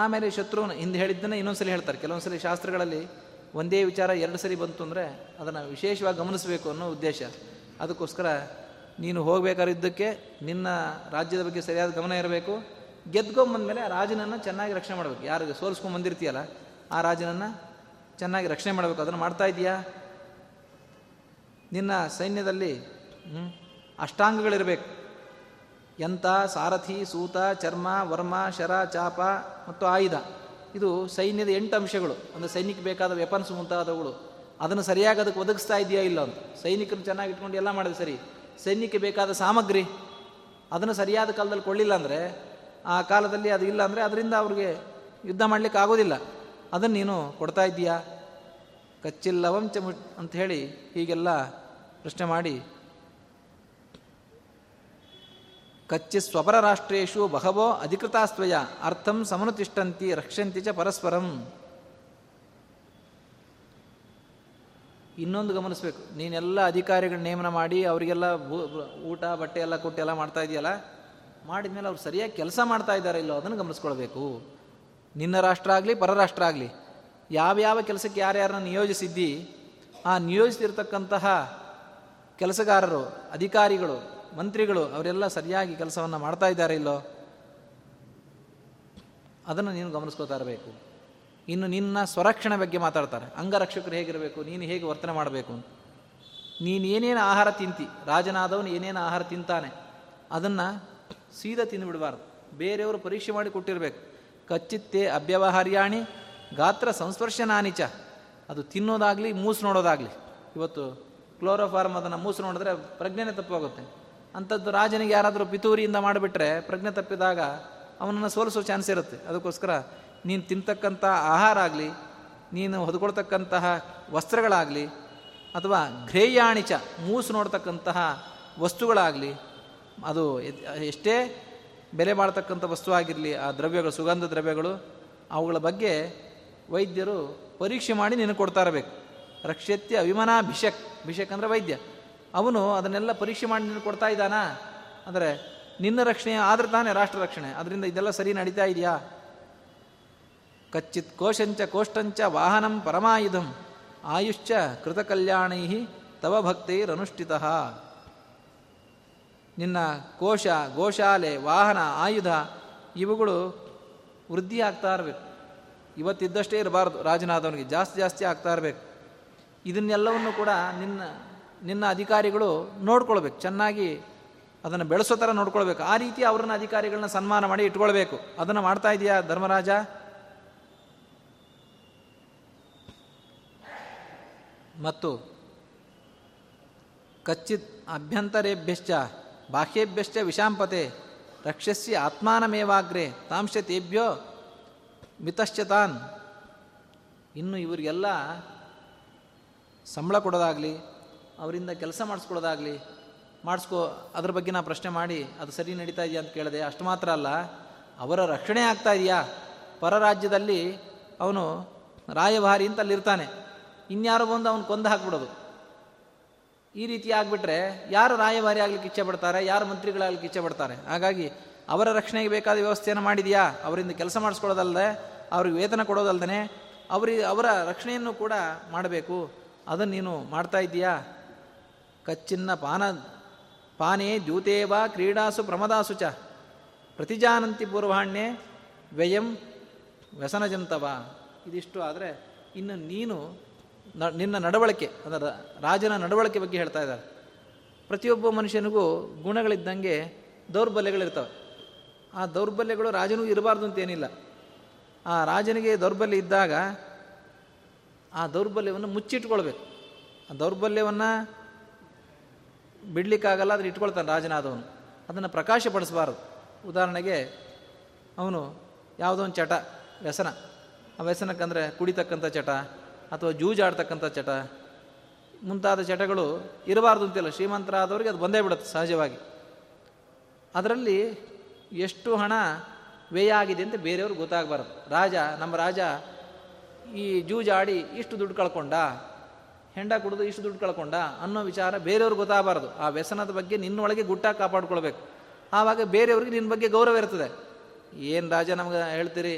ಆಮೇಲೆ ಶತ್ರುವನ ಹಿಂದೆ ಹೇಳಿದ್ದನ್ನು ಇನ್ನೊಂದ್ಸಲಿ ಹೇಳ್ತಾರೆ. ಕೆಲವೊಂದ್ಸಲಿ ಶಾಸ್ತ್ರಗಳಲ್ಲಿ ಒಂದೇ ವಿಚಾರ ಎರಡು ಸರಿ ಬಂತು ಅಂದರೆ ಅದನ್ನು ವಿಶೇಷವಾಗಿ ಗಮನಿಸಬೇಕು ಅನ್ನೋ ಉದ್ದೇಶ. ಅದಕ್ಕೋಸ್ಕರ ನೀನು ಹೋಗಬೇಕಾದ್ರೆ ಯುದ್ಧಕ್ಕೆ ನಿನ್ನ ರಾಜ್ಯದ ಬಗ್ಗೆ ಸರಿಯಾದ ಗಮನ ಇರಬೇಕು. ಗೆದ್ಕೊಂಬಂದಮೇಲೆ ಆ ರಾಜನನ್ನು ಚೆನ್ನಾಗಿ ರಕ್ಷಣೆ ಮಾಡಬೇಕು. ಯಾರಿಗೆ ಸೋಲಿಸ್ಕೊಂಬಂದಿರ್ತೀಯಲ್ಲ ಆ ರಾಜನನ್ನು ಚೆನ್ನಾಗಿ ರಕ್ಷಣೆ ಮಾಡಬೇಕು. ಅದನ್ನು ಮಾಡ್ತಾ ಇದೆಯಾ? ನಿನ್ನ ಸೈನ್ಯದಲ್ಲಿ ಅಷ್ಟಾಂಗಗಳಿರಬೇಕು. ಯಂತ, ಸಾರಥಿ, ಸೂತ, ಚರ್ಮ, ವರ್ಮ, ಶರ, ಚಾಪ ಮತ್ತು ಆಯುಧ, ಇದು ಸೈನ್ಯದ ಎಂಟು ಅಂಶಗಳು. ಅಂದರೆ ಸೈನಿಕ ಬೇಕಾದ ವೆಪನ್ಸ್ ಮುಂತಾದವುಗಳು. ಅದನ್ನು ಸರಿಯಾಗಿ ಅದಕ್ಕೆ ಒದಗಿಸ್ತಾ ಇದೆಯಾ ಇಲ್ಲ ಅಂತ. ಸೈನಿಕರನ್ನು ಚೆನ್ನಾಗಿ ಇಟ್ಕೊಂಡು ಎಲ್ಲ ಮಾಡಿದೆ ಸರಿ, ಸೈನ್ಯಕ್ಕೆ ಬೇಕಾದ ಸಾಮಗ್ರಿ ಅದನ್ನು ಸರಿಯಾದ ಕಾಲದಲ್ಲಿ ಕೊಳ್ಳಿಲ್ಲ ಅಂದರೆ, ಆ ಕಾಲದಲ್ಲಿ ಅದು ಇಲ್ಲ ಅಂದರೆ ಅದರಿಂದ ಅವ್ರಿಗೆ ಯುದ್ಧ ಮಾಡಲಿಕ್ಕೆ ಆಗೋದಿಲ್ಲ. ಅದನ್ನು ನೀನು ಕೊಡ್ತಾ ಇದೆಯಾ? ಕಚ್ಚಿಲ್ಲವಂಚ ಅಂಥೇಳಿ ಹೀಗೆಲ್ಲ ಪ್ರಶ್ನೆ ಮಾಡಿ, ಕಚ್ಚಿ ಸ್ವಪರ ರಾಷ್ಟ್ರೇಶು ಬಹವೋ ಅಧಿಕೃತಾಸ್ತ್ವಯ ಅರ್ಥಂ ಸಮನುತಿಷ್ಠಂತಿ ರಕ್ಷಂತಿ ಚ ಪರಸ್ಪರಂ. ಇನ್ನೊಂದು ಗಮನಿಸಬೇಕು, ನೀನೆಲ್ಲ ಅಧಿಕಾರಿಗಳ ನೇಮನ ಮಾಡಿ ಅವರಿಗೆಲ್ಲ ಊಟ ಬಟ್ಟೆ ಎಲ್ಲ ಕೊಟ್ಟು ಎಲ್ಲ ಮಾಡ್ತಾ ಇದೆಯಲ್ಲ, ಮಾಡಿದ ಮೇಲೆ ಅವ್ರು ಸರಿಯಾಗಿ ಕೆಲಸ ಮಾಡ್ತಾ ಇದ್ದಾರೆ ಇಲ್ಲೋ ಅದನ್ನು ಗಮನಿಸ್ಕೊಳ್ಬೇಕು. ನಿನ್ನ ರಾಷ್ಟ್ರ ಆಗಲಿ ಪರರಾಷ್ಟ್ರ ಆಗಲಿ ಯಾವ್ಯಾವ ಕೆಲಸಕ್ಕೆ ಯಾರ್ಯಾರನ್ನ ನಿಯೋಜಿಸಿದ್ದಿ, ಆ ನಿಯೋಜಿಸಿರ್ತಕ್ಕಂತಹ ಕೆಲಸಗಾರರು, ಅಧಿಕಾರಿಗಳು, ಮಂತ್ರಿಗಳು ಅವರೆಲ್ಲ ಸರಿಯಾಗಿ ಕೆಲಸವನ್ನು ಮಾಡ್ತಾ ಇದ್ದಾರೆ ಇಲ್ಲೋ ಅದನ್ನು ನೀನು ಗಮನಿಸ್ಕೋತಾ ಇರಬೇಕು. ಇನ್ನು ನಿನ್ನ ಸ್ವರಕ್ಷಣೆ ಬಗ್ಗೆ ಮಾತಾಡ್ತಾರೆ. ಅಂಗರಕ್ಷಕರು ಹೇಗಿರಬೇಕು, ನೀನು ಹೇಗೆ ವರ್ತನೆ ಮಾಡಬೇಕು, ನೀನೇನೇನು ಆಹಾರ ತಿಂತಿ, ರಾಜನಾದವನು ಏನೇನು ಆಹಾರ ತಿಂತಾನೆ ಅದನ್ನು ಸೀದಾ ತಿಂದುಬಿಡಬಾರ್ದು. ಬೇರೆಯವರು ಪರೀಕ್ಷೆ ಮಾಡಿ ಕೊಟ್ಟಿರಬೇಕು. ಕಚ್ಚಿತ್ತೇ ಅವ್ಯವಹಾರ್ಯಾಣಿ ಗಾತ್ರ ಸಂಸ್ಪರ್ಶನಾನಿಚ, ಅದು ತಿನ್ನೋದಾಗಲಿ ಮೂಸು ನೋಡೋದಾಗಲಿ. ಇವತ್ತು ಕ್ಲೋರೋಫಾರ್ಮ್ ಅದನ್ನು ಮೂಸು ನೋಡಿದ್ರೆ ಪ್ರಜ್ಞೆನೇ ತಪ್ಪೋಗುತ್ತೆ. ಅಂಥದ್ದು ರಾಜನಿಗೆ ಯಾರಾದರೂ ಪಿತೂರಿಯಿಂದ ಮಾಡಿಬಿಟ್ರೆ ಪ್ರಜ್ಞೆ ತಪ್ಪಿದಾಗ ಅವನನ್ನು ಸೋಲಿಸೋ ಚಾನ್ಸ್ ಇರುತ್ತೆ. ಅದಕ್ಕೋಸ್ಕರ ನೀನು ತಿಂತಕ್ಕಂಥ ಆಹಾರ ಆಗಲಿ, ನೀನು ಹೊದ್ಕೊಳ್ತಕ್ಕಂತಹ ವಸ್ತ್ರಗಳಾಗಲಿ, ಅಥವಾ ಘ್ರೇಯಾಣಿಚ ಮೂಸು ನೋಡ್ತಕ್ಕಂತಹ ವಸ್ತುಗಳಾಗಲಿ, ಅದು ಎಷ್ಟೇ ಬೆಲೆ ಬಾಳ್ತಕ್ಕಂಥ ವಸ್ತು ಆಗಿರಲಿ, ಆ ದ್ರವ್ಯಗಳು, ಸುಗಂಧ ದ್ರವ್ಯಗಳು, ಅವುಗಳ ಬಗ್ಗೆ ವೈದ್ಯರು ಪರೀಕ್ಷೆ ಮಾಡಿ ನಿನಗೆ ಕೊಡ್ತಾ ಇರಬೇಕು. ರಕ್ಷತ್ಯ ಅಭಿಮನಾ ಭಿಷಕ್, ಭಿಷಕ್ ಅಂದರೆ ವೈದ್ಯ, ಅವನು ಅದನ್ನೆಲ್ಲ ಪರೀಕ್ಷೆ ಮಾಡಿ ನೀನು ಕೊಡ್ತಾ ಇದ್ದಾನಾ ಅಂದರೆ ನಿನ್ನ ರಕ್ಷಣೆ ಆದ್ರೆ ತಾನೇ ರಾಷ್ಟ್ರ ರಕ್ಷಣೆ. ಅದರಿಂದ ಇದೆಲ್ಲ ಸರಿ ನಡೀತಾ ಇದೆಯಾ? ಕಚ್ಚಿತ್ ಕೋಶಂಚ ಕೋಷ್ಟಂಚ ವಾಹನಂ ಪರಮಾಯುಧಂ ಆಯುಶ್ಚ ಕೃತಕಲ್ಯಾಣೈ ತವ ಭಕ್ತೈರನುಷ್ಠಿತ. ನಿನ್ನ ಕೋಶ, ಗೋಶಾಲೆ, ವಾಹನ, ಆಯುಧ ಇವುಗಳು ವೃದ್ಧಿ ಆಗ್ತಾ ಇರಬೇಕು. ಇವತ್ತಿದ್ದಷ್ಟೇ ಇರಬಾರ್ದು. ರಾಜನಾದವನಿಗೆ ಜಾಸ್ತಿ ಜಾಸ್ತಿ ಆಗ್ತಾ ಇರಬೇಕು. ಇದನ್ನೆಲ್ಲವನ್ನು ಕೂಡ ನಿನ್ನ ನಿನ್ನ ಅಧಿಕಾರಿಗಳು ನೋಡ್ಕೊಳ್ಬೇಕು, ಚೆನ್ನಾಗಿ ಅದನ್ನು ಬೆಳೆಸೋ ಥರ ನೋಡ್ಕೊಳ್ಬೇಕು. ಆ ರೀತಿ ಅವ್ರನ್ನ, ಅಧಿಕಾರಿಗಳನ್ನ ಸನ್ಮಾನ ಮಾಡಿ ಇಟ್ಕೊಳ್ಬೇಕು. ಅದನ್ನು ಮಾಡ್ತಾ ಇದೆಯಾ ಧರ್ಮರಾಜ? ಮತ್ತು ಕಚ್ಚಿತ್ ಅಭ್ಯಂತರೇಭ್ಯಶ್ಚ ಬಾಹ್ಯೇಭ್ಯಶ್ಚ ವಿಷಾಂಪತೆ ರಕ್ಷಸ್ಯ ಆತ್ಮಾನಮೇವಾಗ್ರೆ ತಾಂಶ ತೇಭ್ಯೋ ಮಿತಶ್ಚತಾನ್. ಇನ್ನು ಇವರಿಗೆಲ್ಲ ಸಂಬಳ ಕೊಡೋದಾಗಲಿ, ಅವರಿಂದ ಕೆಲಸ ಮಾಡಿಸ್ಕೊಳ್ಳೋದಾಗಲಿ, ಮಾಡಿಸ್ಕೋ ಅದ್ರ ಬಗ್ಗೆ ನಾ ಪ್ರಶ್ನೆ ಮಾಡಿ ಅದು ಸರಿ ನಡೀತಾ ಇದೆಯಾ ಅಂತ ಕೇಳಿದೆ. ಅಷ್ಟು ಮಾತ್ರ ಅಲ್ಲ, ಅವರ ರಕ್ಷಣೆ ಆಗ್ತಾ ಇದೆಯಾ? ಪರರಾಜ್ಯದಲ್ಲಿ ಅವನು ರಾಯಭಾರಿ ಅಂತ ಅಲ್ಲಿರ್ತಾನೆ, ಇನ್ಯಾರು ಬಂದು ಅವ್ನು ಕೊಂದು ಹಾಕ್ಬಿಡೋದು. ಈ ರೀತಿ ಆಗಿಬಿಟ್ರೆ ಯಾರು ರಾಯಭಾರಿ ಆಗ್ಲಿಕ್ಕೆ ಇಚ್ಛೆ ಪಡ್ತಾರೆ, ಯಾರು ಮಂತ್ರಿಗಳಾಗ್ಲಿಕ್ಕೆ ಇಚ್ಛೆ ಪಡ್ತಾರೆ? ಹಾಗಾಗಿ ಅವರ ರಕ್ಷಣೆಗೆ ಬೇಕಾದ ವ್ಯವಸ್ಥೆಯನ್ನು ಮಾಡಿದೆಯಾ? ಅವರಿಂದ ಕೆಲಸ ಮಾಡಿಸ್ಕೊಳ್ಳೋದಲ್ಲದೆ, ಅವ್ರಿಗೆ ವೇತನ ಕೊಡೋದಲ್ದೇ, ಅವ್ರಿಗೆ ಅವರ ರಕ್ಷಣೆಯನ್ನು ಕೂಡ ಮಾಡಬೇಕು. ಅದನ್ನು ನೀನು ಮಾಡ್ತಾ ಇದ್ದೀಯಾ? ಕಚ್ಚಿನ್ನ ಪಾನ ಪಾನೇ ದ್ಯೂತೇವಾ ಕ್ರೀಡಾಸು ಪ್ರಮದಾಸು ಚ ಪ್ರತಿಜಾನಂತಿ ಪೂರ್ವಾಣ್ಯೆ ವ್ಯಯಂ ವ್ಯಸನಜಂತವ. ಇದಿಷ್ಟು ಆದರೆ ಇನ್ನು ನೀನು ನಿನ್ನ ನಡವಳಿಕೆ, ಅಂದರೆ ರಾಜನ ನಡವಳಿಕೆ ಬಗ್ಗೆ ಹೇಳ್ತಾ ಇದ್ದಾರೆ. ಪ್ರತಿಯೊಬ್ಬ ಮನುಷ್ಯನಿಗೂ ಗುಣಗಳಿದ್ದಂಗೆ ದೌರ್ಬಲ್ಯಗಳಿರ್ತವೆ. ಆ ದೌರ್ಬಲ್ಯಗಳು ರಾಜನಿಗೂ ಇರಬಾರ್ದು ಅಂತೇನಿಲ್ಲ. ಆ ರಾಜನಿಗೆ ದೌರ್ಬಲ್ಯ ಇದ್ದಾಗ ಆ ದೌರ್ಬಲ್ಯವನ್ನು ಮುಚ್ಚಿಟ್ಕೊಳ್ಬೇಕು. ಆ ದೌರ್ಬಲ್ಯವನ್ನು ಬಿಡಲಿಕ್ಕಾಗಲ್ಲ, ಅದನ್ನು ಇಟ್ಕೊಳ್ತಾನೆ ರಾಜನಾದವನು. ಅದನ್ನು ಪ್ರಕಾಶಪಡಿಸಬಾರದು. ಉದಾಹರಣೆಗೆ ಅವನು ಯಾವುದೋ ಒಂದು ಚಟ, ವ್ಯಸನ. ಆ ವ್ಯಸನಕ್ಕಂದರೆ ಕುಡಿತಕ್ಕಂಥ ಚಟ ಅಥವಾ ಜೂಜಾಡ್ತಕ್ಕಂಥ ಚಟ, ಮುಂತಾದ ಚಟಗಳು ಇರಬಾರ್ದು ಅಂತಿಲ್ಲ. ಶ್ರೀಮಂತರಾದವರಿಗೆ ಅದು ಬಂದೇ ಬಿಡುತ್ತೆ ಸಹಜವಾಗಿ. ಅದರಲ್ಲಿ ಎಷ್ಟು ಹಣ ವ್ಯಯ ಆಗಿದೆ ಅಂತ ಬೇರೆಯವ್ರಿಗೆ ಗೊತ್ತಾಗಬಾರದು. ರಾಜ, ನಮ್ಮ ರಾಜ ಈ ಜೂಜಾಡಿ ಇಷ್ಟು ದುಡ್ಡು ಕಳ್ಕೊಂಡ, ಹೆಂಡ ಕುಡಿದು ಇಷ್ಟು ದುಡ್ಡು ಕಳ್ಕೊಂಡ ಅನ್ನೋ ವಿಚಾರ ಬೇರೆಯವ್ರಿಗೆ ಗೊತ್ತಾಗಬಾರದು. ಆ ವ್ಯಸನದ ಬಗ್ಗೆ ನಿನ್ನೊಳಗೆ ಗುಟ್ಟಾಗಿ ಕಾಪಾಡ್ಕೊಳ್ಬೇಕು. ಆವಾಗ ಬೇರೆಯವ್ರಿಗೆ ನಿನ್ನ ಬಗ್ಗೆ ಗೌರವ ಇರ್ತದೆ. ಏನು ರಾಜ ನಮ್ಗೆ ಹೇಳ್ತೀರಿ,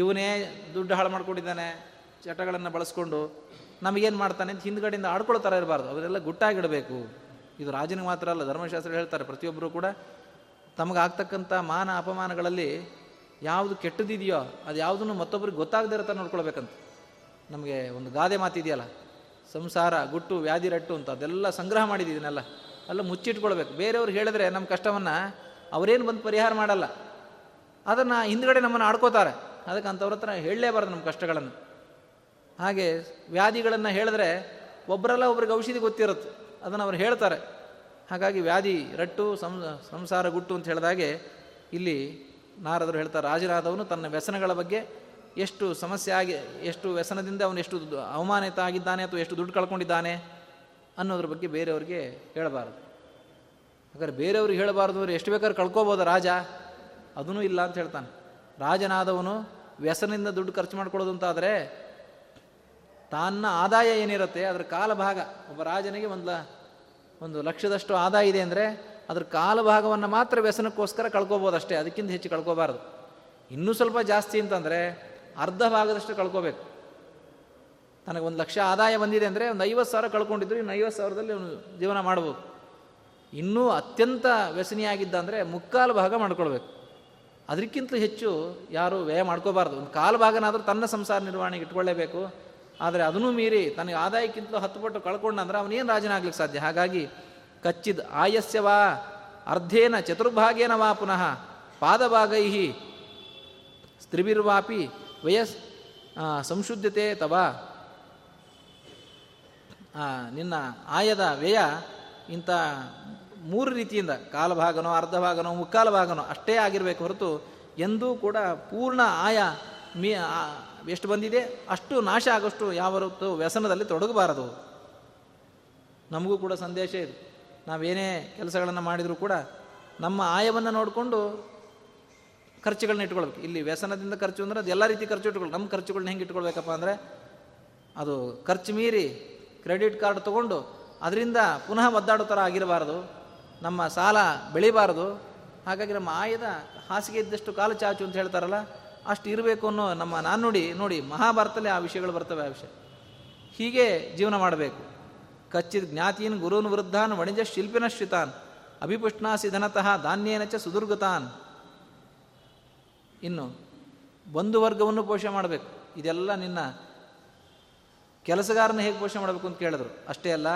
ಇವನೇ ದುಡ್ಡು ಹಾಳು ಮಾಡ್ಕೊಂಡಿದ್ದಾನೆ, ಚಟಗಳನ್ನು ಬಳಸ್ಕೊಂಡು ನಮಗೇನು ಮಾಡ್ತಾನೆ ಅಂತ ಹಿಂದ್ಗಡೆಯಿಂದ ಆಡ್ಕೊಳ್ತಾರ ಇರಬಾರ್ದು. ಅವರೆಲ್ಲ ಗುಟ್ಟಾಗಿಡಬೇಕು. ಇದು ರಾಜನಿಗೆ ಮಾತ್ರ ಅಲ್ಲ, ಧರ್ಮಶಾಸ್ತ್ರ ಹೇಳ್ತಾರೆ ಪ್ರತಿಯೊಬ್ಬರೂ ಕೂಡ ತಮಗಾಗ್ತಕ್ಕಂಥ ಮಾನ ಅಪಮಾನಗಳಲ್ಲಿ ಯಾವುದು ಕೆಟ್ಟದಿದೆಯೋ ಅದು ಯಾವುದನ್ನು ಮತ್ತೊಬ್ಬರಿಗೆ ಗೊತ್ತಾಗದೇ ಇರತ್ತ ನೋಡ್ಕೊಳ್ಬೇಕಂತ. ನಮಗೆ ಒಂದು ಗಾದೆ ಮಾತಿದೆಯಲ್ಲ, ಸಂಸಾರ ಗುಟ್ಟು ವ್ಯಾಧಿ ರಟ್ಟು ಅಂತ, ಅದೆಲ್ಲ ಸಂಗ್ರಹ ಮಾಡಿದ್ದೀನಲ್ಲ, ಅಲ್ಲ ಮುಚ್ಚಿಟ್ಕೊಳ್ಬೇಕು. ಬೇರೆಯವ್ರು ಹೇಳಿದ್ರೆ ನಮ್ಮ ಕಷ್ಟವನ್ನು ಅವರೇನು ಬಂದು ಪರಿಹಾರ ಮಾಡಲ್ಲ, ಅದನ್ನು ಹಿಂದ್ಗಡೆ ನಮ್ಮನ್ನು ಆಡ್ಕೋತಾರೆ. ಅದಕ್ಕೆ ಅಂಥವ್ರ ಹತ್ರ ಹೇಳಲೇಬಾರ್ದು ನಮ್ಮ ಕಷ್ಟಗಳನ್ನು. ಹಾಗೆ ವ್ಯಾಧಿಗಳನ್ನು ಹೇಳಿದ್ರೆ ಒಬ್ಬರಲ್ಲ ಒಬ್ರಿಗೆ ಔಷಧಿ ಗೊತ್ತಿರುತ್ತೆ, ಅದನ್ನು ಅವ್ರು ಹೇಳ್ತಾರೆ. ಹಾಗಾಗಿ ವ್ಯಾಧಿ ರಟ್ಟು ಸಂಸಾರ ಗುಟ್ಟು ಅಂತ ಹೇಳಿದಾಗೆ ಇಲ್ಲಿ ನಾರದರು ಹೇಳ್ತಾರೆ, ರಾಜನಾದವನು ತನ್ನ ವ್ಯಸನಗಳ ಬಗ್ಗೆ ಎಷ್ಟು ಸಮಸ್ಯೆ ಆಗಿ, ಎಷ್ಟು ವ್ಯಸನದಿಂದ ಅವನು ಎಷ್ಟು ಅವಮಾನಿತ ಆಗಿದ್ದಾನೆ ಅಥವಾ ಎಷ್ಟು ದುಡ್ಡು ಕಳ್ಕೊಂಡಿದ್ದಾನೆ ಅನ್ನೋದ್ರ ಬಗ್ಗೆ ಬೇರೆಯವ್ರಿಗೆ ಹೇಳಬಾರ್ದು. ಹಾಗಾದ್ರೆ ಬೇರೆಯವ್ರಿಗೆ ಹೇಳಬಾರ್ದು ಅವ್ರು ಎಷ್ಟು ಬೇಕಾದ್ರೂ ಕಳ್ಕೊಬೋದು ರಾಜ, ಅದೂ ಇಲ್ಲ ಅಂತ ಹೇಳ್ತಾನೆ. ರಾಜನಾದವನು ವ್ಯಸನದಿಂದ ದುಡ್ಡು ಖರ್ಚು ಮಾಡ್ಕೊಳ್ಳೋದು ಅಂತಾದರೆ ತನ್ನ ಆದಾಯ ಏನಿರುತ್ತೆ ಅದರ ಕಾಲ ಭಾಗ, ಒಬ್ಬ ರಾಜನಿಗೆ ಒಂದು ಒಂದು ಲಕ್ಷದಷ್ಟು ಆದಾಯ ಇದೆ ಅಂದರೆ ಅದ್ರ ಕಾಲ ಭಾಗವನ್ನು ಮಾತ್ರ ವ್ಯಸನಕ್ಕೋಸ್ಕರ ಕಳ್ಕೊಬೋದಷ್ಟೇ, ಅದಕ್ಕಿಂತ ಹೆಚ್ಚು ಕಳ್ಕೊಬಾರ್ದು. ಇನ್ನೂ ಸ್ವಲ್ಪ ಜಾಸ್ತಿ ಅಂತಂದರೆ ಅರ್ಧ ಭಾಗದಷ್ಟು ಕಳ್ಕೊಬೇಕು. ತನಗೊಂದು ಲಕ್ಷ ಆದಾಯ ಬಂದಿದೆ ಅಂದರೆ ಒಂದು ಐವತ್ತು ಸಾವಿರ ಕಳ್ಕೊಂಡಿದ್ರು, ಇನ್ನು ಐವತ್ತು ಸಾವಿರದಲ್ಲಿ ಅವನು ಜೀವನ ಮಾಡ್ಬೋದು. ಇನ್ನೂ ಅತ್ಯಂತ ವ್ಯಸನಿಯಾಗಿದ್ದ ಅಂದರೆ ಮುಕ್ಕಾಲು ಭಾಗ ಮಾಡ್ಕೊಳ್ಬೇಕು. ಅದಕ್ಕಿಂತ ಹೆಚ್ಚು ಯಾರೂ ವ್ಯಯ ಮಾಡ್ಕೋಬಾರ್ದು. ಒಂದು ಕಾಲು ಭಾಗನಾದರೂ ತನ್ನ ಸಂಸಾರ ನಿರ್ವಹಣೆಗೆ ಇಟ್ಕೊಳ್ಳೇಬೇಕು. ಆದರೆ ಅದನ್ನೂ ಮೀರಿ ತನಗೆ ಆದಾಯಕ್ಕಿಂತಲೂ ಹತ್ತು ಪಟ್ಟು ಕಳ್ಕೊಂಡಂದ್ರೆ ಅವನೇನು ರಾಜನಾಗ್ಲಿಕ್ಕೆ ಸಾಧ್ಯ? ಹಾಗಾಗಿ ಕಚ್ಚಿದ ಆಯಸ್ಯವಾ ಅರ್ಧೇನ ಚತುರ್ಭಾಗೇನ ವಾ ಪುನಃ ಪಾದಭಾಗೈ ಸ್ತ್ರೀಭಿರ್ವಾಪಿ ವಯಸ್ ಸಂಶುದ್ಧತೆ ತವ. ನಿನ್ನ ಆಯದ ವ್ಯಯ ಇಂಥ ಮೂರು ರೀತಿಯಿಂದ, ಕಾಲ ಭಾಗನೋ ಅರ್ಧ ಭಾಗನೋ ಮುಕ್ಕಾಲು ಭಾಗನೋ ಅಷ್ಟೇ ಆಗಿರಬೇಕು ಹೊರತು ಎಂದೂ ಕೂಡ ಪೂರ್ಣ ಆಯ ಮೀ ಎಷ್ಟು ಬಂದಿದೆ ಅಷ್ಟು ನಾಶ ಆಗೋಷ್ಟು ಯಾವತ್ತು ವ್ಯಸನದಲ್ಲಿ ತೊಡಗಬಾರದು. ನಮಗೂ ಕೂಡ ಸಂದೇಶ ಇದು. ನಾವೇನೇ ಕೆಲಸಗಳನ್ನು ಮಾಡಿದರೂ ಕೂಡ ನಮ್ಮ ಆಯವನ್ನು ನೋಡಿಕೊಂಡು ಖರ್ಚುಗಳನ್ನ ಇಟ್ಕೊಳ್ಬೇಕು. ಇಲ್ಲಿ ವ್ಯಸನದಿಂದ ಖರ್ಚು ಅಂದರೆ ಅದು ಎಲ್ಲ ರೀತಿ ಖರ್ಚು ಇಟ್ಕೊಳ್ಬೇಕು. ನಮ್ಮ ಖರ್ಚುಗಳನ್ನ ಹೆಂಗೆ ಇಟ್ಕೊಳ್ಬೇಕಪ್ಪ ಅಂದರೆ ಅದು ಖರ್ಚು ಮೀರಿ ಕ್ರೆಡಿಟ್ ಕಾರ್ಡ್ ತೊಗೊಂಡು ಅದರಿಂದ ಪುನಃ ಒದ್ದಾಡೋ ಥರ ಆಗಿರಬಾರ್ದು. ನಮ್ಮ ಸಾಲ ಬೆಳಿಬಾರ್ದು. ಹಾಗಾಗಿ ನಮ್ಮ ಆಯದ ಹಾಸಿಗೆ ಇದ್ದಷ್ಟು ಕಾಲು ಚಾಚು ಅಂತ ಹೇಳ್ತಾರಲ್ಲ, ಅಷ್ಟು ಇರಬೇಕು ಅನ್ನೋ ನಮ್ಮ ನಾನು ನೋಡಿ ನೋಡಿ ಮಹಾಭಾರತದಲ್ಲಿ ಆ ವಿಷಯಗಳು ಬರ್ತವೆ. ಆ ವಿಷಯ ಹೀಗೆ ಜೀವನ ಮಾಡಬೇಕು. ಕಚ್ಚಿದ ಜ್ಞಾತೀನ್ ಗುರುನ್ ವೃದ್ಧಾನ್ ವಣಿಜ ಶಿಲ್ಪಿನ ಶ್ಯುತಾನ್ ಅಭಿಪುಷ್ಣಾಸಿ ಧನತಃ ಧಾನ್ಯೇನ ಚ ಸುದುರ್ಗತಾನ್. ಇನ್ನು ಬಂಧು ವರ್ಗವನ್ನು ಪೋಷಣೆ ಮಾಡಬೇಕು. ಇದೆಲ್ಲ ನಿನ್ನ ಕೆಲಸಗಾರನ ಹೇಗೆ ಪೋಷಣೆ ಮಾಡಬೇಕು ಅಂತ ಕೇಳಿದ್ರು. ಅಷ್ಟೇ ಅಲ್ಲ,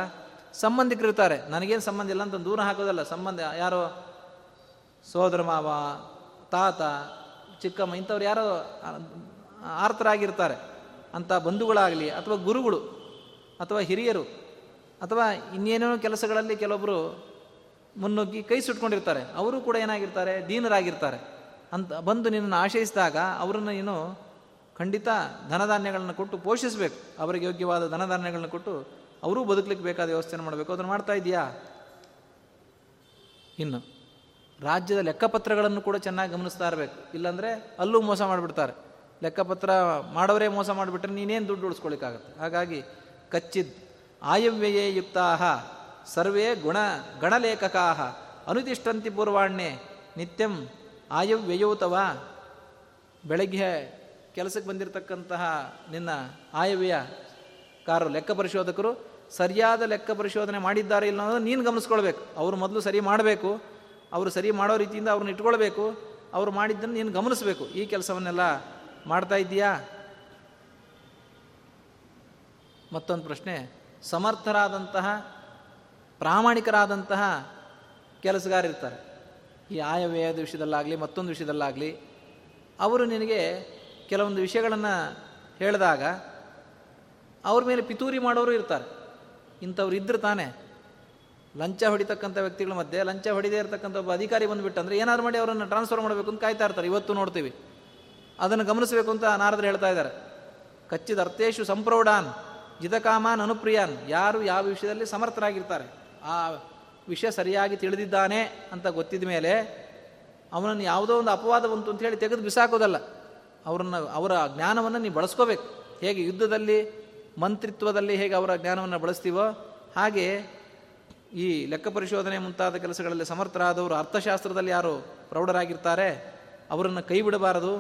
ಸಂಬಂಧಿಕರಿರ್ತಾರೆ, ನನಗೇನು ಸಂಬಂಧ ಇಲ್ಲ ಅಂತ ದೂರ ಹಾಕೋದಲ್ಲ. ಸಂಬಂಧ ಯಾರೋ ಸೋದರ ಮಾವ, ತಾತ, ಚಿಕ್ಕಮ್ಮ, ಇಂಥವ್ರು ಯಾರೋ ಆರ್ತರಾಗಿರ್ತಾರೆ. ಅಂಥ ಬಂಧುಗಳಾಗಲಿ ಅಥವಾ ಗುರುಗಳು ಅಥವಾ ಹಿರಿಯರು ಅಥವಾ ಇನ್ನೇನೇನೋ ಕೆಲಸಗಳಲ್ಲಿ ಕೆಲವೊಬ್ಬರು ಮುನ್ನುಗ್ಗಿ ಕೈ ಸುಟ್ಕೊಂಡಿರ್ತಾರೆ. ಅವರು ಕೂಡ ಏನಾಗಿರ್ತಾರೆ, ದೀನರಾಗಿರ್ತಾರೆ. ಅಂತ ಬಂದು ನಿನ್ನನ್ನು ಆಶ್ರಯಿಸಿದಾಗ ಅವರನ್ನು ನೀನು ಖಂಡಿತ ಧನಧಾನ್ಯಗಳನ್ನು ಕೊಟ್ಟು ಪೋಷಿಸಬೇಕು. ಅವರಿಗೆ ಯೋಗ್ಯವಾದ ಧನಧಾನ್ಯಗಳನ್ನು ಕೊಟ್ಟು ಅವರೂ ಬದುಕಲಿಕ್ಕೆ ಬೇಕಾದ ವ್ಯವಸ್ಥೆಯನ್ನು ಮಾಡಬೇಕು. ಅದನ್ನು ಮಾಡ್ತಾ ಇದೆಯಾ? ಇನ್ನು ರಾಜ್ಯದ ಲೆಕ್ಕಪತ್ರಗಳನ್ನು ಕೂಡ ಚೆನ್ನಾಗಿ ಗಮನಿಸ್ತಾ ಇರಬೇಕು. ಇಲ್ಲಾಂದರೆ ಅಲ್ಲೂ ಮೋಸ ಮಾಡಿಬಿಡ್ತಾರೆ. ಲೆಕ್ಕಪತ್ರ ಮಾಡೋರೇ ಮೋಸ ಮಾಡಿಬಿಟ್ರೆ ನೀನೇನು ದುಡ್ಡು ಉಳಿಸ್ಕೊಳ್ಳಿಕ್ಕಾಗತ್ತೆ. ಹಾಗಾಗಿ ಕಚ್ಚಿದ ಆಯವ್ಯಯೇ ಯುಕ್ತಾ ಸರ್ವೇ ಗುಣ ಗಣಲೇಖಕಾ ಅನುತಿಷ್ಠಂತಿ ಪೂರ್ವಾಣ್ಯೆ ನಿತ್ಯಂ ಆಯವ್ಯಯೋತವ. ಬೆಳಗ್ಗೆ ಕೆಲಸಕ್ಕೆ ಬಂದಿರತಕ್ಕಂತಹ ನಿನ್ನ ಆಯವ್ಯಯ ಕಾರರು ಲೆಕ್ಕ ಪರಿಶೋಧಕರು ಸರಿಯಾದ ಲೆಕ್ಕ ಪರಿಶೋಧನೆ ಮಾಡಿದ್ದಾರೆ ಇಲ್ಲ ಅನ್ನೋದು ನೀನು ಗಮನಿಸ್ಕೊಳ್ಬೇಕು. ಅವರು ಮೊದಲು ಸರಿ ಮಾಡಬೇಕು, ಅವರು ಸರಿ ಮಾಡೋ ರೀತಿಯಿಂದ ಅವ್ರನ್ನ ಇಟ್ಕೊಳ್ಬೇಕು, ಅವರು ಮಾಡಿದ್ದನ್ನು ನೀನು ಗಮನಿಸಬೇಕು. ಈ ಕೆಲಸವನ್ನೆಲ್ಲ ಮಾಡ್ತಾ ಇದ್ದೀಯಾ? ಮತ್ತೊಂದು ಪ್ರಶ್ನೆ, ಸಮರ್ಥರಾದಂತಹ ಪ್ರಾಮಾಣಿಕರಾದಂತಹ ಕೆಲಸಗಾರಿರ್ತಾರೆ. ಈ ಆಯವ್ಯಯದ ವಿಷಯದಲ್ಲಾಗಲಿ ಮತ್ತೊಂದು ವಿಷಯದಲ್ಲಾಗಲಿ ಅವರು ನಿನಗೆ ಕೆಲವೊಂದು ವಿಷಯಗಳನ್ನು ಹೇಳಿದಾಗ ಅವ್ರ ಮೇಲೆ ಪಿತೂರಿ ಮಾಡೋರು ಇರ್ತಾರೆ. ಇಂಥವ್ರು ಇದ್ದರೆ ತಾನೇ ಲಂಚ ಹೊಡಿತಕ್ಕಂಥ ವ್ಯಕ್ತಿಗಳ ಮಧ್ಯೆ ಲಂಚ ಹೊಡಿದೇ ಇರತಕ್ಕಂಥ ಒಬ್ಬ ಅಧಿಕಾರಿ ಬಂದುಬಿಟ್ಟಂದರೆ ಏನಾದ್ರು ಮಾಡಿ ಅವರನ್ನು ಟ್ರಾನ್ಸ್ಫರ್ ಮಾಡಬೇಕು ಅಂತ ಕಾಯ್ತಾ ಇರ್ತಾರೆ. ಇವತ್ತು ನೋಡ್ತೀವಿ, ಅದನ್ನು ಗಮನಿಸಬೇಕು ಅಂತ ನಾರದರು ಹೇಳ್ತಾ ಇದ್ದಾರೆ. ಕಚ್ಚಿದ ಅರ್ಥೇಶು ಸಂಪ್ರೌಢಾನ್ ಜಿತಕಾಮಾನ್ ಅನುಪ್ರಿಯಾನ್, ಯಾರು ಯಾವ ವಿಷಯದಲ್ಲಿ ಸಮರ್ಥರಾಗಿರ್ತಾರೆ, ಆ ವಿಷಯ ಸರಿಯಾಗಿ ತಿಳಿದಿದ್ದಾನೆ ಅಂತ ಗೊತ್ತಿದ ಮೇಲೆ ಅವನನ್ನು ಯಾವುದೋ ಒಂದು ಅಪವಾದ ಬಂತು ಅಂತ ಹೇಳಿ ತೆಗೆದು ಬಿಸಾಕೋದಲ್ಲ. ಅವರನ್ನು ಅವರ ಜ್ಞಾನವನ್ನು ನೀವು ಬಳಸ್ಕೋಬೇಕು. ಹೇಗೆ ಯುದ್ಧದಲ್ಲಿ ಮಂತ್ರಿತ್ವದಲ್ಲಿ ಹೇಗೆ ಅವರ ಜ್ಞಾನವನ್ನು ಬಳಸ್ತೀವೋ ಹಾಗೆ ಈ ಲೆಕ್ಕ ಪರಿಶೋಧನೆ ಮುಂತಾದ ಕೆಲಸಗಳಲ್ಲಿ ಸಮರ್ಥರಾದವರು ಅರ್ಥಶಾಸ್ತ್ರದಲ್ಲಿ ಯಾರು ಪ್ರೌಢರಾಗಿರ್ತಾರೆ ಅವರನ್ನು ಕೈ ಬಿಡಬಾರದು,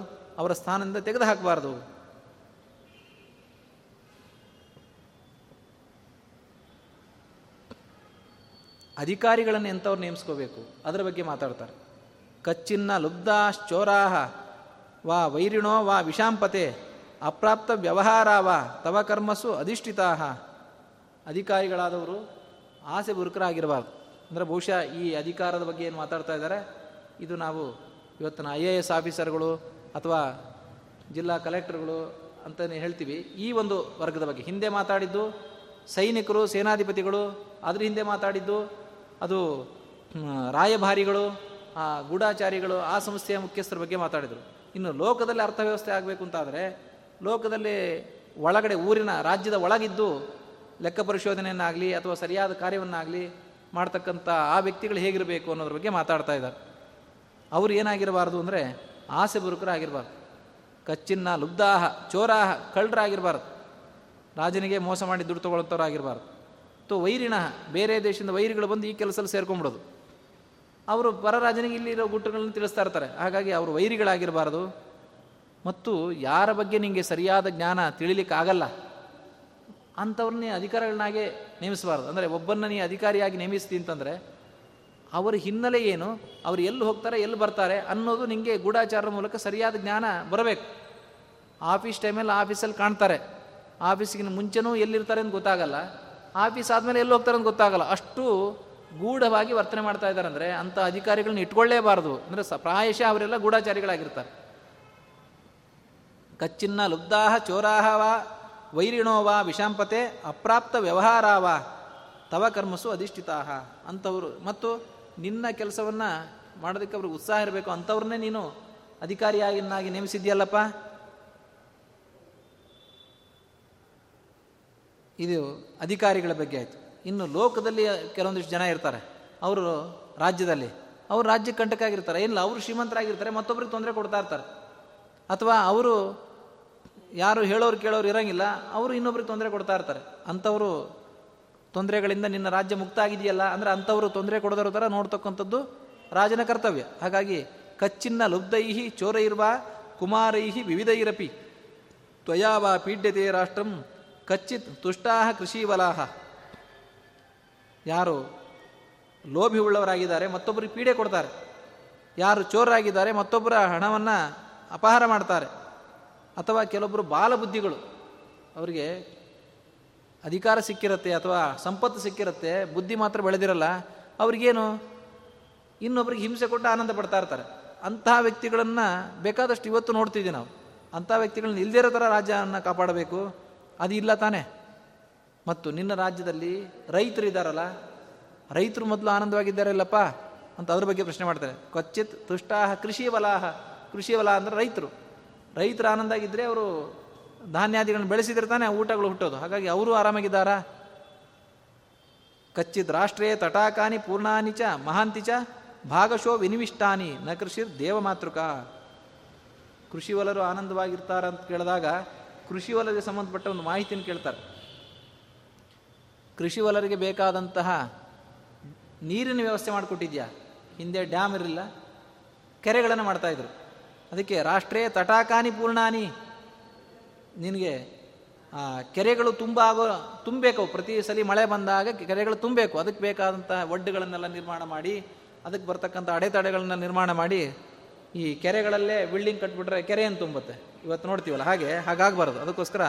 ಅವರ ಸ್ಥಾನದಿಂದ ತೆಗೆದು ಹಾಕಬಾರದು. ಅಧಿಕಾರಿಗಳನ್ನು ಎಂಥವ್ರು ನೇಮಿಸ್ಕೋಬೇಕು ಅದರ ಬಗ್ಗೆ ಮಾತಾಡ್ತಾರೆ. ಕಚ್ಚಿನ್ನ ಲುಬ್ಧಾಶ್ಚೋರಾಹ ವಾ ವೈರಿಣೋ ವಾ ವಿಷಾಂಪತೆ ಅಪ್ರಾಪ್ತ ವ್ಯವಹಾರಾವ ತವ ಕರ್ಮಸು ಅಧಿಷ್ಠಿತಾಹ. ಅಧಿಕಾರಿಗಳಾದವರು ಆಸೆ ಬುರುಕರಾಗಿರಬಾರ್ದು. ಅಂದರೆ ಬಹುಶಃ ಈ ಅಧಿಕಾರದ ಬಗ್ಗೆ ಏನು ಮಾತಾಡ್ತಾ ಇದ್ದಾರೆ, ಇದು ನಾವು ಇವತ್ತಿನ ಐ ಎ ಎಸ್ ಆಫೀಸರ್ಗಳು ಅಥವಾ ಜಿಲ್ಲಾ ಕಲೆಕ್ಟರ್ಗಳು ಅಂತಲೇ ಹೇಳ್ತೀವಿ. ಈ ಒಂದು ವರ್ಗದ ಬಗ್ಗೆ ಹಿಂದೆ ಮಾತಾಡಿದ್ದು ಸೈನಿಕರು ಸೇನಾಧಿಪತಿಗಳು, ಅದ್ರ ಹಿಂದೆ ಮಾತಾಡಿದ್ದು ಅದು ರಾಯಭಾರಿಗಳು, ಗೂಢಾಚಾರಿಗಳು, ಆ ಸಂಸ್ಥೆಯ ಮುಖ್ಯಸ್ಥರ ಬಗ್ಗೆ ಮಾತಾಡಿದರು. ಇನ್ನು ಲೋಕದಲ್ಲಿ ಅರ್ಥವ್ಯವಸ್ಥೆ ಆಗಬೇಕು ಅಂತಾದರೆ ಲೋಕದಲ್ಲಿ ಒಳಗಡೆ ಊರಿನ ರಾಜ್ಯದ ಒಳಗಿದ್ದು ಲೆಕ್ಕ ಪರಿಶೋಧನೆಯನ್ನಾಗಲಿ ಅಥವಾ ಸರಿಯಾದ ಕಾರ್ಯವನ್ನಾಗಲಿ ಮಾಡ್ತಕ್ಕಂಥ ಆ ವ್ಯಕ್ತಿಗಳು ಹೇಗಿರಬೇಕು ಅನ್ನೋದ್ರ ಬಗ್ಗೆ ಮಾತಾಡ್ತಾ ಇದ್ದಾರೆ. ಅವರು ಏನಾಗಿರಬಾರ್ದು ಅಂದರೆ ಆಸೆ ಬುರುಕರಾಗಿರಬಾರ್ದು, ಕಚ್ಚಿನ ಲುಬ್ಧಾಹ ಚೋರಾಹ ಕಳ್ಳರಾಗಿರಬಾರ್ದು, ರಾಜನಿಗೆ ಮೋಸ ಮಾಡಿ ದುಡ್ಡು ತೊಗೊಳ್ತವ್ರಾಗಿರಬಾರ್ದು, ಅಥವಾ ವೈರಿಣ ಬೇರೆ ದೇಶದಿಂದ ವೈರಿಗಳು ಬಂದು ಈ ಕೆಲಸದಲ್ಲಿ ಸೇರ್ಕೊಂಡ್ಬಿಡೋದು. ಅವರು ಪರ ರಾಜನಿಗೆ ಇಲ್ಲಿರೋ ಗುಟ್ಟುಗಳನ್ನು ತಿಳಿಸ್ತಾ ಇರ್ತಾರೆ, ಹಾಗಾಗಿ ಅವರು ವೈರಿಗಳಾಗಿರಬಾರ್ದು. ಮತ್ತು ಯಾರ ಬಗ್ಗೆ ನಿಮಗೆ ಸರಿಯಾದ ಜ್ಞಾನ ತಿಳಿಲಿಕ್ಕಾಗಲ್ಲ ಅಂಥವ್ರನ್ನೇ ಅಧಿಕಾರಿಗಳನ್ನಾಗೆ ನೇಮಿಸಬಾರ್ದು. ಅಂದರೆ ಒಬ್ಬರನ್ನ ನೀ ಅಧಿಕಾರಿಯಾಗಿ ನೇಮಿಸ್ತೀನಿ ಅಂತಂದರೆ ಅವರ ಹಿನ್ನೆಲೆ ಏನು, ಅವರು ಎಲ್ಲಿ ಹೋಗ್ತಾರೆ ಎಲ್ಲಿ ಬರ್ತಾರೆ ಅನ್ನೋದು ನಿಮಗೆ ಗೂಢಾಚಾರದ ಮೂಲಕ ಸರಿಯಾದ ಜ್ಞಾನ ಬರಬೇಕು. ಆಫೀಸ್ ಟೈಮಲ್ಲಿ ಆಫೀಸಲ್ಲಿ ಕಾಣ್ತಾರೆ, ಆಫೀಸಿಗಿನ ಮುಂಚೆನೂ ಎಲ್ಲಿರ್ತಾರೆ ಅಂತ ಗೊತ್ತಾಗಲ್ಲ, ಆಫೀಸ್ ಆದಮೇಲೆ ಎಲ್ಲಿ ಹೋಗ್ತಾರೆ ಅಂತ ಗೊತ್ತಾಗಲ್ಲ, ಅಷ್ಟು ಗೂಢವಾಗಿ ವರ್ತನೆ ಮಾಡ್ತಾ ಇದ್ದಾರೆ. ಅಂದರೆ ಅಂಥ ಅಧಿಕಾರಿಗಳನ್ನ ಇಟ್ಕೊಳ್ಳೇಬಾರ್ದು. ಅಂದರೆ ಸ ಪ್ರಾಯಶಃ ಅವರೆಲ್ಲ ಗೂಢಾಚಾರಿಗಳಾಗಿರ್ತಾರೆ. ಕಚ್ಚಿನ್ನ ಲುಬ್ಧಾಹ ಚೋರಾಹ ವಾ ವೈರಿಣೋ ವಾ ವಿಷಾಂಪತೆ ಅಪ್ರಾಪ್ತ ವ್ಯವಹಾರಾವ ತವ ಕರ್ಮಸು ಅಧಿಷ್ಠಿತಾಹ ಅಂಥವ್ರು. ಮತ್ತು ನಿನ್ನ ಕೆಲಸವನ್ನು ಮಾಡೋದಕ್ಕೆ ಅವ್ರಿಗೆ ಉತ್ಸಾಹ ಇರಬೇಕು, ಅಂಥವ್ರನ್ನೇ ನೀನು ಅಧಿಕಾರಿಯಾಗಿ ನೇಮಿಸಿದ್ಯಲ್ಲಪ್ಪ. ಇದು ಅಧಿಕಾರಿಗಳ ಬಗ್ಗೆ ಆಯಿತು. ಇನ್ನು ಲೋಕದಲ್ಲಿ ಕೆಲವೊಂದಿಷ್ಟು ಜನ ಇರ್ತಾರೆ, ಅವರು ರಾಜ್ಯದಲ್ಲಿ ಅವರು ರಾಜ್ಯಕ್ಕೆ ಕಂಟಕಾಗಿರ್ತಾರೆ, ಏನಿಲ್ಲ ಅವರು ಶ್ರೀಮಂತರಾಗಿರ್ತಾರೆ, ಮತ್ತೊಬ್ಬರಿಗೆ ತೊಂದರೆ ಕೊಡ್ತಾ ಇರ್ತಾರೆ, ಅಥವಾ ಅವರು ಯಾರು ಹೇಳೋರು ಕೇಳೋರು ಇರೋಂಗಿಲ್ಲ, ಅವರು ಇನ್ನೊಬ್ರಿಗೆ ತೊಂದರೆ ಕೊಡ್ತಾ ಇರ್ತಾರೆ. ಅಂಥವರು ತೊಂದರೆಗಳಿಂದ ನಿನ್ನ ರಾಜ್ಯ ಮುಕ್ತ ಆಗಿದೆಯಲ್ಲ ಅಂದರೆ ಅಂಥವರು ತೊಂದರೆ ಕೊಡೋದ್ರ ಥರ ನೋಡ್ತಕ್ಕಂಥದ್ದು ರಾಜನ ಕರ್ತವ್ಯ. ಹಾಗಾಗಿ ಕಚ್ಚಿನ್ನ ಲುಬ್ಧೈಹಿ ಚೋರೈರ್ವಾ ಕುಮಾರೈಹಿ ವಿವಿಧೈರಪಿ ತ್ವಯಾವಾ ಪೀಡ್ಯತೆ ರಾಷ್ಟ್ರಂ ಕಚ್ಚಿತ್ ತುಷ್ಟಾಹ ಕೃಷಿವಲಾಹ. ಯಾರು ಲೋಭಿ ಉಳ್ಳವರಾಗಿದ್ದಾರೆ ಮತ್ತೊಬ್ಬರಿಗೆ ಪೀಡೆ ಕೊಡ್ತಾರೆ, ಯಾರು ಚೋರಾಗಿದ್ದಾರೆ ಮತ್ತೊಬ್ಬರ ಹಣವನ್ನು ಅಪಹಾರ ಮಾಡ್ತಾರೆ, ಅಥವಾ ಕೆಲವೊಬ್ಬರು ಬಾಲಬುದ್ಧಿಗಳು, ಅವರಿಗೆ ಅಧಿಕಾರ ಸಿಕ್ಕಿರುತ್ತೆ ಅಥವಾ ಸಂಪತ್ತು ಸಿಕ್ಕಿರುತ್ತೆ, ಬುದ್ಧಿ ಮಾತ್ರ ಬೆಳೆದಿರಲ್ಲ, ಅವ್ರಿಗೇನು ಇನ್ನೊಬ್ರಿಗೆ ಹಿಂಸೆ ಕೊಟ್ಟು ಆನಂದ ಪಡ್ತಾ ಇರ್ತಾರೆ. ಅಂತಹ ವ್ಯಕ್ತಿಗಳನ್ನು ಬೇಕಾದಷ್ಟು ಇವತ್ತು ನೋಡ್ತಿದ್ದೀವಿ ನಾವು. ಅಂಥ ವ್ಯಕ್ತಿಗಳನ್ನ ಇಲ್ಲದೇ ಇರೋ ಥರ ರಾಜ್ಯವನ್ನು ಕಾಪಾಡಬೇಕು, ಅದು ಇಲ್ಲ ತಾನೇ. ಮತ್ತು ನಿನ್ನ ರಾಜ್ಯದಲ್ಲಿ ರೈತರು ಇದ್ದಾರಲ್ಲ, ರೈತರು ಮೊದಲು ಆನಂದವಾಗಿದ್ದಾರೆ ಇಲ್ಲಪ್ಪ ಅಂತ ಅದ್ರ ಬಗ್ಗೆ ಪ್ರಶ್ನೆ ಮಾಡ್ತಾರೆ. ಕಚ್ಚಿತ್ ತುಷ್ಟಾಹ ಕೃಷಿ ವಲಾಹ, ಕೃಷಿ ವಲ ಅಂದರೆ ರೈತರು, ರೈತರು ಆನಂದ ಆಗಿದ್ದರೆ ಅವರು ಧಾನ್ಯಾದಿಗಳನ್ನು ಬೆಳೆಸಿದ್ರೆ ತಾನೇ ಊಟಗಳು ಹುಟ್ಟೋದು, ಹಾಗಾಗಿ ಅವರು ಆರಾಮಾಗಿದ್ದಾರಾ. ಕಚ್ಚಿತ್ ರಾಷ್ಟ್ರೇ ತಟಾಕಾನಿ ಪೂರ್ಣಾನಿ ಚ ಮಹಾಂತಿ ಚ ಭಾಗಶೋ ವಿನಿವಿಷ್ಟಾನಿ ನ ಕೃಷಿರ್ ದೇವ ಮಾತೃಕ. ಕೃಷಿ ವಲರು ಆನಂದವಾಗಿರ್ತಾರ ಅಂತ ಕೇಳಿದಾಗ ಕೃಷಿ ವಲಗೆ ಸಂಬಂಧಪಟ್ಟ ಒಂದು ಮಾಹಿತಿಯನ್ನು ಕೇಳ್ತಾರೆ. ಕೃಷಿ ವಲರಿಗೆ ಬೇಕಾದಂತಹ ನೀರಿನ ವ್ಯವಸ್ಥೆ ಮಾಡಿಕೊಟ್ಟಿದ್ಯಾ? ಹಿಂದೆ ಡ್ಯಾಮ್ ಇರಲಿಲ್ಲ, ಕೆರೆಗಳನ್ನು ಮಾಡ್ತಾಯಿದ್ರು. ಅದಕ್ಕೆ ರಾಷ್ಟ್ರೇ ತಟಾಕಾನಿ ಪೂರ್ಣಾನಿ, ನಿನಗೆ ಕೆರೆಗಳು ತುಂಬ ಆಗೋ ತುಂಬಬೇಕು, ಪ್ರತಿ ಸಲ ಮಳೆ ಬಂದಾಗ ಕೆರೆಗಳು ತುಂಬಬೇಕು, ಅದಕ್ಕೆ ಬೇಕಾದಂಥ ಒಡ್ಡುಗಳನ್ನೆಲ್ಲ ನಿರ್ಮಾಣ ಮಾಡಿ, ಅದಕ್ಕೆ ಬರ್ತಕ್ಕಂಥ ಅಡೆತಡೆಗಳನ್ನ ನಿರ್ಮಾಣ ಮಾಡಿ, ಈ ಕೆರೆಗಳಲ್ಲೇ ಬಿಲ್ಡಿಂಗ್ ಕಟ್ಬಿಟ್ರೆ ಕೆರೆಯನ್ನು ತುಂಬುತ್ತೆ, ಇವತ್ತು ನೋಡ್ತೀವಲ್ಲ ಹಾಗೆ. ಹಾಗಾಗಬಾರ್ದು. ಅದಕ್ಕೋಸ್ಕರ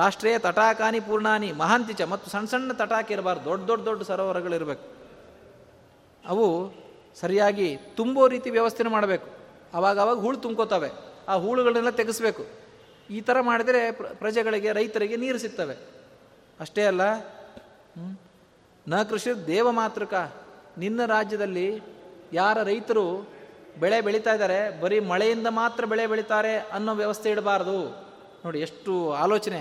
ರಾಷ್ಟ್ರೀಯ ತಟಾಕಾನಿ ಪೂರ್ಣಾನಿ ಮಹಾಂತಿಚ, ಮತ್ತು ಸಣ್ಣ ಸಣ್ಣ ತಟಾಕಿ ಇರಬಾರ್ದು, ದೊಡ್ಡ ದೊಡ್ಡ ದೊಡ್ಡ ಸರೋವರಗಳಿರಬೇಕು. ಅವು ಸರಿಯಾಗಿ ತುಂಬೋ ರೀತಿ ವ್ಯವಸ್ಥೆ ಮಾಡಬೇಕು. ಆವಾಗವಾಗ ಹೂಳು ತುಂಬ್ಕೋತವೆ, ಆ ಹೂಳುಗಳನ್ನೆಲ್ಲ ತೆಗೆಸಬೇಕು. ಈ ಥರ ಮಾಡಿದರೆ ಪ್ರಜೆಗಳಿಗೆ ರೈತರಿಗೆ ನೀರು ಸಿಗ್ತವೆ. ಅಷ್ಟೇ ಅಲ್ಲ, ನ ಕೃಷಿ ದೇವ ಮಾತೃಕ, ನಿನ್ನ ರಾಜ್ಯದಲ್ಲಿ ಯಾರ ರೈತರು ಬೆಳೆ ಬೆಳೀತಾ ಇದ್ದಾರೆ ಬರೀ ಮಳೆಯಿಂದ ಮಾತ್ರ ಬೆಳೆ ಬೆಳೀತಾರೆ ಅನ್ನೋ ವ್ಯವಸ್ಥೆ ಇಡಬಾರ್ದು. ನೋಡಿ ಎಷ್ಟು ಆಲೋಚನೆ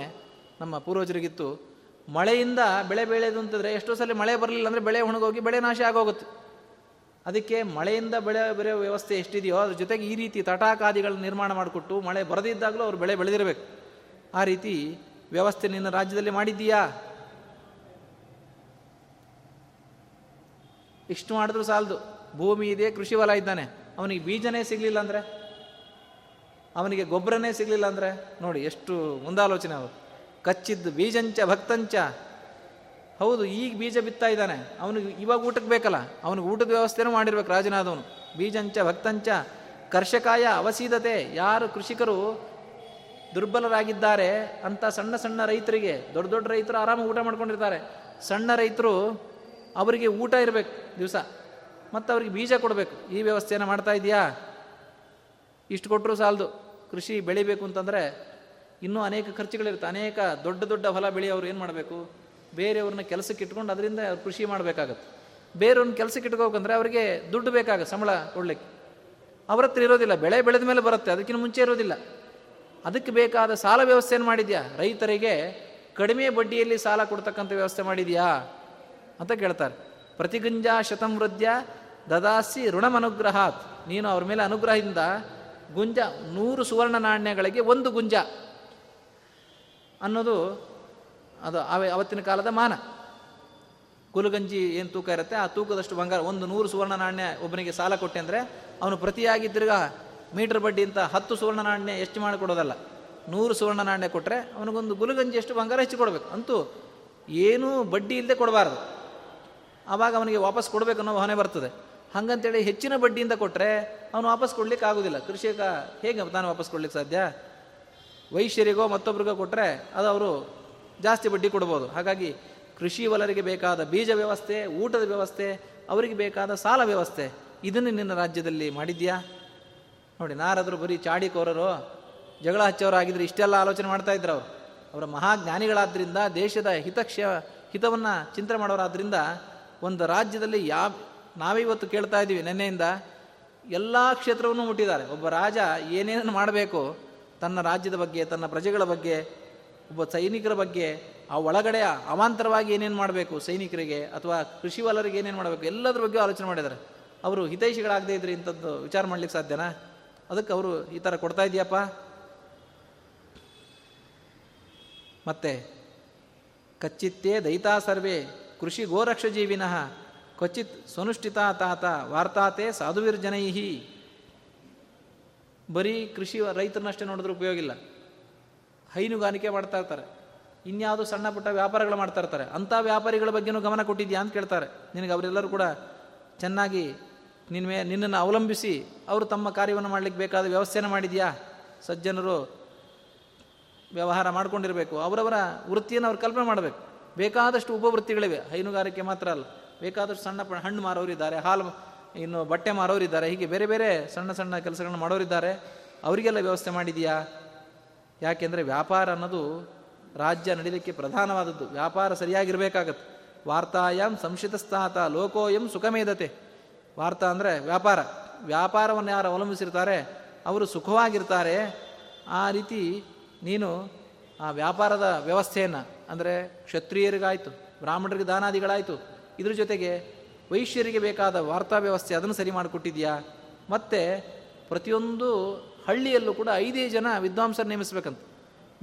ನಮ್ಮ ಪೂರ್ವಜರಿಗಿತ್ತು. ಮಳೆಯಿಂದ ಬೆಳೆ ಬೆಳೆಯೋದು ಅಂತಂದರೆ ಎಷ್ಟೋ ಸಲ ಮಳೆ ಬರಲಿಲ್ಲ ಅಂದರೆ ಬೆಳೆ ಒಣಗೋಗಿ ಬೆಳೆ ನಾಶ ಆಗೋಗುತ್ತೆ. ಅದಕ್ಕೆ ಮಳೆಯಿಂದ ಬೆಳೆ ಬೆಳೆಯೋ ವ್ಯವಸ್ಥೆ ಎಷ್ಟಿದೆಯೋ ಅದ್ರ ಜೊತೆಗೆ ಈ ರೀತಿ ತಟಾಕಾದಿಗಳನ್ನ ನಿರ್ಮಾಣ ಮಾಡಿಕೊಟ್ಟು ಮಳೆ ಬರದಿದ್ದಾಗಲೂ ಅವ್ರು ಬೆಳೆ ಬೆಳೆದಿರಬೇಕು. ಆ ರೀತಿ ವ್ಯವಸ್ಥೆ ನಿನ್ನ ರಾಜ್ಯದಲ್ಲಿ ಮಾಡಿದ್ದೀಯಾ? ಇಷ್ಟು ಮಾಡಿದ್ರೂ ಸಾಲದು. ಭೂಮಿ ಇದೆ, ಕೃಷಿ ಹೊಲ ಇದ್ದಾನೆ, ಅವನಿಗೆ ಬೀಜನೇ ಸಿಗಲಿಲ್ಲ ಅಂದರೆ, ಅವನಿಗೆ ಗೊಬ್ಬರನೇ ಸಿಗಲಿಲ್ಲ ಅಂದರೆ ನೋಡಿ ಎಷ್ಟು ಮುಂದಾಲೋಚನೆ. ಅವರು ಕಚ್ಚಿದ್ದು ಬೀಜಂಚ ಭಕ್ತಂಚ, ಹೌದು ಈಗ ಬೀಜ ಬಿತ್ತಾ ಇದ್ದಾನೆ, ಅವನಿಗೆ ಇವಾಗ ಊಟಕ್ಕೆ ಬೇಕಲ್ಲ, ಅವನಿಗೆ ಊಟದ ವ್ಯವಸ್ಥೆನೂ ಮಾಡಿರ್ಬೇಕು ರಾಜನಾದವನು. ಬೀಜಂಚ ಭಕ್ತಂಚ ಕರ್ಷಕಾಯ ಅವಸೀದತೆ, ಯಾರು ಕೃಷಿಕರು ದುರ್ಬಲರಾಗಿದ್ದಾರೆ ಅಂತ ಸಣ್ಣ ಸಣ್ಣ ರೈತರಿಗೆ, ದೊಡ್ಡ ದೊಡ್ಡ ರೈತರು ಆರಾಮಾಗಿ ಊಟ ಮಾಡ್ಕೊಂಡಿರ್ತಾರೆ, ಸಣ್ಣ ರೈತರು ಅವರಿಗೆ ಊಟ ಇರಬೇಕು ದಿವಸ, ಮತ್ತು ಅವ್ರಿಗೆ ಬೀಜ ಕೊಡಬೇಕು. ಈ ವ್ಯವಸ್ಥೆಯನ್ನು ಮಾಡ್ತಾ ಇದೆಯಾ? ಇಷ್ಟು ಕೊಟ್ಟರು ಸಾಲದು. ಕೃಷಿ ಬೆಳಿಬೇಕು ಅಂತಂದರೆ ಇನ್ನೂ ಅನೇಕ ಖರ್ಚುಗಳಿರುತ್ತೆ. ಅನೇಕ ದೊಡ್ಡ ದೊಡ್ಡ ಹೊಲ ಬೆಳೆಯೋರು ಏನು ಮಾಡಬೇಕು, ಬೇರೆಯವ್ರನ್ನ ಕೆಲಸಕ್ಕೆ ಇಟ್ಕೊಂಡು ಅದರಿಂದ ಅವ್ರು ಕೃಷಿ ಮಾಡಬೇಕಾಗತ್ತೆ. ಬೇರೆಯವ್ರನ್ನ ಕೆಲಸಕ್ಕೆ ಇಟ್ಕೋಬೇಕಂದ್ರೆ ಅವರಿಗೆ ದುಡ್ಡು ಬೇಕಾಗುತ್ತೆ, ಸಂಬಳ ಕೊಡಲಿಕ್ಕೆ. ಅವ್ರ ಹತ್ರ ಇರೋದಿಲ್ಲ, ಬೆಳೆ ಬೆಳೆದ ಮೇಲೆ ಬರುತ್ತೆ, ಅದಕ್ಕಿಂತ ಮುಂಚೆ ಇರೋದಿಲ್ಲ. ಅದಕ್ಕೆ ಬೇಕಾದ ಸಾಲ ವ್ಯವಸ್ಥೆಯನ್ನು ಮಾಡಿದ್ಯಾ? ರೈತರಿಗೆ ಕಡಿಮೆ ಬಡ್ಡಿಯಲ್ಲಿ ಸಾಲ ಕೊಡ್ತಕ್ಕಂಥ ವ್ಯವಸ್ಥೆ ಮಾಡಿದೆಯಾ ಅಂತ ಕೇಳ್ತಾರೆ. ಪ್ರತಿಗುಂಜಾ ಶತಮೃದ್ಯ ದದಾಸಿ ಋಣಮನುಗ್ರಹಾತ್, ನೀನು ಅವ್ರ ಮೇಲೆ ಅನುಗ್ರಹದಿಂದ ಗುಂಜ, ನೂರು ಸುವರ್ಣ ನಾಣ್ಯಗಳಿಗೆ ಒಂದು ಗುಂಜ ಅನ್ನೋದು ಅದು ಅವತ್ತಿನ ಕಾಲದ ಮಾನ. ಕುಲಗಂಜಿ ಏನು ತೂಕ ಇರುತ್ತೆ ಆ ತೂಕದಷ್ಟು ಬಂಗಾರ, ಒಂದು ನೂರು ಸುವರ್ಣ ನಾಣ್ಯ ಒಬ್ಬನಿಗೆ ಸಾಲ ಕೊಟ್ಟೆ ಅಂದರೆ ಅವನು ಪ್ರತಿಯಾಗಿ ತಿರ್ಗಾ ಮೀಟರ್ ಬಡ್ಡಿ ಅಂತ ಹತ್ತು ಸುವರ್ಣ ನಾಣ್ಯ ಹೆಚ್ಚು ಮಾಡಿಕೊಡೋದಲ್ಲ, ನೂರು ಸುವರ್ಣ ನಾಣ್ಯ ಕೊಟ್ಟರೆ ಅವನಿಗೊಂದು ಗುಲಗಂಜಿಯಷ್ಟು ಬಂಗಾರ ಹೆಚ್ಚು ಕೊಡಬೇಕು. ಅಂತೂ ಏನೂ ಬಡ್ಡಿ ಇಲ್ಲದೆ ಕೊಡಬಾರ್ದು, ಆವಾಗ ಅವನಿಗೆ ವಾಪಸ್ ಕೊಡಬೇಕು ಅನ್ನೋ ಭಾವನೆ ಬರ್ತದೆ. ಹಾಗಂತೇಳಿ ಹೆಚ್ಚಿನ ಬಡ್ಡಿಯಿಂದ ಕೊಟ್ಟರೆ ಅವನು ವಾಪಸ್ ಕೊಡ್ಲಿಕ್ಕೆ ಆಗೋದಿಲ್ಲ. ಕೃಷಿಕ ಹೇಗೆ ತಾನು ವಾಪಸ್ ಕೊಡ್ಲಿಕ್ಕೆ ಸಾಧ್ಯ? ವೈಶ್ಯರಿಗೋ ಮತ್ತೊಬ್ಬರಿಗೋ ಕೊಟ್ಟರೆ ಅದು ಅವರು ಜಾಸ್ತಿ ಬಡ್ಡಿ ಕೊಡ್ಬೋದು. ಹಾಗಾಗಿ ಕೃಷಿ ವಲರಿಗೆ ಬೇಕಾದ ಬೀಜ ವ್ಯವಸ್ಥೆ, ಊಟದ ವ್ಯವಸ್ಥೆ, ಅವರಿಗೆ ಬೇಕಾದ ಸಾಲ ವ್ಯವಸ್ಥೆ, ಇದನ್ನು ನಿನ್ನ ರಾಜ್ಯದಲ್ಲಿ ಮಾಡಿದ್ಯಾ? ನೋಡಿ, ನಾರದರು ಬರೀ ಚಾಡಿಕೋರರು, ಜಗಳ ಹಚ್ಚೋರಾಗಿದ್ದರೆ ಇಷ್ಟೆಲ್ಲ ಆಲೋಚನೆ ಮಾಡ್ತಾ ಇದ್ರು ಅವರು. ಅವರ ಮಹಾಜ್ಞಾನಿಗಳಾದ್ದರಿಂದ, ದೇಶದ ಹಿತಕ್ಷ ಹಿತವನ್ನು ಚಿಂತನೆ ಮಾಡೋರಾದ್ರಿಂದ, ಒಂದು ರಾಜ್ಯದಲ್ಲಿ ಯಾವ ನಾವೇ ಇವತ್ತು ಕೇಳ್ತಾ ಇದ್ದೀವಿ, ನೆನ್ನೆಯಿಂದ ಎಲ್ಲ ಕ್ಷೇತ್ರವನ್ನು ಮುಟ್ಟಿದ್ದಾರೆ. ಒಬ್ಬ ರಾಜ ಏನೇನನ್ನು ಮಾಡಬೇಕು, ತನ್ನ ರಾಜ್ಯದ ಬಗ್ಗೆ, ತನ್ನ ಪ್ರಜೆಗಳ ಬಗ್ಗೆ, ಒಬ್ಬ ಸೈನಿಕರ ಬಗ್ಗೆ, ಆ ಒಳಗಡೆ ಅವಾಂತರವಾಗಿ ಏನೇನು ಮಾಡಬೇಕು ಸೈನಿಕರಿಗೆ ಅಥವಾ ಕೃಷಿ ವಲರಿಗೆ ಏನೇನು ಮಾಡಬೇಕು, ಎಲ್ಲದರ ಬಗ್ಗೆ ಆಲೋಚನೆ ಮಾಡಿದ್ದಾರೆ. ಅವರು ಹಿತೈಷಿಗಳಾಗದೇ ಇದ್ರೆ ಇಂಥದ್ದು ವಿಚಾರ ಮಾಡ್ಲಿಕ್ಕೆ ಸಾಧ್ಯನಾ? ಅದಕ್ಕೆ ಅವರು ಈ ಥರ ಕೊಡ್ತಾ ಇದೆಯಪ್ಪ. ಮತ್ತೆ ಕಚ್ಚಿತ್ತೇ ದೈತಾ ಸರ್ವೇ ಕೃಷಿ ಗೋರಕ್ಷ ಜೀವಿನಃ ಕ್ವಚಿತ್ ಸ್ವನುಷ್ಠಿತ ತಾತ ವಾರ್ತಾತೆ ಸಾಧುವಿರ್ಜನೈಹಿ. ಬರೀ ಕೃಷಿ ರೈತರನ್ನಷ್ಟೇ ನೋಡಿದ್ರೆ ಉಪಯೋಗ ಇಲ್ಲ, ಹೈನುಗಾರಿಕೆ ಮಾಡ್ತಾ ಇರ್ತಾರೆ, ಇನ್ಯಾವುದೋ ಸಣ್ಣ ಪುಟ್ಟ ವ್ಯಾಪಾರಗಳು ಮಾಡ್ತಾ ಇರ್ತಾರೆ. ಅಂಥ ವ್ಯಾಪಾರಿಗಳ ಬಗ್ಗೆನೂ ಗಮನ ಕೊಟ್ಟಿದ್ಯಾ ಅಂತ ಕೇಳ್ತಾರೆ. ನಿನಗೆ ಅವರೆಲ್ಲರೂ ಕೂಡ ಚೆನ್ನಾಗಿ ನಿನ್ನೆ ನಿನ್ನನ್ನು ಅವಲಂಬಿಸಿ ಅವರು ತಮ್ಮ ಕಾರ್ಯವನ್ನು ಮಾಡಲಿಕ್ಕೆ ಬೇಕಾದ ವ್ಯವಸ್ಥೆನ ಮಾಡಿದ್ಯಾ? ಸಜ್ಜನರು ವ್ಯವಹಾರ ಮಾಡ್ಕೊಂಡಿರಬೇಕು, ಅವರವರ ವೃತ್ತಿಯನ್ನು ಅವ್ರು ಕಲ್ಪನೆ ಮಾಡಬೇಕು. ಬೇಕಾದಷ್ಟು ಉಪವೃತ್ತಿಗಳಿವೆ, ಹೈನುಗಾರಿಕೆ ಮಾತ್ರ ಅಲ್ಲ, ಬೇಕಾದಷ್ಟು ಸಣ್ಣ ಹಣ್ಣು ಮಾರೋರಿದ್ದಾರೆ, ಹಾಲು, ಇನ್ನು ಬಟ್ಟೆ ಮಾರೋರಿದ್ದಾರೆ, ಹೀಗೆ ಬೇರೆ ಬೇರೆ ಸಣ್ಣ ಸಣ್ಣ ಕೆಲಸಗಳನ್ನು ಮಾಡೋರಿದ್ದಾರೆ. ಅವರಿಗೆಲ್ಲ ವ್ಯವಸ್ಥೆ ಮಾಡಿದೆಯಾ? ಯಾಕೆಂದರೆ ವ್ಯಾಪಾರ ಅನ್ನೋದು ರಾಜ್ಯ ನಡೀಲಿಕ್ಕೆ ಪ್ರಧಾನವಾದದ್ದು, ವ್ಯಾಪಾರ ಸರಿಯಾಗಿರಬೇಕಾಗತ್ತೆ. ವಾರ್ತಾಯಂ ಸಂಶಿತಸ್ತಾತ ಲೋಕೋಯಂ ಸುಖಮೇಧತೆ. ವಾರ್ತಾ ಅಂದರೆ ವ್ಯಾಪಾರ, ವ್ಯಾಪಾರವನ್ನು ಯಾರು ಅವಲಂಬಿಸಿರ್ತಾರೆ ಅವರು ಸುಖವಾಗಿರ್ತಾರೆ. ಆ ರೀತಿ ನೀನು ಆ ವ್ಯಾಪಾರದ ವ್ಯವಸ್ಥೆಯನ್ನು, ಅಂದರೆ ಕ್ಷತ್ರಿಯರಿಗಾಯಿತು, ಬ್ರಾಹ್ಮಣರಿಗೆ ದಾನಾದಿಗಳಾಯಿತು, ಇದ್ರ ಜೊತೆಗೆ ವೈಶ್ಯರಿಗೆ ಬೇಕಾದ ವಾರ್ತಾ ವ್ಯವಸ್ಥೆ ಅದನ್ನು ಸರಿ ಮಾಡಿಕೊಟ್ಟಿದೆಯಾ? ಮತ್ತು ಪ್ರತಿಯೊಂದು ಹಳ್ಳಿಯಲ್ಲೂ ಕೂಡ ಐದೇ ಜನ ವಿದ್ವಾಂಸರು ನೇಮಿಸ್ಬೇಕಂತ,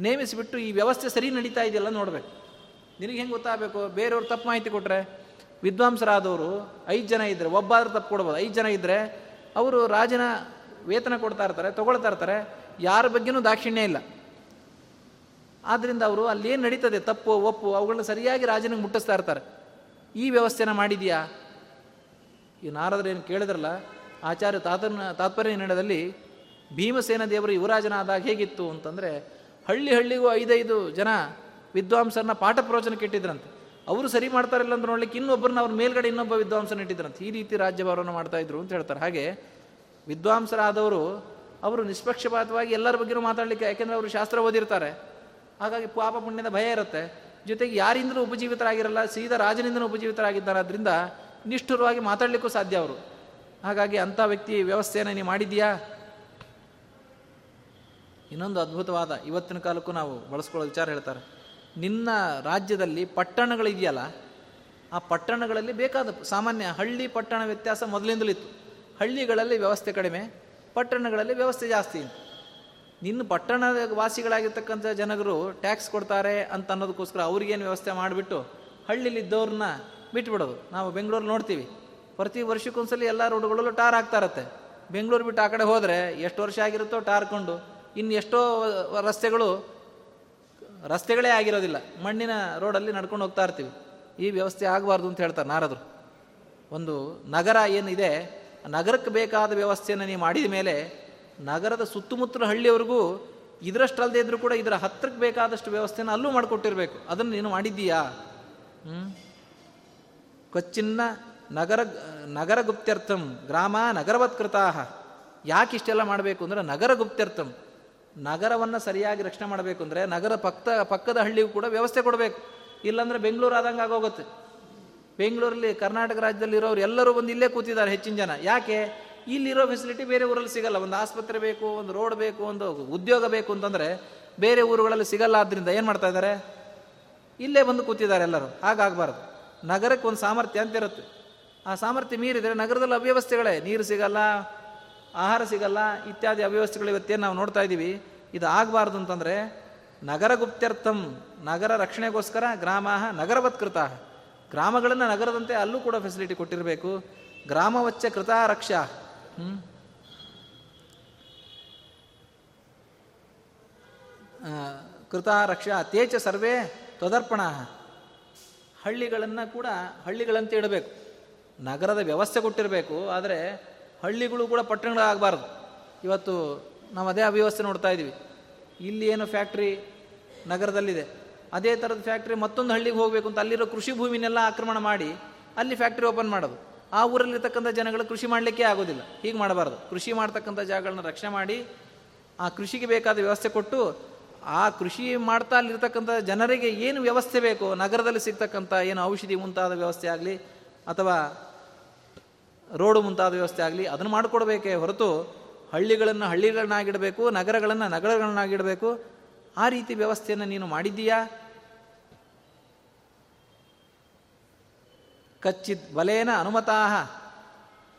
ನೇಮಿಸಿಬಿಟ್ಟು ಈ ವ್ಯವಸ್ಥೆ ಸರಿ ನಡೀತಾ ಇದೆಯಲ್ಲ ನೋಡಬೇಕು. ನಿನಗೆ ಹೆಂಗೆ ಗೊತ್ತಾಗಬೇಕು? ಬೇರೆಯವ್ರು ತಪ್ಪು ಮಾಹಿತಿ ಕೊಟ್ಟರೆ, ವಿದ್ವಾಂಸರಾದವರು ಐದು ಜನ ಇದ್ದರೆ ಒಬ್ಬಾದ್ರೂ ತಪ್ಪು ಕೊಡ್ಬೋದು, ಐದು ಜನ ಇದ್ದರೆ ಅವರು ರಾಜನ ವೇತನ ಕೊಡ್ತಾ ಇರ್ತಾರೆ, ತೊಗೊಳ್ತಾ ಇರ್ತಾರೆ, ಯಾರ ಬಗ್ಗೆಯೂ ದಾಕ್ಷಿಣ್ಯ ಇಲ್ಲ. ಆದ್ದರಿಂದ ಅವರು ಅಲ್ಲೇನು ನಡೀತದೆ ತಪ್ಪು ಒಪ್ಪು ಅವುಗಳನ್ನ ಸರಿಯಾಗಿ ರಾಜನಿಗೆ ಮುಟ್ಟಿಸ್ತಾ ಇರ್ತಾರೆ. ಈ ವ್ಯವಸ್ಥೆನ ಮಾಡಿದೆಯಾ? ಈ ನಾರದರೇನು ಕೇಳಿದ್ರಲ್ಲ ಆಚಾರ್ಯ ತಾತನ ತಾತ್ಪರ್ಯ ನಿರ್ಣಯದಲ್ಲಿ ಭೀಮಸೇನ ದೇವರು ಯುವರಾಜನಾದಾಗ ಹೇಗಿತ್ತು ಅಂತಂದರೆ, ಹಳ್ಳಿ ಹಳ್ಳಿಗೂ ಐದೈದು ಜನ ವಿದ್ವಾಂಸರನ್ನ ಪಾಠ ಪ್ರವಚನಕ್ಕೆ ಇಟ್ಟಿದ್ರಂತೆ. ಅವರು ಸರಿ ಮಾಡ್ತಾರಿಲ್ಲ ಅಂತ ನೋಡ್ಲಿಕ್ಕೆ ಇನ್ನೊಬ್ಬರನ್ನ ಅವ್ರ ಮೇಲ್ಗಡೆ ಇನ್ನೊಬ್ಬ ವಿದ್ವಾಂಸನ ಇಟ್ಟಿದ್ರಂತೆ. ಈ ರೀತಿ ರಾಜ್ಯಭಾರವನ್ನು ಮಾಡ್ತಾ ಇದ್ರು ಅಂತ ಹೇಳ್ತಾರೆ. ಹಾಗೆ ವಿದ್ವಾಂಸರಾದವರು ಅವರು ನಿಷ್ಪಕ್ಷಪಾತವಾಗಿ ಎಲ್ಲರ ಬಗ್ಗೆನೂ ಮಾತಾಡಲಿಕ್ಕೆ, ಯಾಕೆಂದರೆ ಅವರು ಶಾಸ್ತ್ರ ಓದಿರ್ತಾರೆ, ಹಾಗಾಗಿ ಪಾಪ ಪುಣ್ಯದ ಭಯ ಇರುತ್ತೆ. ಜೊತೆಗೆ ಯಾರಿಂದಲೂ ಉಪಜೀವಿತರಾಗಿರಲ್ಲ, ಸೀದಾ ರಾಜನಿಂದಲೂ ಉಪಜೀವಿತರಾಗಿದ್ದಾರೆ. ಆದ್ದರಿಂದ ನಿಷ್ಠುರವಾಗಿ ಮಾತಾಡಲಿಕ್ಕೂ ಸಾಧ್ಯ ಅವರು. ಹಾಗಾಗಿ ಅಂಥ ವ್ಯಕ್ತಿ ವ್ಯವಸ್ಥೆಯನ್ನು ನೀವು ಮಾಡಿದ್ದೀಯಾ? ಇನ್ನೊಂದು ಅದ್ಭುತವಾದ ಇವತ್ತಿನ ಕಾಲಕ್ಕೂ ನಾವು ಬಳಸ್ಕೊಳ್ಳೋ ವಿಚಾರ ಹೇಳ್ತಾರೆ. ನಿನ್ನ ರಾಜ್ಯದಲ್ಲಿ ಪಟ್ಟಣಗಳಿದೆಯಲ್ಲ, ಆ ಪಟ್ಟಣಗಳಲ್ಲಿ ಬೇಕಾದ ಸಾಮಾನ್ಯ ಹಳ್ಳಿ ಪಟ್ಟಣ ವ್ಯತ್ಯಾಸ ಮೊದಲಿಂದಲೂ ಇತ್ತು. ಹಳ್ಳಿಗಳಲ್ಲಿ ವ್ಯವಸ್ಥೆ ಕಡಿಮೆ, ಪಟ್ಟಣಗಳಲ್ಲಿ ವ್ಯವಸ್ಥೆ ಜಾಸ್ತಿ ಇತ್ತು. ನಿನ್ನ ಪಟ್ಟಣದ ವಾಸಿಗಳಾಗಿರ್ತಕ್ಕಂಥ ಜನರು ಟ್ಯಾಕ್ಸ್ ಕೊಡ್ತಾರೆ ಅಂತ ಅನ್ನೋದಕ್ಕೋಸ್ಕರ ಅವ್ರಿಗೇನು ವ್ಯವಸ್ಥೆ ಮಾಡಿಬಿಟ್ಟು ಹಳ್ಳಿಲಿದ್ದವ್ರನ್ನ ಬಿಟ್ಬಿಡೋದು. ನಾವು ಬೆಂಗಳೂರು ನೋಡ್ತೀವಿ, ಪ್ರತಿ ವರ್ಷಕ್ಕೊಂದ್ಸಲಿ ಎಲ್ಲ ರೋಡ್ಗಳಲ್ಲೂ ಟಾರ್ ಹಾಕ್ತಾ ಇರತ್ತೆ. ಬೆಂಗಳೂರು ಬಿಟ್ಟು ಆ ಕಡೆ ಹೋದರೆ ಎಷ್ಟು ವರ್ಷ ಆಗಿರುತ್ತೋ ಟಾರ್ಕೊಂಡು, ಇನ್ನು ಎಷ್ಟೋ ರಸ್ತೆಗಳು ರಸ್ತೆಗಳೇ ಆಗಿರೋದಿಲ್ಲ, ಮಣ್ಣಿನ ರೋಡಲ್ಲಿ ನಡ್ಕೊಂಡು ಹೋಗ್ತಾ ಇರ್ತೀವಿ. ಈ ವ್ಯವಸ್ಥೆ ಆಗಬಾರ್ದು ಅಂತ ಹೇಳ್ತಾರೆ ನಾರದರು. ಒಂದು ನಗರ ಏನಿದೆ, ನಗರಕ್ಕೆ ಬೇಕಾದ ವ್ಯವಸ್ಥೆಯನ್ನು ನೀವು ಮಾಡಿದ ಮೇಲೆ ನಗರದ ಸುತ್ತಮುತ್ತಲ ಹಳ್ಳಿಯವ್ರಿಗೂ ಇದರಷ್ಟಲ್ಲದೆ ಇದ್ದರೂ ಕೂಡ ಇದರ ಹತ್ತಿರಕ್ಕೆ ಬೇಕಾದಷ್ಟು ವ್ಯವಸ್ಥೆಯನ್ನು ಅಲ್ಲೂ ಮಾಡಿಕೊಟ್ಟಿರಬೇಕು. ಅದನ್ನು ನೀನು ಮಾಡಿದ್ದೀಯಾ? ಹ್ಞೂ ಕೊಚ್ಚಿನ್ನ ನಗರ ನಗರ ಗುಪ್ತ್ಯರ್ಥಂ ಗ್ರಾಮ ನಗರವತ್ಕೃತಾ. ಯಾಕೆ ಇಷ್ಟೆಲ್ಲ ಮಾಡಬೇಕು ಅಂದರೆ ನಗರ ಗುಪ್ತ್ಯರ್ಥಂ, ನಗರವನ್ನು ಸರಿಯಾಗಿ ರಕ್ಷಣೆ ಮಾಡಬೇಕು ಅಂದರೆ ನಗರ ಪಕ್ಕ ಪಕ್ಕದ ಹಳ್ಳಿಗೂ ಕೂಡ ವ್ಯವಸ್ಥೆ ಕೊಡಬೇಕು. ಇಲ್ಲಾಂದರೆ ಬೆಂಗಳೂರು ಆದಂಗೆ ಆಗೋಗುತ್ತೆ. ಬೆಂಗಳೂರಲ್ಲಿ ಕರ್ನಾಟಕ ರಾಜ್ಯದಲ್ಲಿರೋರು ಎಲ್ಲರೂ ಬಂದು ಇಲ್ಲೇ ಕೂತಿದ್ದಾರೆ ಹೆಚ್ಚಿನ ಜನ. ಯಾಕೆ? ಇಲ್ಲಿರೋ ಫೆಸಿಲಿಟಿ ಬೇರೆ ಊರಲ್ಲಿ ಸಿಗಲ್ಲ. ಒಂದು ಆಸ್ಪತ್ರೆ ಬೇಕು, ಒಂದು ರೋಡ್ ಬೇಕು, ಒಂದು ಉದ್ಯೋಗ ಬೇಕು ಅಂತಂದರೆ ಬೇರೆ ಊರುಗಳಲ್ಲಿ ಸಿಗಲ್ಲ. ಆದ್ದರಿಂದ ಏನು ಮಾಡ್ತಾ ಇದ್ದಾರೆ? ಇಲ್ಲೇ ಬಂದು ಕೂತಿದ್ದಾರೆ ಎಲ್ಲರೂ. ಹಾಗಾಗಬಾರ್ದು. ನಗರಕ್ಕೆ ಒಂದು ಸಾಮರ್ಥ್ಯ ಅಂತ ಇರುತ್ತೆ. ಆ ಸಾಮರ್ಥ್ಯ ಮೀರಿದರೆ ನಗರದಲ್ಲಿ ಅವ್ಯವಸ್ಥೆಗಳೇ, ನೀರು ಸಿಗಲ್ಲ, ಆಹಾರ ಸಿಗಲ್ಲ, ಇತ್ಯಾದಿ ಅವ್ಯವಸ್ಥೆಗಳು ಇವತ್ತೇನು ನಾವು ನೋಡ್ತಾ ಇದ್ದೀವಿ. ಇದು ಆಗಬಾರ್ದು ಅಂತಂದರೆ ನಗರ ಗುಪ್ತ್ಯರ್ಥಂ, ನಗರ ರಕ್ಷಣೆಗೋಸ್ಕರ ಗ್ರಾಮ ನಗರವತ್ಕೃತ, ಗ್ರಾಮಗಳನ್ನು ನಗರದಂತೆ ಅಲ್ಲೂ ಕೂಡ ಫೆಸಿಲಿಟಿ ಕೊಟ್ಟಿರಬೇಕು. ಗ್ರಾಮವಚ್ಚ ಕೃತ ರಕ್ಷಾ. ಹ್ಞೂ ಕೃತ ರಕ್ಷಾ ತೇಚ ಸರ್ವೇ ತ್ವದರ್ಪಣ. ಹಳ್ಳಿಗಳನ್ನು ಕೂಡ ಹಳ್ಳಿಗಳಂತೆ ಇಡಬೇಕು. ನಗರದ ವ್ಯವಸ್ಥೆ ಕೊಟ್ಟಿರಬೇಕು, ಆದರೆ ಹಳ್ಳಿಗಳು ಕೂಡ ಪಟ್ಟಣಗಳಾಗಬಾರ್ದು. ಇವತ್ತು ನಾವು ಅದೇ ಅವ್ಯವಸ್ಥೆ ನೋಡ್ತಾ ಇದ್ದೀವಿ. ಇಲ್ಲಿ ಏನು ಫ್ಯಾಕ್ಟ್ರಿ ನಗರದಲ್ಲಿದೆ, ಅದೇ ಥರದ ಫ್ಯಾಕ್ಟ್ರಿ ಮತ್ತೊಂದು ಹಳ್ಳಿಗೆ ಹೋಗಬೇಕು ಅಂತ ಅಲ್ಲಿರೋ ಕೃಷಿ ಭೂಮಿನೆಲ್ಲ ಆಕ್ರಮಣ ಮಾಡಿ ಅಲ್ಲಿ ಫ್ಯಾಕ್ಟ್ರಿ ಓಪನ್ ಮಾಡೋದು. ಆ ಊರಲ್ಲಿರ್ತಕ್ಕಂಥ ಜನಗಳು ಕೃಷಿ ಮಾಡಲಿಕ್ಕೆ ಆಗೋದಿಲ್ಲ. ಹೀಗೆ ಮಾಡಬಾರ್ದು. ಕೃಷಿ ಮಾಡ್ತಕ್ಕಂಥ ಜಾಗಗಳನ್ನ ರಕ್ಷಣೆ ಮಾಡಿ ಆ ಕೃಷಿಗೆ ಬೇಕಾದ ವ್ಯವಸ್ಥೆ ಕೊಟ್ಟು, ಆ ಕೃಷಿ ಮಾಡ್ತಾ ಅಲ್ಲಿರ್ತಕ್ಕಂಥ ಜನರಿಗೆ ಏನು ವ್ಯವಸ್ಥೆ ಬೇಕೋ, ನಗರದಲ್ಲಿ ಸಿಗ್ತಕ್ಕಂಥ ಏನು ಔಷಧಿ ಮುಂತಾದ ವ್ಯವಸ್ಥೆ ಆಗಲಿ ಅಥವಾ ರೋಡು ಮುಂತಾದ ವ್ಯವಸ್ಥೆ ಆಗಲಿ ಅದನ್ನು ಮಾಡಿಕೊಡ್ಬೇಕೇ ಹೊರತು ಹಳ್ಳಿಗಳನ್ನು ಹಳ್ಳಿಗಳನ್ನಾಗಿಡಬೇಕು, ನಗರಗಳನ್ನು ನಗರಗಳನ್ನಾಗಿಡಬೇಕು. ಆ ರೀತಿ ವ್ಯವಸ್ಥೆಯನ್ನು ನೀನು ಮಾಡಿದ್ದೀಯಾ? ಕಚ್ಚಿತ್ ಬಲೇನ ಅನುಮತಾಹ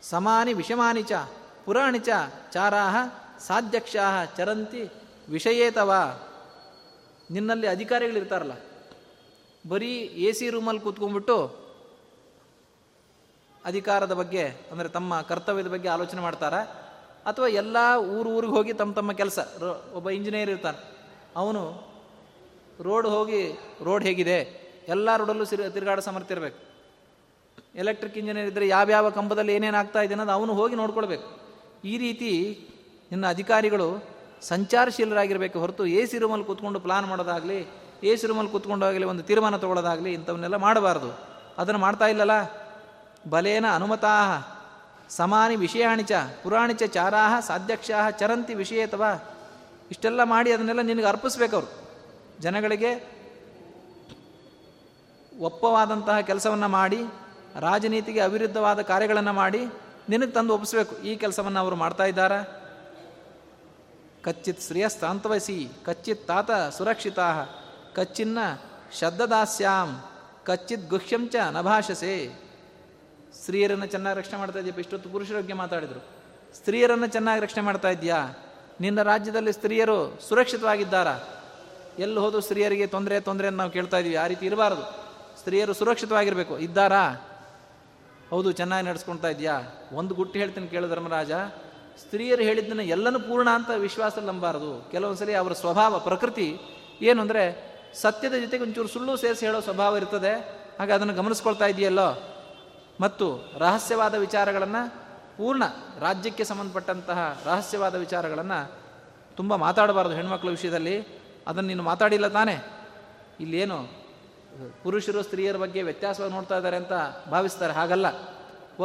ಸಮಾನಿ ವಿಷಮಾನಿ ಚ ಪುರಾಣಿ ಚ ಚಾರಾಹ ಸಾಧ್ಯಕ್ಷಾಹ ಚರಂತಿ ವಿಷಯೇತವಾ. ನಿನ್ನಲ್ಲಿ ಅಧಿಕಾರಿಗಳಿರ್ತಾರಲ್ಲ, ಬರೀ ಎ ಸಿ ರೂಮಲ್ಲಿ ಕೂತ್ಕೊಂಡ್ಬಿಟ್ಟು ಅಧಿಕಾರದ ಬಗ್ಗೆ ಅಂದರೆ ತಮ್ಮ ಕರ್ತವ್ಯದ ಬಗ್ಗೆ ಆಲೋಚನೆ ಮಾಡ್ತಾರೆ. ಅಥವಾ ಎಲ್ಲ ಊರು ಊರಿಗೆ ಹೋಗಿ ತಮ್ಮ ತಮ್ಮ ಕೆಲಸ, ಒಬ್ಬ ಇಂಜಿನಿಯರ್ ಇರ್ತಾನೆ, ಅವನು ರೋಡ್ ಹೋಗಿ ರೋಡ್ ಹೇಗಿದೆ ಎಲ್ಲ ರೋಡಲ್ಲೂ ಸಿರು ತಿರುಗಾಡ ಸಮರ್ಥ ಇರಬೇಕು. ಎಲೆಕ್ಟ್ರಿಕ್ ಇಂಜಿನಿಯರ್ ಇದ್ದರೆ ಯಾವ್ಯಾವ ಕಂಬದಲ್ಲಿ ಏನೇನು ಆಗ್ತಾ ಇದೆ ಅನ್ನೋದು ಅವನು ಹೋಗಿ ನೋಡ್ಕೊಳ್ಬೇಕು. ಈ ರೀತಿ ನಿನ್ನ ಅಧಿಕಾರಿಗಳು ಸಂಚಾರಶೀಲರಾಗಿರಬೇಕು ಹೊರತು ಎ ಸಿ ರೂಮಲ್ಲಿ ಕೂತ್ಕೊಂಡು ಪ್ಲಾನ್ ಮಾಡೋದಾಗಲಿ, ಎ ಸಿ ರೂಮಲ್ಲಿ ಕೂತ್ಕೊಂಡಾಗಲಿ ಒಂದು ತೀರ್ಮಾನ ತೊಗೊಳ್ಳೋದಾಗಲಿ ಇಂಥವನ್ನೆಲ್ಲ ಮಾಡಬಾರ್ದು. ಅದನ್ನು ಮಾಡ್ತಾ ಇಲ್ಲಲ್ಲ. ಬಲೇನ ಅನುಮತಾಹ ಸಮಾನಿ ವಿಷಯಾಣಿ ಚ ಪುರಾಣಿ ಚ ಚಾರಾಹ ಸಾಧ್ಯಕ್ಷಾಹ ಚರಂತಿ ವಿಷಯೇತವಾ. ಇಷ್ಟೆಲ್ಲ ಮಾಡಿ ಅದನ್ನೆಲ್ಲ ನಿನಗೆ ಅರ್ಪಿಸ್ಬೇಕವ್ರು. ಜನಗಳಿಗೆ ಒಪ್ಪವಾದಂತಹ ಕೆಲಸವನ್ನು ಮಾಡಿ, ರಾಜನೀತಿಗೆ ಅವಿರುದ್ಧವಾದ ಕಾರ್ಯಗಳನ್ನು ಮಾಡಿ ನಿನಗೆ ತಂದು ಒಪ್ಪಿಸ್ಬೇಕು. ಈ ಕೆಲಸವನ್ನು ಅವರು ಮಾಡ್ತಾ ಇದ್ದಾರೆ. ಕಚ್ಚಿತ್ ಶ್ರೇಯಸ್ತಾಂತವಸಿ ಕಚ್ಚಿತ್ ತಾತ ಸುರಕ್ಷಿತಾ ಕಚ್ಚಿನ್ನ ಶಬ್ದದಾಸ್ಯಾಂ ಕಚ್ಚಿತ್ ಗುಹ್ಯಂ ಚ ನಭಾಷಸೆ. ಸ್ತ್ರೀಯರನ್ನು ಚೆನ್ನಾಗಿ ರಕ್ಷಣೆ ಮಾಡ್ತಾ ಇದೆಯಪ್ಪ. ಇಷ್ಟೊತ್ತು ಪುರುಷರ ಬಗ್ಗೆ ಮಾತಾಡಿದರು, ಸ್ತ್ರೀಯರನ್ನು ಚೆನ್ನಾಗಿ ರಕ್ಷಣೆ ಮಾಡ್ತಾ ಇದೆಯಾ? ನಿನ್ನ ರಾಜ್ಯದಲ್ಲಿ ಸ್ತ್ರೀಯರು ಸುರಕ್ಷಿತವಾಗಿದ್ದಾರಾ? ಎಲ್ಲಿ ಹೋದು ಸ್ತ್ರೀಯರಿಗೆ ತೊಂದರೆ ತೊಂದರೆ ಅಂತ ನಾವು ಕೇಳ್ತಾ ಇದ್ದೀವಿ. ಆ ರೀತಿ ಇರಬಾರ್ದು. ಸ್ತ್ರೀಯರು ಸುರಕ್ಷಿತವಾಗಿರಬೇಕು. ಇದ್ದಾರಾ? ಹೌದು, ಚೆನ್ನಾಗಿ ನಡೆಸ್ಕೊಳ್ತಾ ಇದೆಯಾ? ಒಂದು ಗುಟ್ಟು ಹೇಳ್ತೀನಿ ಕೇಳು ಧರ್ಮರಾಜ, ಸ್ತ್ರೀಯರು ಹೇಳಿದ್ದನ್ನು ಎಲ್ಲನೂ ಪೂರ್ಣ ಅಂತ ವಿಶ್ವಾಸ ನಂಬಾರದು. ಕೆಲವೊಂದು ಸರಿ ಅವರ ಸ್ವಭಾವ ಪ್ರಕೃತಿ ಏನು ಅಂದರೆ, ಸತ್ಯದ ಜೊತೆಗೆ ಒಂಚೂರು ಸುಳ್ಳು ಸೇರಿಸಿ ಹೇಳೋ ಸ್ವಭಾವ ಇರ್ತದೆ, ಹಾಗೆ ಅದನ್ನು ಗಮನಿಸ್ಕೊಳ್ತಾ ಇದೆಯಲ್ಲೋ. ಮತ್ತು ರಹಸ್ಯವಾದ ವಿಚಾರಗಳನ್ನು ಪೂರ್ಣ ರಾಜ್ಯಕ್ಕೆ ಸಂಬಂಧಪಟ್ಟಂತಹ ರಹಸ್ಯವಾದ ವಿಚಾರಗಳನ್ನು ತುಂಬ ಮಾತಾಡಬಾರ್ದು ಹೆಣ್ಮಕ್ಳ ವಿಷಯದಲ್ಲಿ. ಅದನ್ನು ನೀನು ಮಾತಾಡಿಲ್ಲ ತಾನೇ. ಇಲ್ಲೇನು ಪುರುಷರು ಸ್ತ್ರೀಯರ ಬಗ್ಗೆ ವ್ಯತ್ಯಾಸವಾಗಿ ನೋಡ್ತಾ ಇದ್ದಾರೆ ಅಂತ ಭಾವಿಸ್ತಾರೆ, ಹಾಗಲ್ಲ.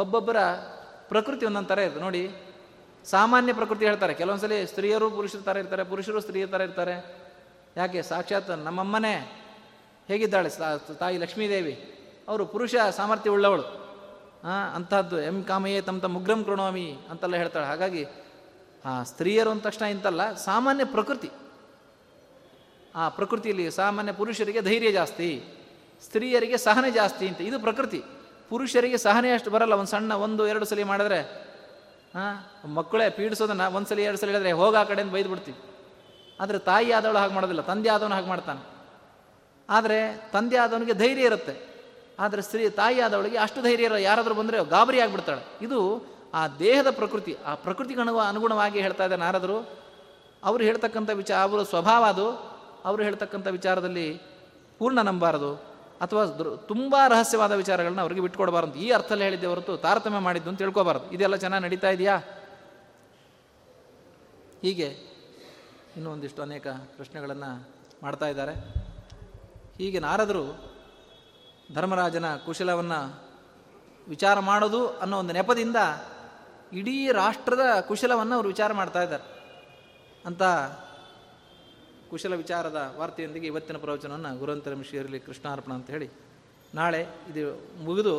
ಒಬ್ಬೊಬ್ಬರ ಪ್ರಕೃತಿ ಒಂದೊಂದು ಥರ ಇರ್ತದೆ ನೋಡಿ. ಸಾಮಾನ್ಯ ಪ್ರಕೃತಿ ಹೇಳ್ತಾರೆ, ಕೆಲವೊಂದ್ಸಲಿ ಸ್ತ್ರೀಯರು ಪುರುಷರ ಥರ ಇರ್ತಾರೆ, ಪುರುಷರು ಸ್ತ್ರೀಯರ ಥರ ಇರ್ತಾರೆ. ಯಾಕೆ, ಸಾಕ್ಷಾತ್ ನಮ್ಮಮ್ಮನೇ ಹೇಗಿದ್ದಾಳೆ ತಾಯಿ ಲಕ್ಷ್ಮೀದೇವಿ, ಅವರು ಪುರುಷ ಸಾಮರ್ಥ್ಯ ಉಳ್ಳವಳು. ಹಾಂ, ಅಂಥದ್ದು ಎಂ ಕಾಮಯೇ ತಮ್ಮ ತಮ್ಮ ಉಗ್ರಂ ಕೃಣೋಮಿ ಅಂತೆಲ್ಲ ಹೇಳ್ತಾಳೆ. ಹಾಗಾಗಿ ಸ್ತ್ರೀಯರು ಅಂದ ತಕ್ಷಣ ಇಂತಲ್ಲ, ಸಾಮಾನ್ಯ ಪ್ರಕೃತಿ. ಆ ಪ್ರಕೃತಿಯಲ್ಲಿ ಸಾಮಾನ್ಯ ಪುರುಷರಿಗೆ ಧೈರ್ಯ ಜಾಸ್ತಿ, ಸ್ತ್ರೀಯರಿಗೆ ಸಹನೆ ಜಾಸ್ತಿ ಅಂತ, ಇದು ಪ್ರಕೃತಿ. ಪುರುಷರಿಗೆ ಸಹನೆ ಅಷ್ಟು ಬರಲ್ಲ, ಒಂದು ಸಣ್ಣ ಒಂದು ಎರಡು ಸಲ ಮಾಡಿದ್ರೆ. ಹಾಂ, ಮಕ್ಕಳೇ ಪೀಡಿಸೋದನ್ನು ಒಂದು ಸಲ ಎರಡು ಸಲ ಹೇಳಿದ್ರೆ ಹೋಗಿ ಆ ಕಡೆಯಿಂದ ಬೈದು ಬಿಡ್ತೀವಿ. ಆದರೆ ತಾಯಿ ಆದವಳು ಹಾಗೆ ಮಾಡೋದಿಲ್ಲ, ತಂದೆ ಆದವನು ಹಾಗೆ ಮಾಡ್ತಾನೆ. ಆದರೆ ತಂದೆ ಆದವನಿಗೆ ಧೈರ್ಯ ಇರುತ್ತೆ, ಆದರೆ ಸ್ತ್ರೀ ತಾಯಿ ಆದವಳಿಗೆ ಅಷ್ಟು ಧೈರ್ಯ ಇರೋ, ಯಾರಾದರೂ ಬಂದರೆ ಗಾಬರಿ ಆಗಿಬಿಡ್ತಾಳೆ. ಇದು ಆ ದೇಹದ ಪ್ರಕೃತಿ, ಆ ಪ್ರಕೃತಿಗಣು ಅನುಗುಣವಾಗಿ ಹೇಳ್ತಾ ಇದ್ದಾರೆ ನಾರದರು. ಅವರು ಹೇಳ್ತಕ್ಕಂಥ ವಿಚಾರ, ಅವರ ಸ್ವಭಾವ ಅದು. ಅವರು ಹೇಳ್ತಕ್ಕಂಥ ವಿಚಾರದಲ್ಲಿ ಪೂರ್ಣ ನಂಬಾರದು, ಅಥವಾ ತುಂಬ ರಹಸ್ಯವಾದ ವಿಚಾರಗಳನ್ನ ಅವರಿಗೆ ಬಿಟ್ಕೊಡಬಾರ್ದು. ಈ ಅರ್ಥದಲ್ಲಿ ಹೇಳಿದ್ದೆ ಹೊರತು ತಾರತಮ್ಯ ಮಾಡಿದ್ದು ಅಂತ ತಿಳ್ಕೊಬಾರ್ದು. ಇದೆಲ್ಲ ಚೆನ್ನಾಗಿ ನಡೀತಾ ಇದೆಯಾ? ಹೀಗೆ ಇನ್ನೂ ಒಂದಿಷ್ಟು ಅನೇಕ ಪ್ರಶ್ನೆಗಳನ್ನು ಮಾಡ್ತಾ ಇದ್ದಾರೆ. ಹೀಗೆ ನಾರದರು ಧರ್ಮರಾಜನ ಕುಶಲವನ್ನು ವಿಚಾರ ಮಾಡೋದು ಅನ್ನೋ ಒಂದು ನೆಪದಿಂದ ಇಡೀ ರಾಷ್ಟ್ರದ ಕುಶಲವನ್ನು ಅವರು ವಿಚಾರ ಮಾಡ್ತಾ ಇದ್ದಾರೆ ಅಂತ ಕುಶಲ ವಿಚಾರದ ವಾರ್ತೆಯೊಂದಿಗೆ ಇವತ್ತಿನ ಪ್ರವಚನವನ್ನು ಗುರುವಂತರಂ ಶ್ರೀಯಲ್ಲಿ ಕೃಷ್ಣಾರ್ಪಣ ಅಂತ ಹೇಳಿ, ನಾಳೆ ಇದು ಮುಗಿದು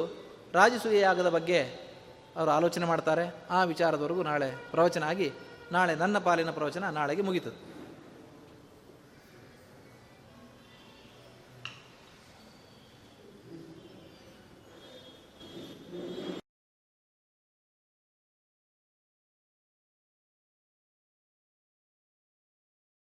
ರಾಜಸೂಯ ಯಾಗದ ಬಗ್ಗೆ ಅವರು ಆಲೋಚನೆ ಮಾಡ್ತಾರೆ. ಆ ವಿಚಾರದವರೆಗೂ ನಾಳೆ ಪ್ರವಚನ ಆಗಿ, ನಾಳೆ ನನ್ನ ಪಾಲಿನ ಪ್ರವಚನ ನಾಳೆಗೆ ಮುಗೀತದೆ.